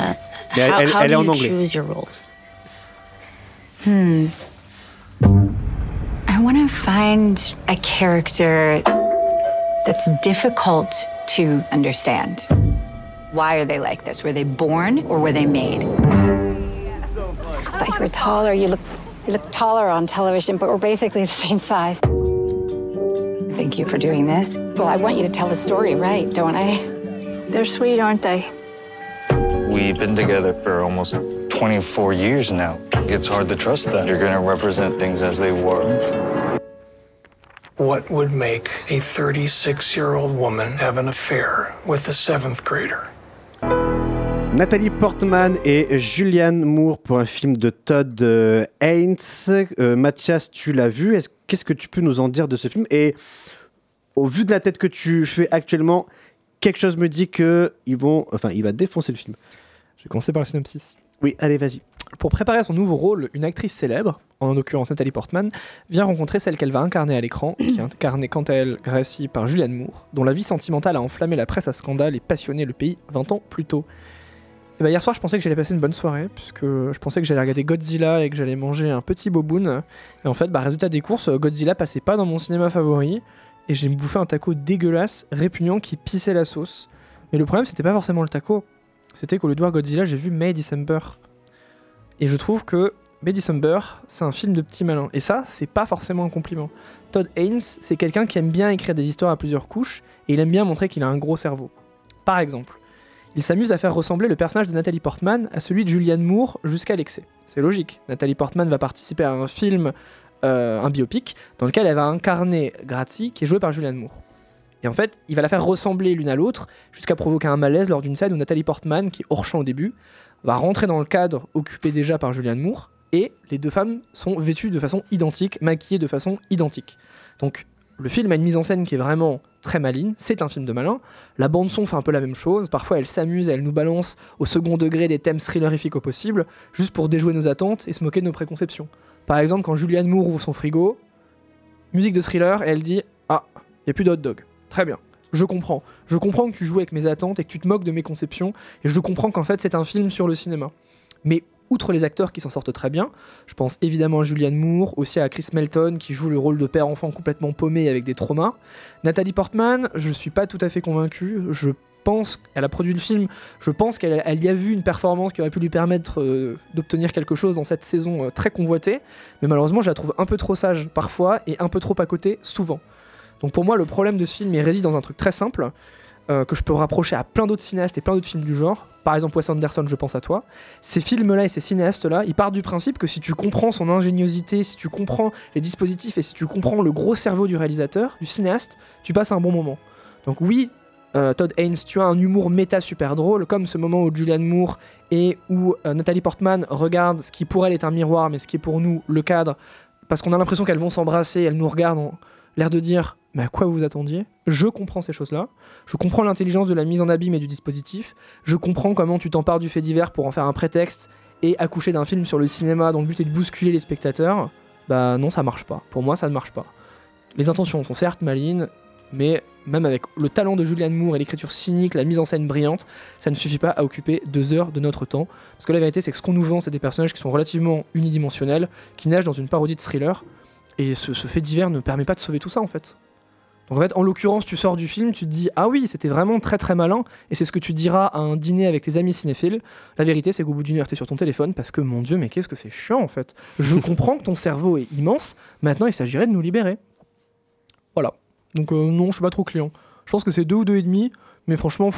Mais elle, how, elle, how elle do est en you anglais. Choose your roles? Hmm. I want to find a character that's difficult to understand. Why are they like this? Were they born or were they made? I thought you were taller. You look, you look taller on television, but we're basically the same size. Thank you for doing this. Well, I want you to tell the story right, don't I? They're sweet, aren't they? We've been together for almost twenty-four years now. It's hard to trust that you're going to represent things as they were. What would make a thirty-six-year-old woman have an affair with a seventh grader? Natalie Portman et Julianne Moore pour un film de Todd Haynes. Euh, Mathias, tu l'as vu. Est-ce, qu'est-ce que tu peux nous en dire de ce film? Et au vu de la tête que tu fais actuellement, quelque chose me dit que ils vont, enfin, il va défoncer le film. Je vais commencer par le synopsis. Oui, allez, vas-y. Pour préparer son nouveau rôle, une actrice célèbre, en l'occurrence Natalie Portman, vient rencontrer celle qu'elle va incarner à l'écran, qui est incarnée quant à elle, Gracie, par Julianne Moore, dont la vie sentimentale a enflammé la presse à scandale et passionné le pays vingt ans plus tôt. Et bah hier soir, je pensais que j'allais passer une bonne soirée, puisque je pensais que j'allais regarder Godzilla et que j'allais manger un petit boboon. Et en fait, bah, résultat des courses, Godzilla passait pas dans mon cinéma favori, et j'ai bouffé un taco dégueulasse, répugnant, qui pissait la sauce. Mais le problème, c'était pas forcément le taco. C'était qu'au lieu de voir Godzilla, j'ai vu May December. Et je trouve que May December, c'est un film de petits malins. Et ça, c'est pas forcément un compliment. Todd Haynes, c'est quelqu'un qui aime bien écrire des histoires à plusieurs couches, et il aime bien montrer qu'il a un gros cerveau. Par exemple, il s'amuse à faire ressembler le personnage de Natalie Portman à celui de Julianne Moore jusqu'à l'excès. C'est logique. Natalie Portman va participer à un film, euh, un biopic, dans lequel elle va incarner Gracie, qui est jouée par Julianne Moore. Et en fait, il va la faire ressembler l'une à l'autre, jusqu'à provoquer un malaise lors d'une scène où Natalie Portman, qui est hors champ au début, va rentrer dans le cadre occupé déjà par Julianne Moore, et les deux femmes sont vêtues de façon identique, maquillées de façon identique. Donc, le film a une mise en scène qui est vraiment très maligne, c'est un film de malin. La bande-son fait un peu la même chose, parfois elle s'amuse, elle nous balance au second degré des thèmes thrillerifiques au possible, juste pour déjouer nos attentes et se moquer de nos préconceptions. Par exemple, quand Julianne Moore ouvre son frigo, musique de thriller, et elle dit « Ah, il n'y a plus de hot dog ». Très bien, je comprends. Je comprends que tu joues avec mes attentes et que tu te moques de mes conceptions, et je comprends qu'en fait c'est un film sur le cinéma. Mais outre les acteurs qui s'en sortent très bien, je pense évidemment à Julianne Moore, aussi à Chris Melton qui joue le rôle de père-enfant complètement paumé avec des traumas. Natalie Portman, je ne suis pas tout à fait convaincu, je pense qu'elle a produit le film, je pense qu'elle elle y a vu une performance qui aurait pu lui permettre euh, d'obtenir quelque chose dans cette saison euh, très convoitée, mais malheureusement je la trouve un peu trop sage parfois et un peu trop à côté souvent. Donc pour moi, le problème de ce film, il réside dans un truc très simple, euh, que je peux rapprocher à plein d'autres cinéastes et plein d'autres films du genre. Par exemple, Wes Anderson, je pense à toi. Ces films-là et ces cinéastes-là, ils partent du principe que si tu comprends son ingéniosité, si tu comprends les dispositifs et si tu comprends le gros cerveau du réalisateur, du cinéaste, tu passes un bon moment. Donc oui, euh, Todd Haynes, tu as un humour méta super drôle, comme ce moment où Julianne Moore et où euh, Natalie Portman regarde ce qui pour elle est un miroir, mais ce qui est pour nous le cadre, parce qu'on a l'impression qu'elles vont s'embrasser, elles nous regardent en l'air de dire... Mais à quoi vous attendiez ? Je comprends ces choses-là. Je comprends l'intelligence de la mise en abîme et du dispositif. Je comprends comment tu t'empares du fait divers pour en faire un prétexte et accoucher d'un film sur le cinéma dont le but est de bousculer les spectateurs. Bah non, ça marche pas. Pour moi, ça ne marche pas. Les intentions sont certes malignes, mais même avec le talent de Julianne Moore et l'écriture cynique, la mise en scène brillante, ça ne suffit pas à occuper deux heures de notre temps. Parce que la vérité, c'est que ce qu'on nous vend, c'est des personnages qui sont relativement unidimensionnels, qui nagent dans une parodie de thriller, et ce, ce fait divers ne permet pas de sauver tout ça, en fait. Donc en fait, en l'occurrence, tu sors du film, tu te dis « Ah oui, c'était vraiment très très malin » et c'est ce que tu diras à un dîner avec tes amis cinéphiles. La vérité, c'est qu'au bout d'une heure, t'es sur ton téléphone parce que, mon Dieu, mais qu'est-ce que c'est chiant, en fait. Je comprends que ton cerveau est immense, maintenant il s'agirait de nous libérer. Voilà. Donc euh, non, je suis pas trop client. Je pense que c'est deux ou deux et demi, mais franchement,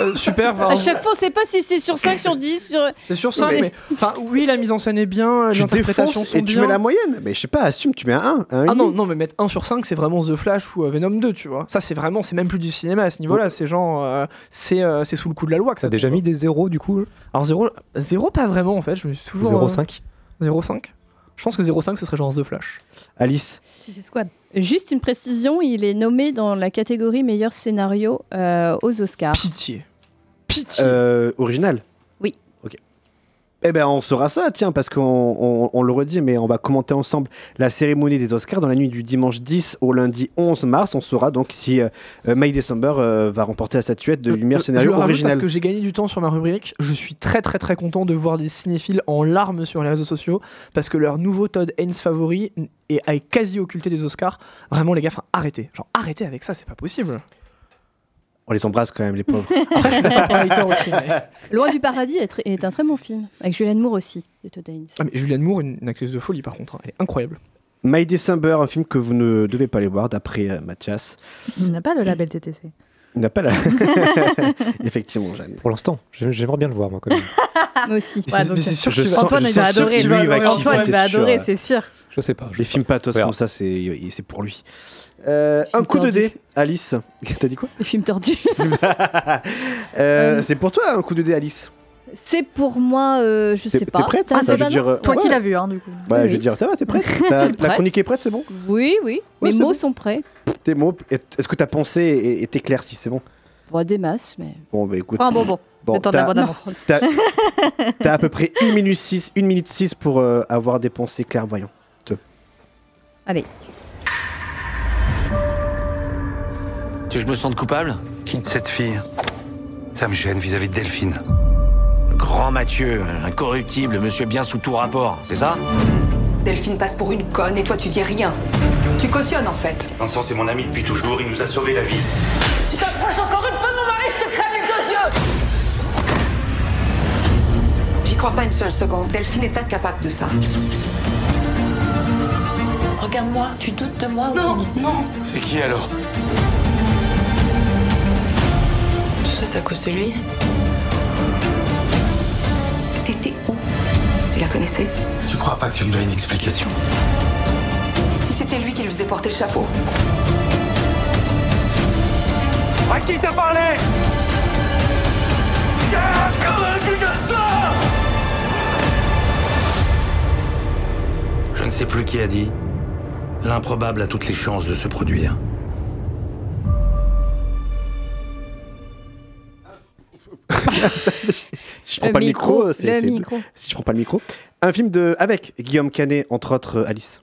euh, super. Enfin, à chaque fois, on sait pas si c'est sur cinq, sur dix, sur... C'est sur cinq, mais... Enfin, oui, la mise en scène est bien, tu l'interprétation sont et bien. Tu mets la moyenne. Mais je sais pas, assume, tu mets un un. un ah non, non, mais mettre un sur cinq, c'est vraiment The Flash ou Venom deux, tu vois. Ça, c'est vraiment, c'est même plus du cinéma à ce niveau-là. C'est genre, euh, c'est, euh, c'est sous le coup de la loi. Que ça t'as déjà mis des zéros, du coup? Alors, zéro, zéro, pas vraiment, en fait. Je me suis toujours... zéro virgule cinq euh, zéro virgule cinq. Je pense que zéro virgule cinq, ce serait genre The Flash. Alice. Suicide Squad. Juste une précision, il est nommé dans la catégorie meilleur scénario euh, aux Oscars. Pitié. Pitié. Euh, original. Oui. Ok. Eh ben, on saura ça, tiens, parce qu'on on, on le redit, mais on va commenter ensemble la cérémonie des Oscars dans la nuit du dimanche dix au lundi onze mars. On saura donc si euh, May December euh, va remporter la statuette de meilleur scénario original. Je le parce que j'ai gagné du temps sur ma rubrique. Je suis très très très content de voir des cinéphiles en larmes sur les réseaux sociaux parce que leur nouveau Todd Haynes favori et a quasi occulté des Oscars. Vraiment les gars, enfin arrêtez. Genre arrêtez avec ça, c'est pas possible. On les embrasse quand même, les pauvres. aussi, ouais. Loin du paradis est, tr- est un très bon film, avec Julianne Moore aussi, de Todd Haynes. Ah mais Julianne Moore, une, une actrice de folie par contre, hein. Elle est incroyable. May December, un film que vous ne devez pas aller voir d'après euh, Mathias. Il n'a pas le label T T C. Il n'a pas la... Effectivement, Jeanne. Pour l'instant, j'aimerais bien le voir, moi, quand même. Moi aussi. Mais ouais, c'est, mais c'est sûr que sens, Antoine, il va adorer. Lui, il va kiffer, Antoine, il va adorer, sûr. C'est sûr. Je sais pas. Je les films pathos comme ça, c'est, c'est pour lui. Euh, un coup tordu. De dé, Alice. T'as dit quoi? Les films tordus. euh, hum. C'est pour toi, un coup de dé, Alice? C'est pour moi, euh, je t'es, sais pas. T'es prête? Ah, c'est bah, dire, euh, toi ouais. qui l'as vu, hein, du coup. Ouais, oui, je vais oui. dire, t'as, t'es prête? T'as, t'es prête? La chronique est prête, c'est bon? Oui, oui. Ouais, mes mots bon. sont prêts. Tes mots, est-ce que ta pensée est claire, si c'est bon? Bon, des masses, mais. Bon, bah écoute. Ah, bon, bon. Bon, t'as, t'as, t'as à peu près une minute six, une minute six pour euh, avoir des pensées clairvoyantes. Allez. Tu veux que je me sente coupable? Quitte cette fille. Ça me gêne vis-à-vis de Delphine. Le grand Mathieu, incorruptible, monsieur bien sous tout rapport, c'est ça? Delphine passe pour une conne et toi tu dis rien. Tu cautionnes en fait. Vincent, c'est mon ami depuis toujours, il nous a sauvé la vie. Tu t'approches encore une fois de mon mari, je te crève les deux yeux! J'y crois pas une seule seconde. Delphine est incapable de ça. Regarde-moi, tu doutes de moi ou non? Non, non. C'est qui alors? Tout ça, c'est à cause de lui. T'étais où? Tu la connaissais? Tu crois pas que tu me dois une explication? Si c'était lui qui lui faisait porter le chapeau. À qui t'as parlé? Je ne sais plus qui a dit. L'improbable a toutes les chances de se produire. Si je prends le pas micro, le micro, c'est, le c'est micro. De... si je prends pas le micro, un film de avec Guillaume Canet entre autres, Alice.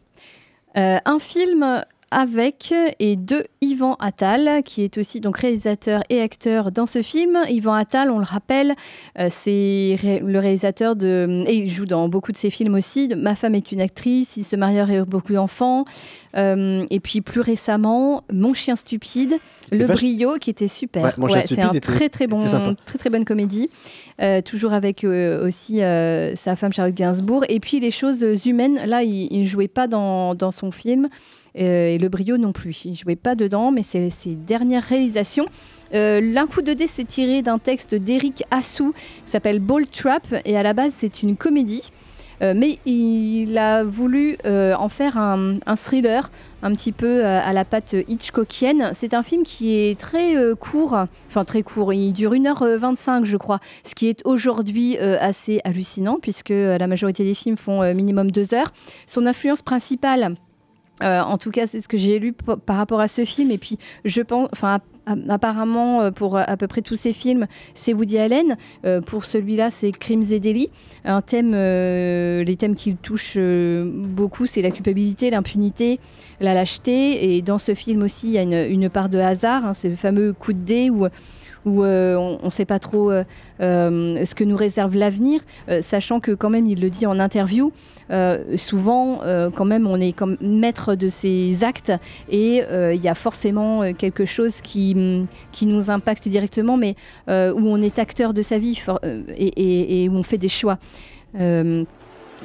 Euh, un film. Avec et de Yvan Attal, qui est aussi donc réalisateur et acteur dans ce film. Yvan Attal, on le rappelle, euh, c'est ré- le réalisateur de... Et il joue dans beaucoup de ses films aussi. Ma femme est une actrice, Ils se marièrent et eurent beaucoup d'enfants. Euh, et puis plus récemment, Mon chien stupide, c'était Le Brio, qui était super. Ouais, mon chien ouais, stupide c'est un était, très, très, bon, très très bonne comédie. Euh, toujours avec euh, aussi euh, sa femme Charlotte Gainsbourg. Et puis Les choses humaines, là, il ne jouait pas dans, dans son film. Euh, et Le Brio non plus. Il ne jouait pas dedans, mais c'est ses dernières réalisations. Euh, Un coup de dé, c'est tiré d'un texte d'Éric Assou qui s'appelle Ball Trap. Et à la base, c'est une comédie. Euh, mais il a voulu euh, en faire un, un thriller, un petit peu euh, à la patte hitchcockienne. C'est un film qui est très euh, court, enfin très court, il dure une heure vingt-cinq je crois, ce qui est aujourd'hui euh, assez hallucinant puisque euh, la majorité des films font euh, minimum deux heures. Son influence principale, Euh, en tout cas, c'est ce que j'ai lu p- par rapport à ce film. Et puis, je pense, enfin, apparemment, pour à peu près tous ces films, c'est Woody Allen. Euh, pour celui-là, c'est Crimes et délits. Un thème, euh, les thèmes qui le touchent euh, beaucoup, c'est la culpabilité, l'impunité, la lâcheté. Et dans ce film aussi, il y a une, une part de hasard. Hein, c'est le fameux coup de dé où, où euh, on ne sait pas trop euh, euh, ce que nous réserve l'avenir, euh, sachant que quand même, il le dit en interview, euh, souvent, euh, quand même, on est comme maître de ses actes et il euh, y a forcément euh, quelque chose qui, qui nous impacte directement, mais euh, où on est acteur de sa vie for- et, et, et où on fait des choix. Euh,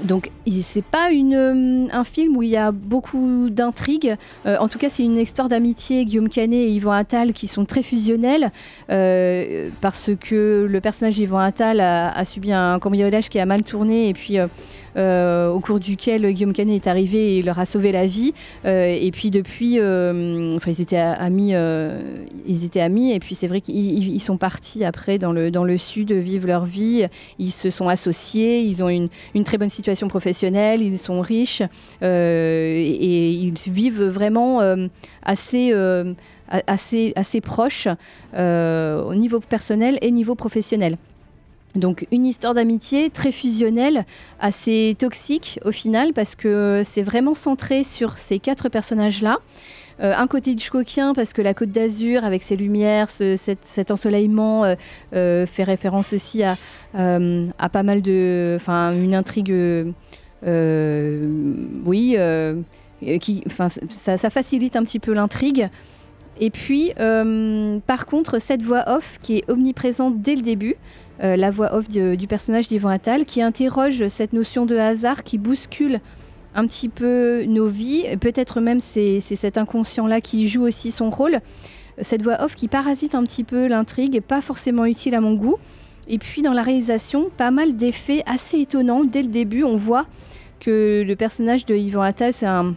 Donc, c'est pas une, un film où il y a beaucoup d'intrigues. Euh, en tout cas, c'est une histoire d'amitié. Guillaume Canet et Yvan Attal qui sont très fusionnels euh, parce que le personnage d'Yvan Attal a, a subi un cambriolage qui a mal tourné et puis euh, euh, au cours duquel Guillaume Canet est arrivé et leur a sauvé la vie. Euh, et puis depuis, euh, enfin, ils étaient amis. Euh, ils étaient amis. Et puis c'est vrai qu'ils ils sont partis après dans le dans le sud vivre leur vie. Ils se sont associés. Ils ont une une très bonne situation. situation professionnelle, ils sont riches euh, et, et ils vivent vraiment euh, assez, euh, assez, assez proches euh, au niveau personnel et niveau professionnel. Donc une histoire d'amitié très fusionnelle, assez toxique au final parce que c'est vraiment centré sur ces quatre personnages-là. Euh, un côté hitchcockien parce que la Côte d'Azur avec ses lumières, ce, cet, cet ensoleillement euh, euh, fait référence aussi à, euh, à pas mal de, enfin une intrigue, euh, oui, euh, qui, enfin ça, ça facilite un petit peu l'intrigue. Et puis, euh, par contre, cette voix off qui est omniprésente dès le début, euh, la voix off de, du personnage d'Yvan Attal qui interroge cette notion de hasard qui bouscule un petit peu nos vies. Peut-être même c'est, c'est cet inconscient-là qui joue aussi son rôle. Cette voix off qui parasite un petit peu l'intrigue, pas forcément utile à mon goût. Et puis dans la réalisation, pas mal d'effets assez étonnants. Dès le début, on voit que le personnage de Yvan Attal, c'est un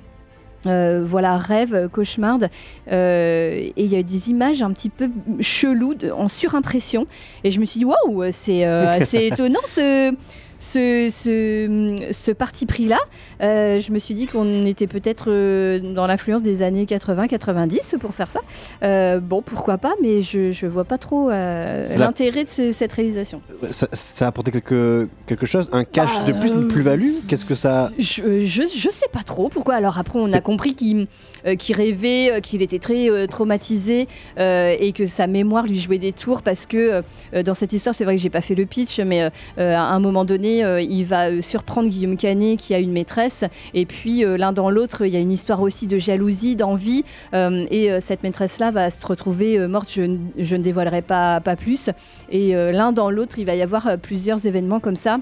euh, voilà, rêve, cauchemarde. Euh, et il y a des images un petit peu cheloues, en surimpression. Et je me suis dit, waouh, c'est euh, assez étonnant ce... Ce, ce, ce parti pris-là, euh, je me suis dit qu'on était peut-être euh, dans l'influence des années quatre-vingts quatre-vingt-dix pour faire ça. Euh, bon, pourquoi pas, mais je ne vois pas trop euh, l'intérêt la... de ce, cette réalisation. Ça, ça a apporté quelque, quelque chose, un cash bah, de plus, une plus-value ? Qu'est-ce que ça... Je, je, je sais pas trop pourquoi. Alors après, on C'est... a compris qu'il, euh, qu'il rêvait, qu'il était très euh, traumatisé euh, et que sa mémoire lui jouait des tours parce que euh, dans cette histoire, c'est vrai que j'ai pas fait le pitch, mais euh, euh, à un moment donné, il va surprendre Guillaume Canet qui a une maîtresse et puis euh, l'un dans l'autre il y a une histoire aussi de jalousie, d'envie euh, et euh, cette maîtresse là va se retrouver euh, morte, je, n- je ne dévoilerai pas, pas plus et euh, l'un dans l'autre il va y avoir euh, plusieurs événements comme ça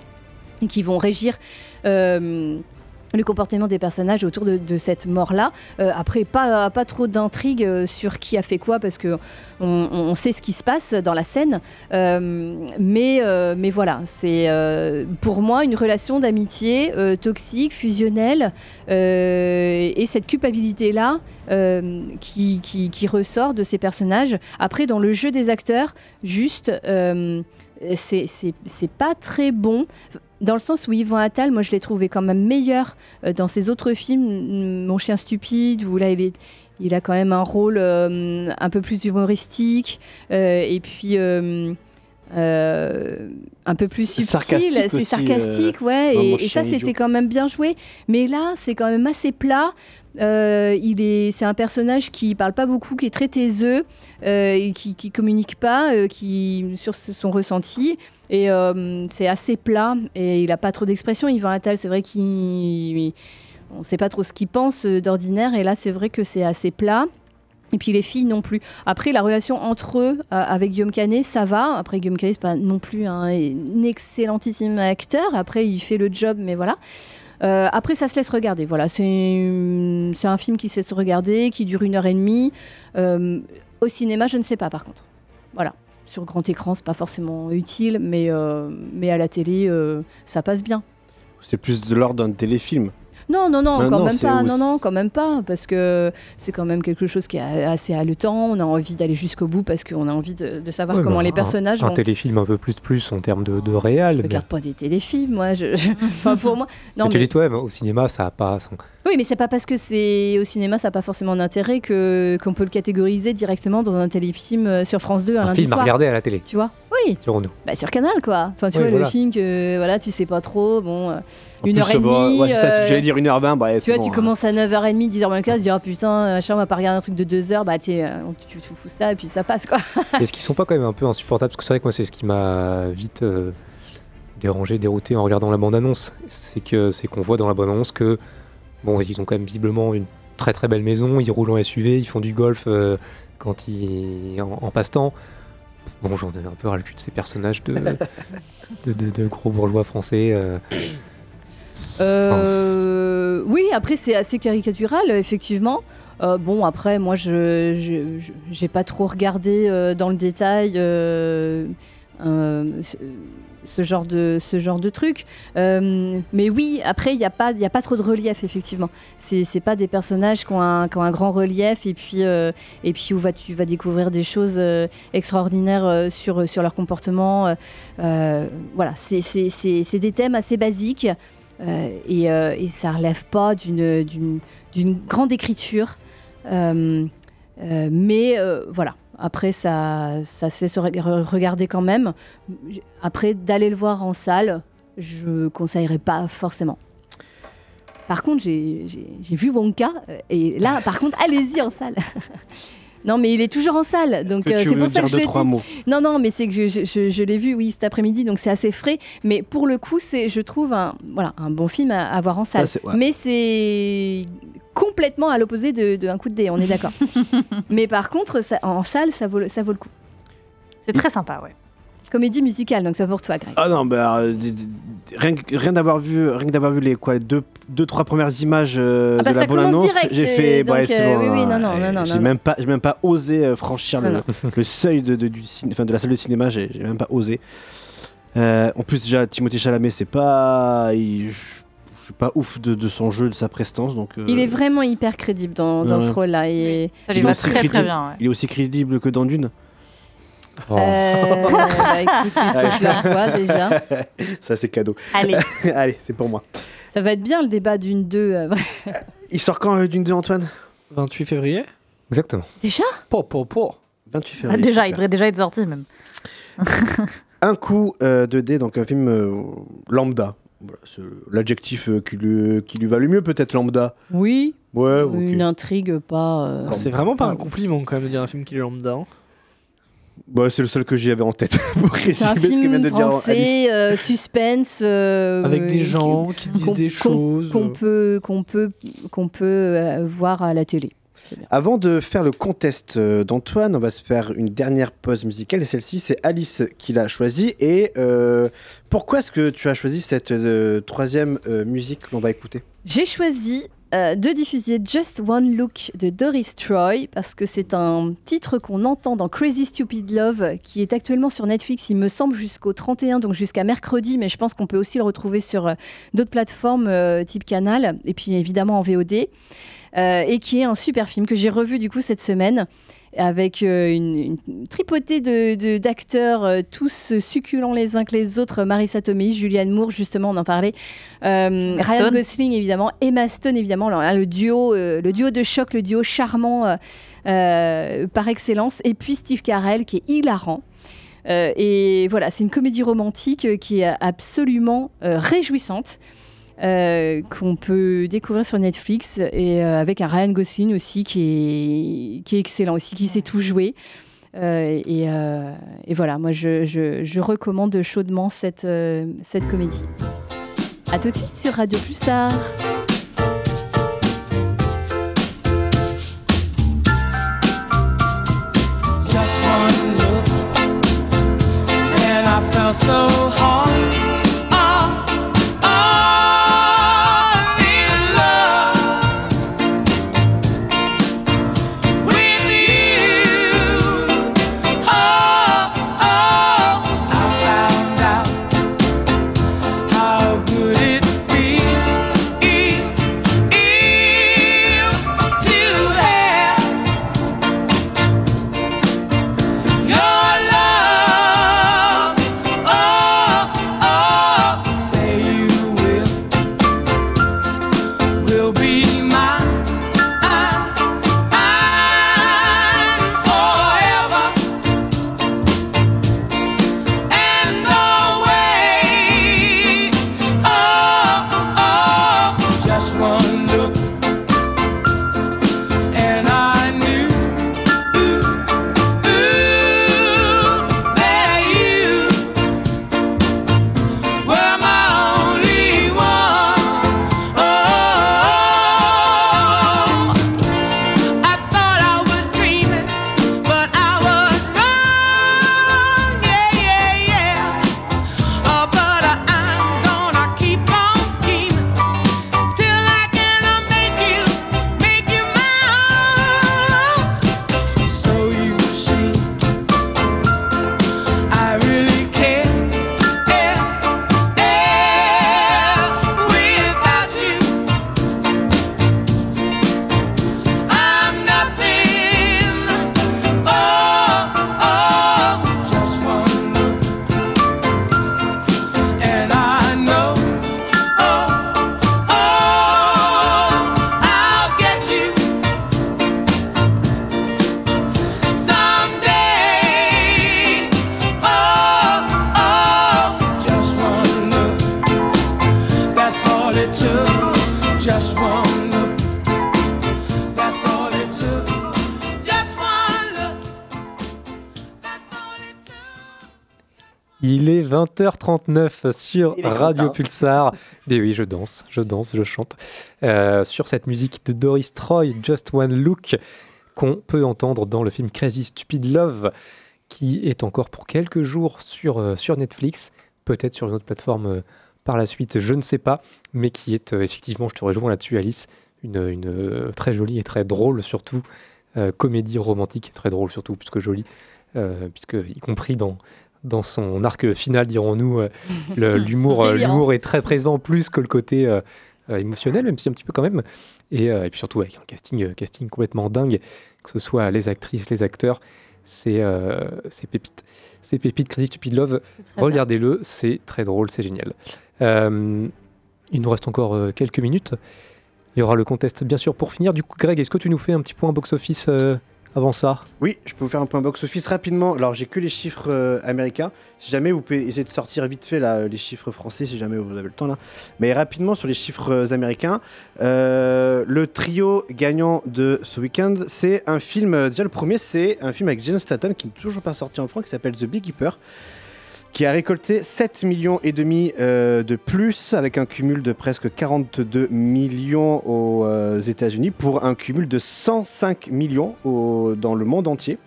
qui vont régir euh, le comportement des personnages autour de, de cette mort-là. Euh, après, pas, pas trop d'intrigue sur qui a fait quoi, parce qu'on on sait ce qui se passe dans la scène. Euh, mais, euh, mais voilà, c'est euh, pour moi une relation d'amitié euh, toxique, fusionnelle, euh, et cette culpabilité-là euh, qui, qui, qui ressort de ces personnages. Après, dans le jeu des acteurs, juste, euh, c'est, c'est, c'est pas très bon... Dans le sens où Yvan Attal, moi je l'ai trouvé quand même meilleur dans ses autres films, Mon chien stupide, où là il, est, il a quand même un rôle euh, un peu plus humoristique, euh, et puis euh, euh, un peu plus subtil, sarcastique c'est aussi, sarcastique, euh, ouais, et, et ça idiot. C'était quand même bien joué. Mais là c'est quand même assez plat. Euh, il est, c'est un personnage qui parle pas beaucoup, qui est très taiseux, euh, qui, qui communique pas, euh, qui sur son ressenti. Et euh, c'est assez plat et il a pas trop d'expression. Yvan Attal, c'est vrai qu'il, on sait pas trop ce qu'il pense d'ordinaire. Et là, c'est vrai que c'est assez plat. Et puis les filles non plus. Après, la relation entre eux, euh, avec Guillaume Canet, ça va. Après, Guillaume Canet, c'est pas non plus un, un excellentissime acteur. Après, il fait le job, mais voilà. Euh, après, ça se laisse regarder. Voilà, c'est, c'est un film qui se laisse regarder, qui dure une heure et demie. Euh, au cinéma, je ne sais pas, par contre. Voilà. Sur grand écran, c'est pas forcément utile, mais, euh, mais à la télé, euh, ça passe bien. C'est plus de l'ordre d'un téléfilm. Non, non, non, non quand non, même pas. Non, non, quand même pas, parce que c'est quand même quelque chose qui est assez haletant. On a envie d'aller jusqu'au bout parce qu'on a envie de, de savoir oui, comment ben, les personnages. Un, vont... un téléfilm un peu plus plus en termes de, de réal. Je mais... regarde pas des téléfilms, moi. Je, je... Enfin, pour moi. Non, mais, mais... tu dis toi-même, au cinéma, ça a pas. Ça... Oui, mais c'est pas parce que c'est au cinéma, ça a pas forcément d'intérêt que qu'on peut le catégoriser directement dans un téléfilm sur France deux un, un lundi film soir. À regarder à la télé. Tu vois. Oui. Sur nous. Bah, sur Canal, quoi. Enfin, tu oui, vois voilà. Le film que voilà, tu sais pas trop. Bon, euh, une heure et demie. Ouais, c'est ça, euh... j'allais dire. une heure vingt, bah, tu vois, bon, tu hein. commences à neuf heures trente, dix heures quinze, tu dis oh putain, on va pas regarder un truc de deux heures, bah tu tu fous ça et puis ça passe quoi. Est-ce qu'ils sont pas quand même un peu insupportables? Parce que c'est vrai que moi, c'est ce qui m'a vite euh, dérangé, dérouté en regardant la bande-annonce. C'est, que, c'est qu'on voit dans la bande-annonce que, bon, ils ont quand même visiblement une très très belle maison, ils roulent en S U V, ils font du golf euh, quand ils, en, en passe-temps. Bon, j'en ai un peu ras le cul de ces personnages de, de, de, de gros bourgeois français. Euh, Euh, enfin. Oui, après c'est assez caricatural, effectivement. Euh, bon, après, moi, je, je, je j'ai pas trop regardé euh, dans le détail euh, euh, ce genre de ce genre de truc. Euh, mais oui, après, il y a pas il y a pas trop de relief, effectivement. C'est c'est pas des personnages qui ont un qui ont un grand relief et puis euh, et puis où va tu vas découvrir des choses euh, extraordinaires euh, sur sur leur comportement. Euh, euh, voilà, c'est c'est c'est c'est des thèmes assez basiques. Euh, et, euh, et ça relève pas d'une, d'une, d'une grande écriture euh, euh, mais euh, voilà, après ça, ça se laisse re- regarder quand même. Après, d'aller le voir en salle, je conseillerais pas forcément. Par contre, j'ai, j'ai, j'ai vu Wonka et là par contre allez-y en salle. Non, mais il est toujours en salle, donc euh, c'est pour ça que je l'ai dit. Mots. Non, non, mais c'est que je, je, je, je l'ai vu, oui, cet après-midi, donc c'est assez frais. Mais pour le coup, c'est, je trouve, un, voilà, un bon film à, à voir en salle. Ça, c'est, ouais. Mais c'est complètement à l'opposé de, de Un coup de dé, on est d'accord. Mais par contre, ça, en salle, ça vaut, ça vaut le coup. C'est très sympa, ouais. comédie musicale, donc c'est pour toi, Greg. Ah non, bah, euh, rien, rien d'avoir vu, rien d'avoir vu les quoi, deux, deux trois premières images euh, ah bah de la bonne annonce, direct, j'ai fait, donc, ouais, c'est bon, euh, oui, oui, non, non, non, non, j'ai non, même non. pas, j'ai même pas osé franchir non, le, non. le seuil de de, du, enfin, de la salle de cinéma, j'ai, j'ai même pas osé. Euh, en plus déjà, Timothée Chalamet, c'est pas, il, je suis pas ouf de, de son jeu, de sa prestance, donc euh... il est vraiment hyper crédible dans, dans ouais. ce rôle-là. Et... ça lui va très crédible. Très bien. Ouais. Il est aussi crédible que dans Dune. Oh. Euh, bah, écoute, il faut que je la vois déjà. Ça, c'est cadeau. Allez, allez, c'est pour moi. Ça va être bien le débat d'une deux. Euh... il sort quand euh, Dune deux, Antoine? vingt-huit février. Exactement. Déjà? Pour pour pour. vingt-huit février. Ah, déjà, super. Il devrait déjà être sorti même. Un coup euh, de dé, donc un film euh, lambda. Voilà, c'est l'adjectif euh, qui, lui, qui lui va le mieux, peut-être lambda. Oui. Ouais, okay. Une intrigue pas. Euh... C'est vraiment pas un compliment quand même de dire un film qui est lambda. Hein. Bah, c'est le seul que j'y avais en tête pour résumer ce que vient de français, dire Alice. Euh, suspense euh, avec des euh, gens qui, qui disent qu'on, des choses qu'on, qu'on peut qu'on peut qu'on peut euh, voir à la télé. Avant de faire le contest d'Antoine, on va se faire une dernière pause musicale. Et celle-ci, c'est Alice qui l'a choisie. Et euh, pourquoi est-ce que tu as choisi cette euh, troisième euh, musique qu'on va écouter? J'ai choisi euh, de diffuser Just One Look de Doris Troy, parce que c'est un titre qu'on entend dans Crazy Stupid Love, qui est actuellement sur Netflix, il me semble, jusqu'au trente et un, donc jusqu'à mercredi. Mais je pense qu'on peut aussi le retrouver sur euh, d'autres plateformes euh, type Canal, et puis évidemment en V O D. Euh, et qui est un super film que j'ai revu du coup cette semaine avec euh, une, une tripotée de, de, d'acteurs euh, tous succulents les uns que les autres. Marissa Tomei, Julianne Moore, justement on en parlait, euh, Ryan Gosling évidemment, Emma Stone évidemment. Alors là, le duo, euh, le duo de choc, le duo charmant euh, euh, par excellence, et puis Steve Carell qui est hilarant. Euh, et voilà, c'est une comédie romantique euh, qui est absolument euh, réjouissante. Euh, qu'on peut découvrir sur Netflix, et euh, avec un Ryan Gosling aussi qui est, qui est excellent aussi, qui sait tout jouer euh, et, euh, et voilà, moi je, je, je recommande chaudement cette, euh, cette comédie. À tout de suite sur Radio Pulsar. Just one look and I felt so hard. Il est vingt heures trente-neuf sur Radio Pulsar. Mais oui, je danse, je danse, je chante. Euh, sur cette musique de Doris Troy, Just One Look, qu'on peut entendre dans le film Crazy Stupid Love, qui est encore pour quelques jours sur, euh, sur Netflix, peut-être sur une autre plateforme euh, par la suite, je ne sais pas, mais qui est euh, effectivement, je te rejoins là-dessus Alice, une, une euh, très jolie et très drôle surtout, euh, comédie romantique, très drôle surtout, puisque jolie, euh, puisque y compris dans, dans son arc final, dirons-nous, euh, le, l'humour, euh, l'humour est très présent, plus que le côté euh, euh, émotionnel, même si un petit peu quand même, et, euh, et puis surtout avec un casting, euh, casting complètement dingue, que ce soit les actrices, les acteurs, C'est, euh, c'est pépite, c'est pépite, Crazy Stupid Love, regardez-le, c'est très drôle, c'est génial. Euh, il nous reste encore euh, quelques minutes, il y aura le contest bien sûr pour finir. Du coup Greg, est-ce que tu nous fais un petit point box-office euh, avant ça ? Oui, je peux vous faire un point box-office rapidement, alors j'ai que les chiffres euh, américains, si jamais vous pouvez essayer de sortir vite fait là, les chiffres français si jamais vous avez le temps là, mais rapidement sur les chiffres euh, américains, euh, le trio gagnant de ce week-end, c'est un film, euh, déjà le premier c'est un film avec Jason Statham qui n'est toujours pas sorti en France, qui s'appelle The Big Dipper, qui a récolté sept millions et demi euh, de plus, avec un cumul de presque quarante-deux millions aux euh, États-Unis pour un cumul de cent cinq millions au, dans le monde entier.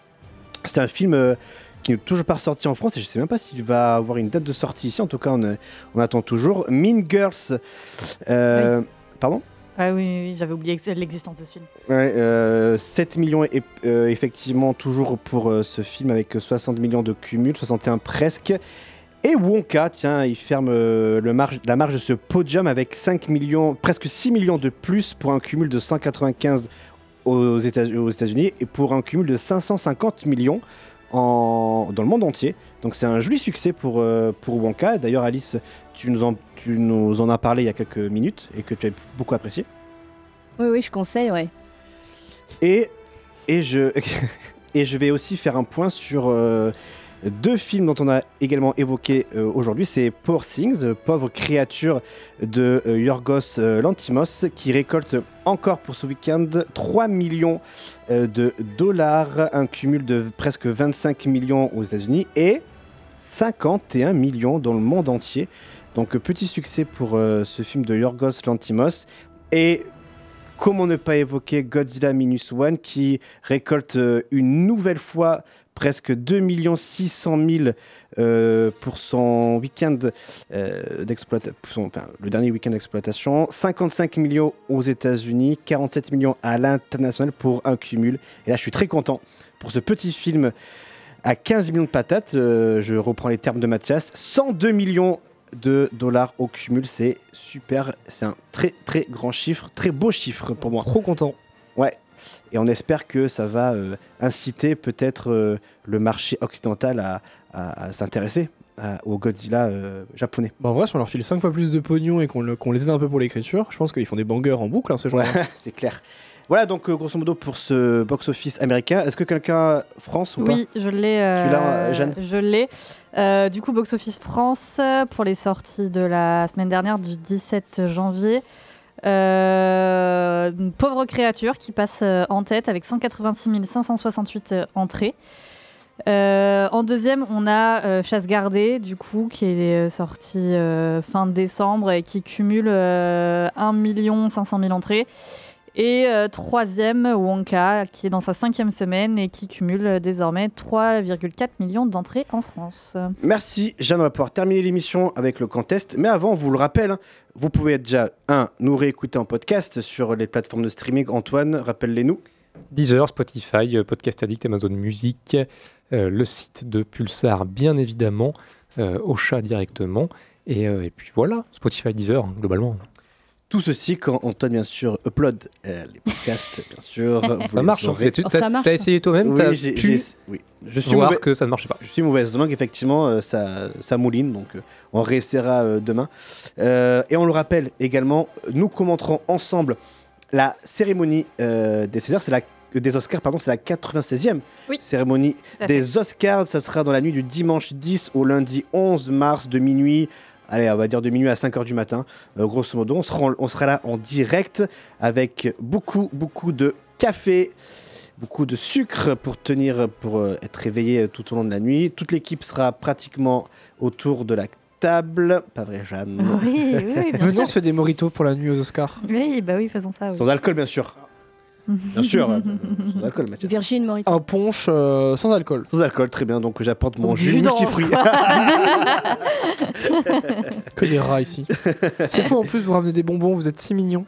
C'est un film euh, qui n'est toujours pas sorti en France et je ne sais même pas s'il va avoir une date de sortie ici. En tout cas, on, on attend toujours. Mean Girls. Euh, oui. Pardon ? Ah oui, oui, oui, j'avais oublié l'existence de ce film. Ouais, euh, sept millions et, euh, effectivement toujours pour euh, ce film avec soixante millions de cumul, soixante et un presque. Et Wonka, tiens, il ferme euh, le marge, la marge de ce podium avec cinq millions, presque six millions de plus pour un cumul de cent quatre-vingt-quinze aux États-Unis, aux États-Unis et pour un cumul de cinq cent cinquante millions en, dans le monde entier. Donc c'est un joli succès pour, euh, pour Wonka. D'ailleurs Alice, tu nous, en, tu nous en as parlé il y a quelques minutes et que tu as beaucoup apprécié. Oui, oui, je conseille, ouais. Et, et, je, et je vais aussi faire un point sur euh, deux films dont on a également évoqué euh, aujourd'hui. C'est Poor Things, euh, Pauvre Créature de euh, Yorgos euh, Lanthimos, qui récolte encore pour ce week-end trois millions euh, de dollars, un cumul de presque vingt-cinq millions aux États-Unis et cinquante et un millions dans le monde entier. Donc petit succès pour euh, ce film de Yorgos Lanthimos. Et comment ne pas évoquer Godzilla Minus One qui récolte euh, une nouvelle fois presque deux millions six cent mille euh, pour son week-end euh, d'exploitation, enfin, le dernier week-end d'exploitation, cinquante-cinq millions aux États-Unis, quarante-sept millions à l'international pour un cumul. Et là je suis très content pour ce petit film à quinze millions de patates, euh, je reprends les termes de Mathias, cent deux millions de dollars au cumul, c'est super, c'est un très très grand chiffre, très beau chiffre pour moi. Trop content. Ouais, et on espère que ça va euh, inciter peut-être euh, le marché occidental à, à, à s'intéresser à, au Godzilla euh, japonais. Bah en vrai, si on leur file cinq fois plus de pognon et qu'on, le, qu'on les aide un peu pour l'écriture, je pense qu'ils font des bangers en boucle, hein, ce genre. Ouais, c'est clair. Voilà, donc euh, grosso modo pour ce box-office américain. Est-ce que quelqu'un France ou oui, pas ? Oui, je l'ai. Euh, tu l'as, euh, Jeanne ? Je l'ai. Euh, du coup, box-office France pour les sorties de la semaine dernière du dix-sept janvier. Euh, une Pauvre Créature qui passe en tête avec cent quatre-vingt-six mille cinq cent soixante-huit entrées. Euh, en deuxième, on a euh, Chasse gardée, du coup, qui est sortie euh, fin décembre et qui cumule euh, un million cinq cent mille entrées. Et euh, troisième, Wonka, qui est dans sa cinquième semaine et qui cumule désormais trois virgule quatre millions d'entrées en France. Merci, Jeanne, on va pouvoir terminer l'émission avec le contest. Mais avant, on vous le rappelle, hein, vous pouvez déjà, un, nous réécouter en podcast sur les plateformes de streaming. Antoine, rappelle-les-nous. Deezer, Spotify, Podcast Addict, Amazon Music, euh, le site de Pulsar, bien évidemment, euh, Ocha directement. Et, euh, et puis voilà, Spotify, Deezer, hein, globalement. Tout ceci quand Antoine, bien sûr, upload euh, les podcasts, bien sûr. Vous ça, marche, tu, t'as, ça marche. T'as essayé toi-même, oui, t'as j'ai, pu j'ai, oui. Je suis voir mauvais, que ça ne marchait pas. Je suis mauvaise langue, effectivement, euh, ça, ça mouline, donc euh, on réessaiera euh, demain. Euh, et on le rappelle également, nous commenterons ensemble la cérémonie euh, des Césars, c'est la des Oscars, pardon, c'est la quatre-vingt-seizième oui. cérémonie des Oscars. Ça sera dans la nuit du dimanche dix au lundi onze mars de minuit. Allez, on va dire de minuit à cinq heures du matin, euh, grosso modo. On sera, on sera là en direct avec beaucoup, beaucoup de café, beaucoup de sucre pour tenir, pour euh, être réveillé tout au long de la nuit. Toute l'équipe sera pratiquement autour de la table. Pas vrai, Jeanne? Oui, oui, bien sûr. Venons, on se fait des mojitos pour la nuit aux Oscars. Oui, bah oui, faisons ça. Oui. Sans alcool, bien sûr. Bien sûr, euh, sans alcool, Mathias. Virgin Morito. Un punch euh, sans alcool. Sans alcool, très bien. Donc j'apporte mon jus multifruit. Que des rats ici. C'est faux, en plus, vous ramenez des bonbons, vous êtes si mignons.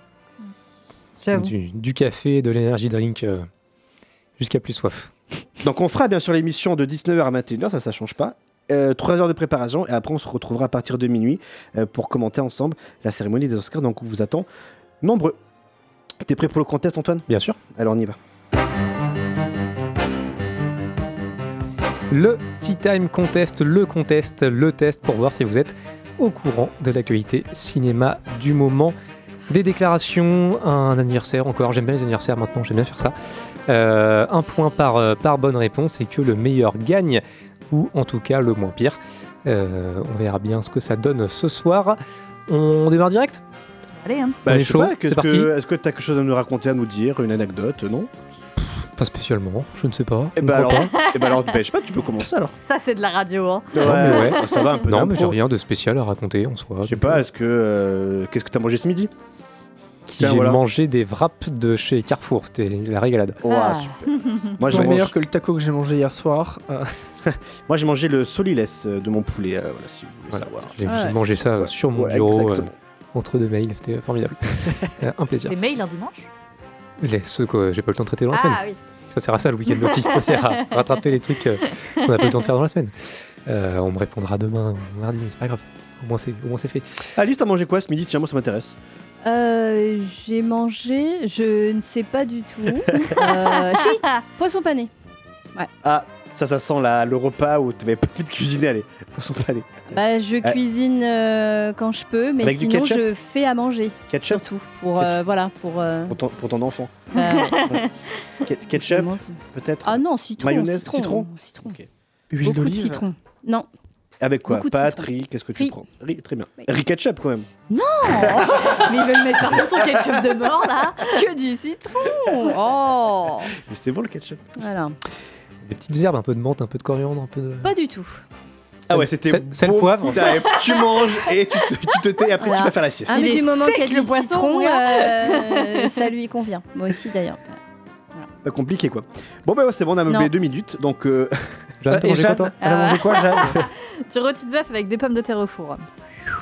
J'avoue. Du, du café, de l'énergie drink, euh, jusqu'à plus soif. Donc on fera bien sûr l'émission de dix-neuf heures à vingt et une heures, ça, ça change pas. Euh, trois heures de préparation et après on se retrouvera à partir de minuit euh, pour commenter ensemble la cérémonie des Oscars. Donc on vous attend nombreux. T'es prêt pour le contest, Antoine ? Bien sûr. Alors on y va. Le Tea Time Contest, le contest, le test pour voir si vous êtes au courant de l'actualité cinéma du moment. Des déclarations, un anniversaire encore, j'aime bien les anniversaires maintenant, j'aime bien faire ça. Euh, un point par, euh, par bonne réponse et que le meilleur gagne, ou en tout cas le moins pire. Euh, on verra bien ce que ça donne ce soir. On démarre direct ? Allez, hein. Bah, on est chaud, pas, c'est parti. Que, est-ce que tu as quelque chose à nous raconter, à nous dire, une anecdote, non ? Pff, pas spécialement, je ne sais pas. Et bah alors, et bah alors bah, je sais pas, tu peux commencer alors. Ça c'est de la radio, hein. Non, mais ouais, ça va un peu. Non, d'impro. Mais j'ai rien de spécial à raconter en soi. Je sais pas, est-ce que euh, qu'est-ce que t'as mangé ce midi ? Qui Tiens, j'ai voilà. mangé des wraps de chez Carrefour, c'était la régalade. Wow, ah. super. Moi, c'est meilleur mange... que le taco que j'ai mangé hier soir. Euh... Moi j'ai mangé le solilès de mon poulet, euh, voilà, si vous voulez voilà. savoir. J'ai ouais. mangé ça ouais. sur mon ouais, bureau. Exactement. Euh... Entre deux mails, c'était formidable. euh, un plaisir. Les mails un dimanche ? Les ceux que j'ai pas eu le temps de traiter dans la ah, semaine. Oui. Ça sert à ça le week-end aussi. Ça sert à rattraper les trucs euh, qu'on n'a pas eu le temps de faire dans la semaine. Euh, on me répondra demain, mardi, mais c'est pas grave. Au moins c'est, au moins c'est fait. Alice, t'as mangé quoi ce midi ? Tiens, moi ça m'intéresse. Euh, j'ai mangé, je ne sais pas du tout. euh, si, poisson pané. Ouais. Ah, ça, ça sent la, le repas où tu n'avais pas envie de cuisiner, allez, poisson pané. Bah, je euh. cuisine euh, quand je peux, mais avec sinon je fais à manger. Ketchup surtout pour ketchup. Euh, voilà pour. Euh... Pour, ton, pour ton enfant. Euh... Ouais. Ketchup, peut-être. Ah non, citron. Mayonnaise, citron, citron. citron. Okay. Huile beaucoup d'olive. De citron. Non. Avec quoi ? Pâte, riz, qu'est-ce que tu riz. prends ? Riz, très bien. Oui. Riz ketchup quand même. Non. Mais ils veulent mettre partout son ketchup de bord là. Que du citron. Oh. Mais c'est bon le ketchup. Voilà. Des petites herbes, un peu de menthe, un peu de coriandre, un peu de... Pas du tout. Ah ouais, c'était c'est, bon. C'est le poivre. Tu manges et tu te, tu te tais et après voilà. tu vas faire la sieste. Ah, mais du moment qu'il y a du citron, euh, ça lui convient. Moi aussi d'ailleurs. Voilà. Pas compliqué quoi. Bon bah ouais, c'est bon, on a meublé deux minutes, donc... Euh... Jeanne, t'as mangé quoi, toi ? Elle a mangé quoi, Jeanne ? Tu rôtis de bœuf avec des pommes de terre au four.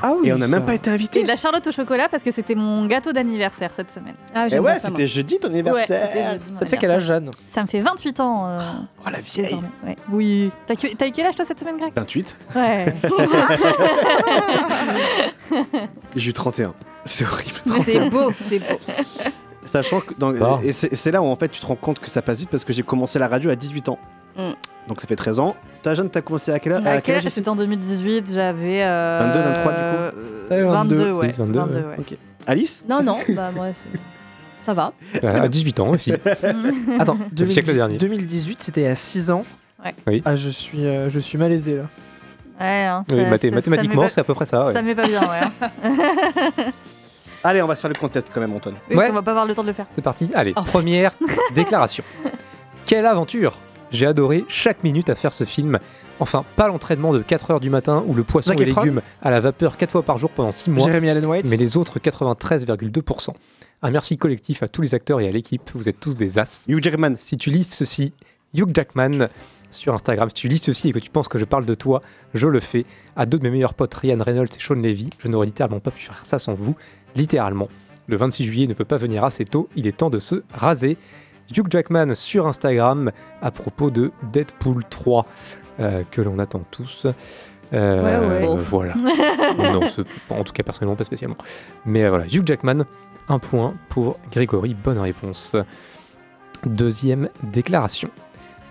Ah oui, et on n'a même pas été invité. Et de la charlotte au chocolat parce que c'était mon gâteau d'anniversaire cette semaine. Ah, et ouais, ça, c'était moi. Jeudi ton anniversaire. Ouais, jeudi, ça te fait quel âge, Jeanne ? Ça me fait vingt-huit ans. Euh... Oh la vieille ouais. Oui. T'as, t'as eu quel âge toi cette semaine, Greg ? vingt-huit. Ouais. J'ai eu trente et un. C'est horrible. trente et un. C'est beau, c'est beau. Sachant que. Dans... Oh. Et c'est, c'est là où en fait tu te rends compte que ça passe vite parce que j'ai commencé la radio à dix-huit ans. Mm. Donc ça fait treize ans. Ta Jeanne, t'as commencé à quelle heure, à quel âge ? C'était en deux mille dix-huit, j'avais... Euh... vingt-deux, vingt-trois du coup euh, vingt-deux, ouais. vingt-deux, vingt-deux, ouais. Okay. Alice ? Non, non, bah moi, c'est... ça va. Bah, à dix-huit ans aussi. Attends, deux mille dix-huit, siècle dernier. deux mille dix-huit, c'était à six ans. Ouais. Oui. Ah, je suis, euh, je suis malaisé, là. Ouais, hein, ça, oui, mathé- ça, mathématiquement, ça c'est à peu près ça, ouais. Ça m'est pas bien, ouais. Allez, on va se faire le contest quand même, Antoine. Oui, ouais. On va pas avoir le temps de le faire. C'est parti. Allez, oh, première déclaration. Quelle aventure ! J'ai adoré chaque minute à faire ce film. Enfin, pas l'entraînement de quatre heures du matin où le poisson Zach et Efron. Légumes à la vapeur quatre fois par jour pendant six mois, mais les autres quatre-vingt-treize virgule deux pour cent. Un merci collectif à tous les acteurs et à l'équipe, vous êtes tous des as. Hugh Jackman. Si tu lis ceci, Hugh Jackman sur Instagram, si tu lis ceci et que tu penses que je parle de toi, je le fais. À deux de mes meilleurs potes, Ryan Reynolds et Sean Levy, je n'aurais littéralement pas pu faire ça sans vous, littéralement. Le vingt-six juillet ne peut pas venir assez tôt, il est temps de se raser. Hugh Jackman sur Instagram à propos de Deadpool trois euh, que l'on attend tous. Euh, ouais, ouais. Voilà. Non, ce, en tout cas personnellement pas spécialement. Mais euh, voilà, Hugh Jackman, un point pour Grégory, bonne réponse. Deuxième déclaration.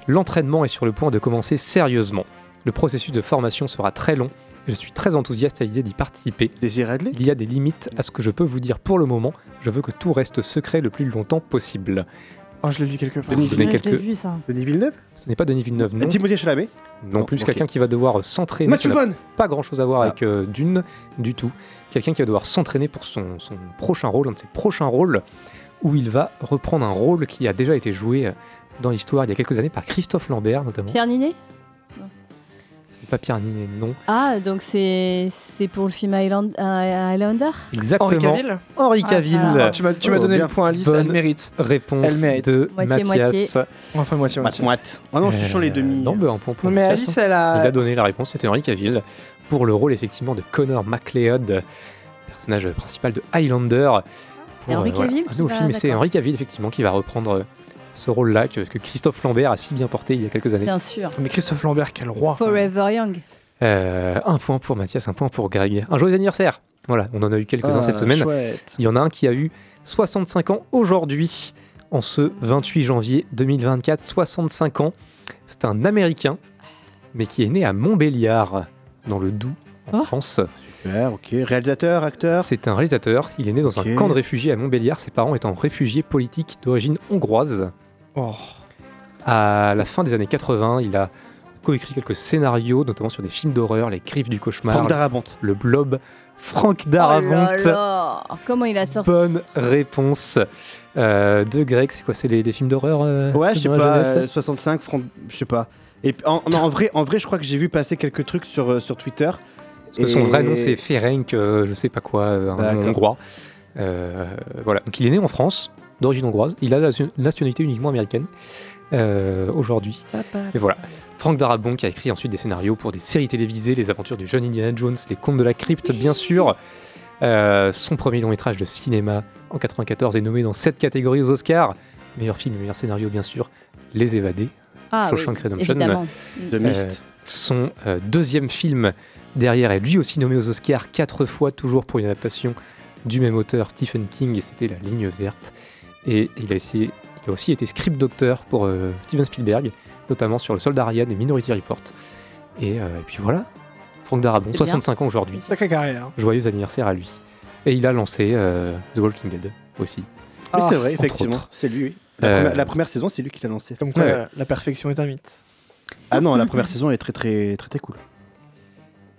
L'entraînement est sur le point de commencer sérieusement. Le processus de formation sera très long. Je suis très enthousiaste à l'idée d'y participer. Désir Adler. Il y a des limites à ce que je peux vous dire pour le moment. Je veux que tout reste secret le plus longtemps possible. Oh, je l'ai lu quelque part. Denis, Denis, quelques... l'ai vu, ça. Denis Villeneuve ? Ce n'est pas Denis Villeneuve, non. Timothée Chalamet ? Non, non plus, okay. Quelqu'un qui va devoir s'entraîner. Mathieu Vaughan ! Pas grand-chose à voir ah. avec euh, Dune, du tout. Quelqu'un qui va devoir s'entraîner pour son, son prochain rôle, un de ses prochains rôles, où il va reprendre un rôle qui a déjà été joué dans l'histoire il y a quelques années par Christophe Lambert, notamment. Pierre Ninet ? Papiernier, non. Ah, donc c'est, c'est pour le film Island, euh, Highlander. Exactement. Henri Cavill. Henri Cavill. Ah, ah, ah. Tu m'as, tu m'as donné oh, le point à Alice, elle mérite. Réponse elle mérite. De moitié, Mathias. Moitié. Enfin, moitié, moitié. Moite. Ah non, c'est euh, sur les demi. Non, bah, un point pour mais Mathias. Alice, elle a... Il a donné la réponse, c'était Henri Cavill. Pour le rôle, effectivement, de Connor McLeod, personnage principal de Highlander. C'est pour, Henri euh, Cavill voilà, un nouveau film, va, c'est Henri Cavill, effectivement, qui va reprendre... ce rôle-là que, que Christophe Lambert a si bien porté il y a quelques années. Bien sûr. Mais Christophe Lambert, quel roi. Forever Young. Euh, un point pour Mathias, un point pour Greg. Un joyeux anniversaire. Voilà, on en a eu quelques-uns ah, cette semaine. Chouette. Il y en a un qui a eu soixante-cinq ans aujourd'hui, en ce vingt-huit janvier deux mille vingt-quatre. soixante-cinq ans. C'est un Américain, mais qui est né à Montbéliard, dans le Doubs, en oh. France. Super, ok. Réalisateur, acteur ? C'est un réalisateur. Il est né dans okay. un camp de réfugiés à Montbéliard, ses parents étant réfugiés politiques d'origine hongroise. Oh. À la fin des années quatre-vingts, il a coécrit quelques scénarios, notamment sur des films d'horreur, Les Griffes du Cauchemar, Franck Darabont. Le Blob, Franck Darabont. Oh là là. Comment il a sorti ? Bonne réponse euh, de Greg. C'est quoi ? C'est les, les films d'horreur euh, ouais, je sais pas. Euh, soixante-cinq, Franck, je sais pas. Et en, non, en vrai, en vrai, je crois que j'ai vu passer quelques trucs sur euh, sur Twitter. Parce et... que son vrai nom c'est Ferenc, euh, je sais pas quoi, un bah, hongrois. Euh, voilà. Donc il est né en France. D'origine hongroise, il a la nationalité uniquement américaine euh, aujourd'hui. Et voilà. Franck Darabont qui a écrit ensuite des scénarios pour des séries télévisées, les aventures du jeune Indiana Jones, les contes de la crypte, bien sûr. Euh, son premier long métrage de cinéma en quatre-vingt-quatorze est nommé dans sept catégories aux Oscars. Meilleur film, meilleur scénario, bien sûr. Les Évadés, ah, Shawshank oui, Redemption, évidemment. The Mist. Euh, son euh, deuxième film derrière est lui aussi nommé aux Oscars quatre fois, toujours pour une adaptation du même auteur, Stephen King, et c'était La Ligne Verte. Et il a, essayé, il a aussi été script docteur pour euh, Steven Spielberg, notamment sur Le Soldat Ryan et Minority Report. Et, euh, et puis voilà, Franck Darabont, c'est soixante-cinq bien. Ans aujourd'hui. Sacré carrière. Joyeux anniversaire à lui. Et il a lancé euh, The Walking Dead aussi. Ah, oui, c'est vrai, effectivement. Autres. C'est lui. La, euh, première, la première saison, c'est lui qui l'a lancé. Comme quoi, ouais. la, la perfection est un mythe. Ah non, la première saison, elle est très, très, très, très cool.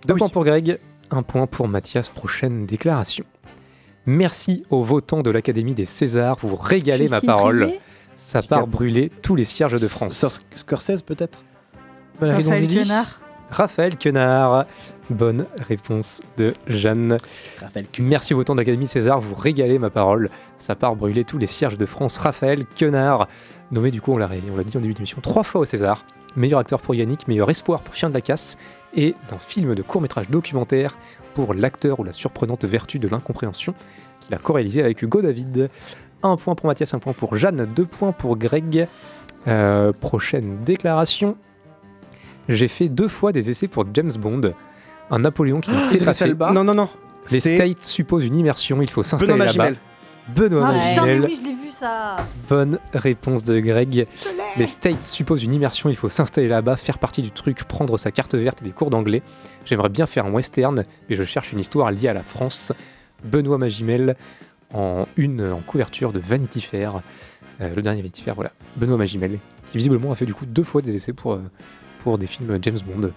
Deux oui. points pour Greg, un point pour Mathias. Prochaine déclaration. Merci aux votants de l'Académie des Césars, vous régalez Justine ma parole. Triet. Ça part brûler tous les cierges de France. Scorsese peut-être. Raphaël Quenard. Raphaël Quenard. Bonne réponse de Jeanne. Merci aux votants de l'Académie des Césars, vous régalez ma parole. Ça part brûler tous les cierges de France. Raphaël Quenard, nommé du coup, on l'a, on l'a dit en début d'émission, trois fois au César. Meilleur acteur pour Yannick, meilleur espoir pour Chien de la Casse et dans film de court-métrage documentaire pour L'acteur ou la surprenante vertu de l'incompréhension qu'il a co-réalisé avec Hugo David. Un point pour Mathias, un point pour Jeanne, deux points pour Greg. Euh, prochaine déclaration. J'ai fait deux fois des essais pour James Bond. Un Napoléon qui ne s'est pas fait. Non, non, non. Les c'est... States supposent une immersion, il faut s'installer Benoît là-bas. Benoît ah, Magimel. Putain, mais oui, je l'ai vu ça. Bonne réponse de Greg. Les States supposent une immersion, il faut s'installer là-bas, faire partie du truc, prendre sa carte verte et des cours d'anglais. J'aimerais bien faire un western, mais je cherche une histoire liée à la France. Benoît Magimel en une en couverture de Vanity Fair, euh, le dernier Vanity Fair, voilà. Benoît Magimel, qui visiblement a fait du coup deux fois des essais pour euh, pour des films James Bond,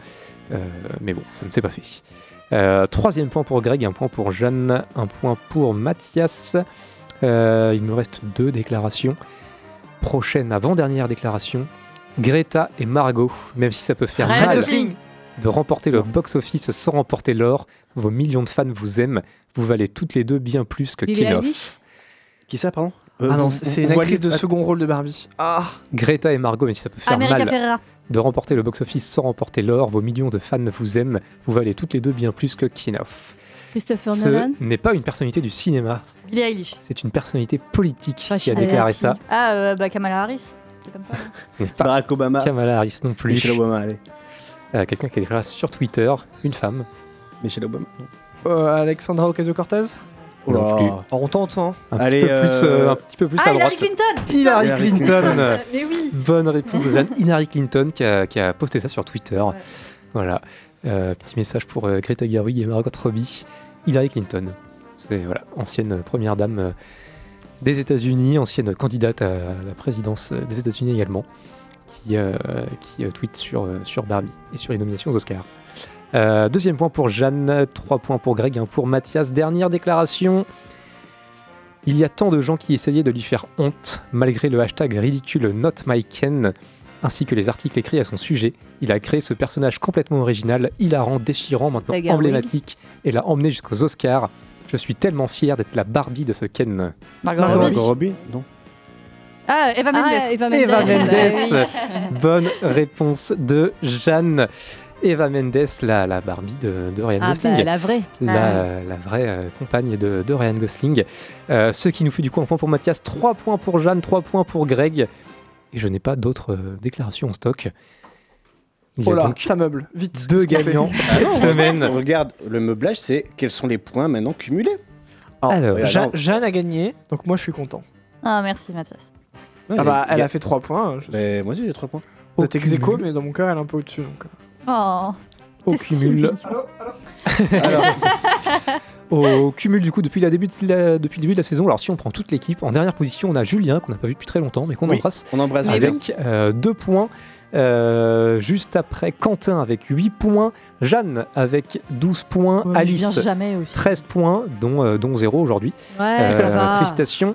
euh, mais bon, ça ne s'est pas fait. Euh, troisième point pour Greg, un point pour Jeanne, un point pour Mathias. Euh, il me reste deux déclarations. Prochaine, avant-dernière déclaration. Greta et Margot, même si ça peut faire Red mal King. De remporter le box-office sans remporter l'or, vos millions de fans vous aiment, vous valez toutes les deux bien plus que Kinoff. Qui ça, pardon euh, Ah non, vous, c'est une actrice de second rôle de Barbie. Ah. Greta et Margot, même si ça peut faire America mal Ferreira. De remporter le box-office sans remporter l'or, vos millions de fans vous aiment, vous valez toutes les deux bien plus que Kinoff. Christopher Nolan. Ce n'est pas une personnalité du cinéma. Billie Eilish. C'est une personnalité politique ah, qui a déclaré ça. Ah, euh, bah Kamala Harris. C'est comme ça. Ce n'est pas Barack Obama. Kamala Harris non plus. Michelle Obama, allez. Euh, quelqu'un qui a déclaré sur Twitter, une femme. Michelle Obama. Euh, Alexandra Ocasio-Cortez. Oh là. Alors, on tente, hein. Un allez, petit peu euh... plus, euh, un petit peu plus ah, à droite. Hillary Clinton. Hillary Clinton. Mais oui. Bonne réponse de Jeanne. Hillary Clinton qui a, qui a posté ça sur Twitter. Ouais. Voilà. Euh, petit message pour euh, Greta Gerwig et Margot Robbie. Hillary Clinton, c'est voilà, ancienne première dame euh, des États-Unis, ancienne candidate à la présidence euh, des États-Unis également, qui, euh, qui euh, tweet sur, euh, sur Barbie et sur les nominations aux Oscars. Euh, deuxième point pour Jeanne, trois points pour Greg, un pour Mathias. Dernière déclaration. Il y a tant de gens qui essayaient de lui faire honte malgré le hashtag ridicule Not My Ken. ainsi que les articles écrits à son sujet. Il a créé ce personnage complètement original, hilarant, déchirant, maintenant la emblématique, oui. et l'a emmené jusqu'aux Oscars. Je suis tellement fier d'être la Barbie de ce Ken. Margot Robbie, Robbie non. Ah, Eva Mendes. Ah, Eva Mendes. Eva Mendes. Bonne réponse de Jeanne. Eva Mendes, la, la Barbie de, de Ryan ah, Gosling. Bah, la vraie. La, ah. la vraie euh, compagne de, de Ryan Gosling. Euh, ce qui nous fait du coup un point pour Mathias, trois points pour Jeanne, trois points pour Greg. Et je n'ai pas d'autres euh, déclarations en stock. Il oh là, ça meuble, vite. Deux gagnants cette semaine. On regarde le meublage, c'est quels sont les points maintenant cumulés. Alors, alors, oui, alors... Je, Jeanne a gagné, donc moi je suis content. Ah, merci Mathias. Ouais, ah bah, elle y a... a fait trois points. Je mais suis... Moi aussi j'ai trois points. Vous êtes ex aequo, mais dans mon cœur elle est un peu au-dessus. Donc... Oh, au cumul. Allô, allô. Alors, au cumul du coup depuis, la début de la, depuis le début de la saison. Alors si on prend toute l'équipe, en dernière position on a Julien qu'on n'a pas vu depuis très longtemps mais qu'on oui, embrasse, on embrasse avec euh, deux points. Euh, juste après Quentin avec huit points, Jeanne avec douze points, ouais, Alice treize points dont, euh, dont zéro aujourd'hui. Ouais, euh, félicitations.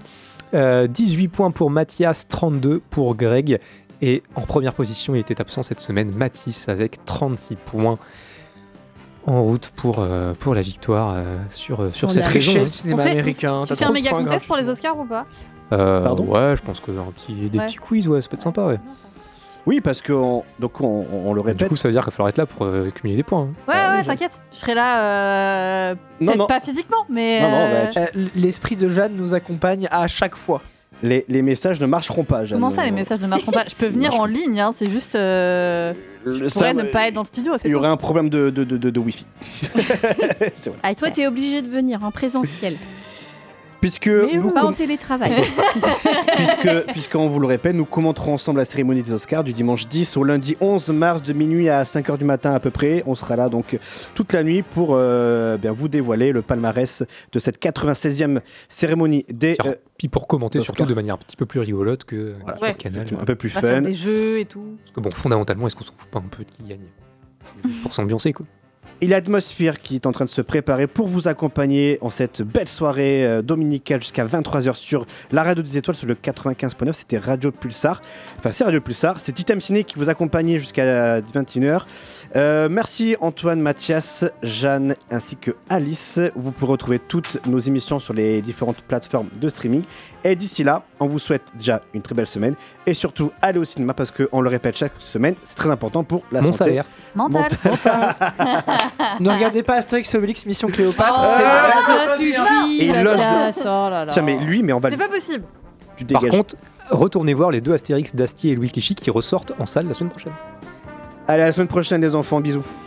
Euh, dix-huit points pour Mathias, trente-deux pour Greg. Et en première position, il était absent cette semaine, Mathis avec trente-six points en route pour, euh, pour la victoire euh, sur, euh, sur cette région. Le cinéma fait, américain. Tu fais un méga contest pour les Oscars ou pas euh, Pardon ouais, je pense que un petit, des ouais. petits quiz, ouais, ça peut être sympa. Ouais. Oui, parce qu'on donc on, on le répète. Du coup, ça veut dire qu'il va falloir être là pour euh, cumuler des points. Hein. Ouais, ah, ouais, oui, t'inquiète. Je serai là, euh, non, peut-être non. pas physiquement, mais... Non, non, bah, tu... euh, l'esprit de Jeanne nous accompagne à chaque fois. Les, les messages ne marcheront pas, Jeanne. Comment ça, les messages ne marcheront pas ? Je peux venir en ligne, hein, c'est juste... Euh, je pourrais ne pas être dans le studio, c'est tout. Il y aurait un problème de, de, de, de, de Wi-Fi. Avec toi, t'es obligé de venir en présentiel. Puisque nous, pas en télétravail. Puisque, puisqu'on vous le répète, nous commenterons ensemble la cérémonie des Oscars du dimanche dix au lundi onze mars de minuit à cinq heures du matin à peu près. On sera là donc toute la nuit pour euh, bien, vous dévoiler le palmarès de cette quatre-vingt-seizième cérémonie des euh, puis pour commenter Oscar. Surtout de manière un petit peu plus rigolote que voilà, ouais, Canal, un peu plus fun. Faire des jeux et tout. Parce que bon, fondamentalement, est-ce qu'on s'en fout pas un peu de qui gagne ? C'est juste pour s'ambiancer quoi. Et l'atmosphère qui est en train de se préparer pour vous accompagner en cette belle soirée euh, dominicale jusqu'à vingt-trois heures sur la radio des étoiles sur le quatre-vingt-quinze neuf, c'était Radio Pulsar. Enfin, c'est Radio Pulsar, c'est Tea Time Ciné qui vous accompagnait jusqu'à vingt et une heures. Euh, merci Antoine, Mathias, Jeanne ainsi que Alice. Vous pouvez retrouver toutes nos émissions sur les différentes plateformes de streaming. Et d'ici là, on vous souhaite déjà une très belle semaine et surtout allez au cinéma parce qu'on le répète chaque semaine, c'est très important pour la Mon santé mentale. Ne regardez pas Astérix Obélix Mission Cléopâtre. Oh, c'est ah, ça, ça suffit. Mathias, oh là là. Tiens, mais lui, mais on va. C'est lui. Pas possible. Tu Par contre, retournez voir les deux Astérix d'Astier et Louis Clichy qui ressortent en salle la semaine prochaine. Allez, à la semaine prochaine, les enfants. Bisous.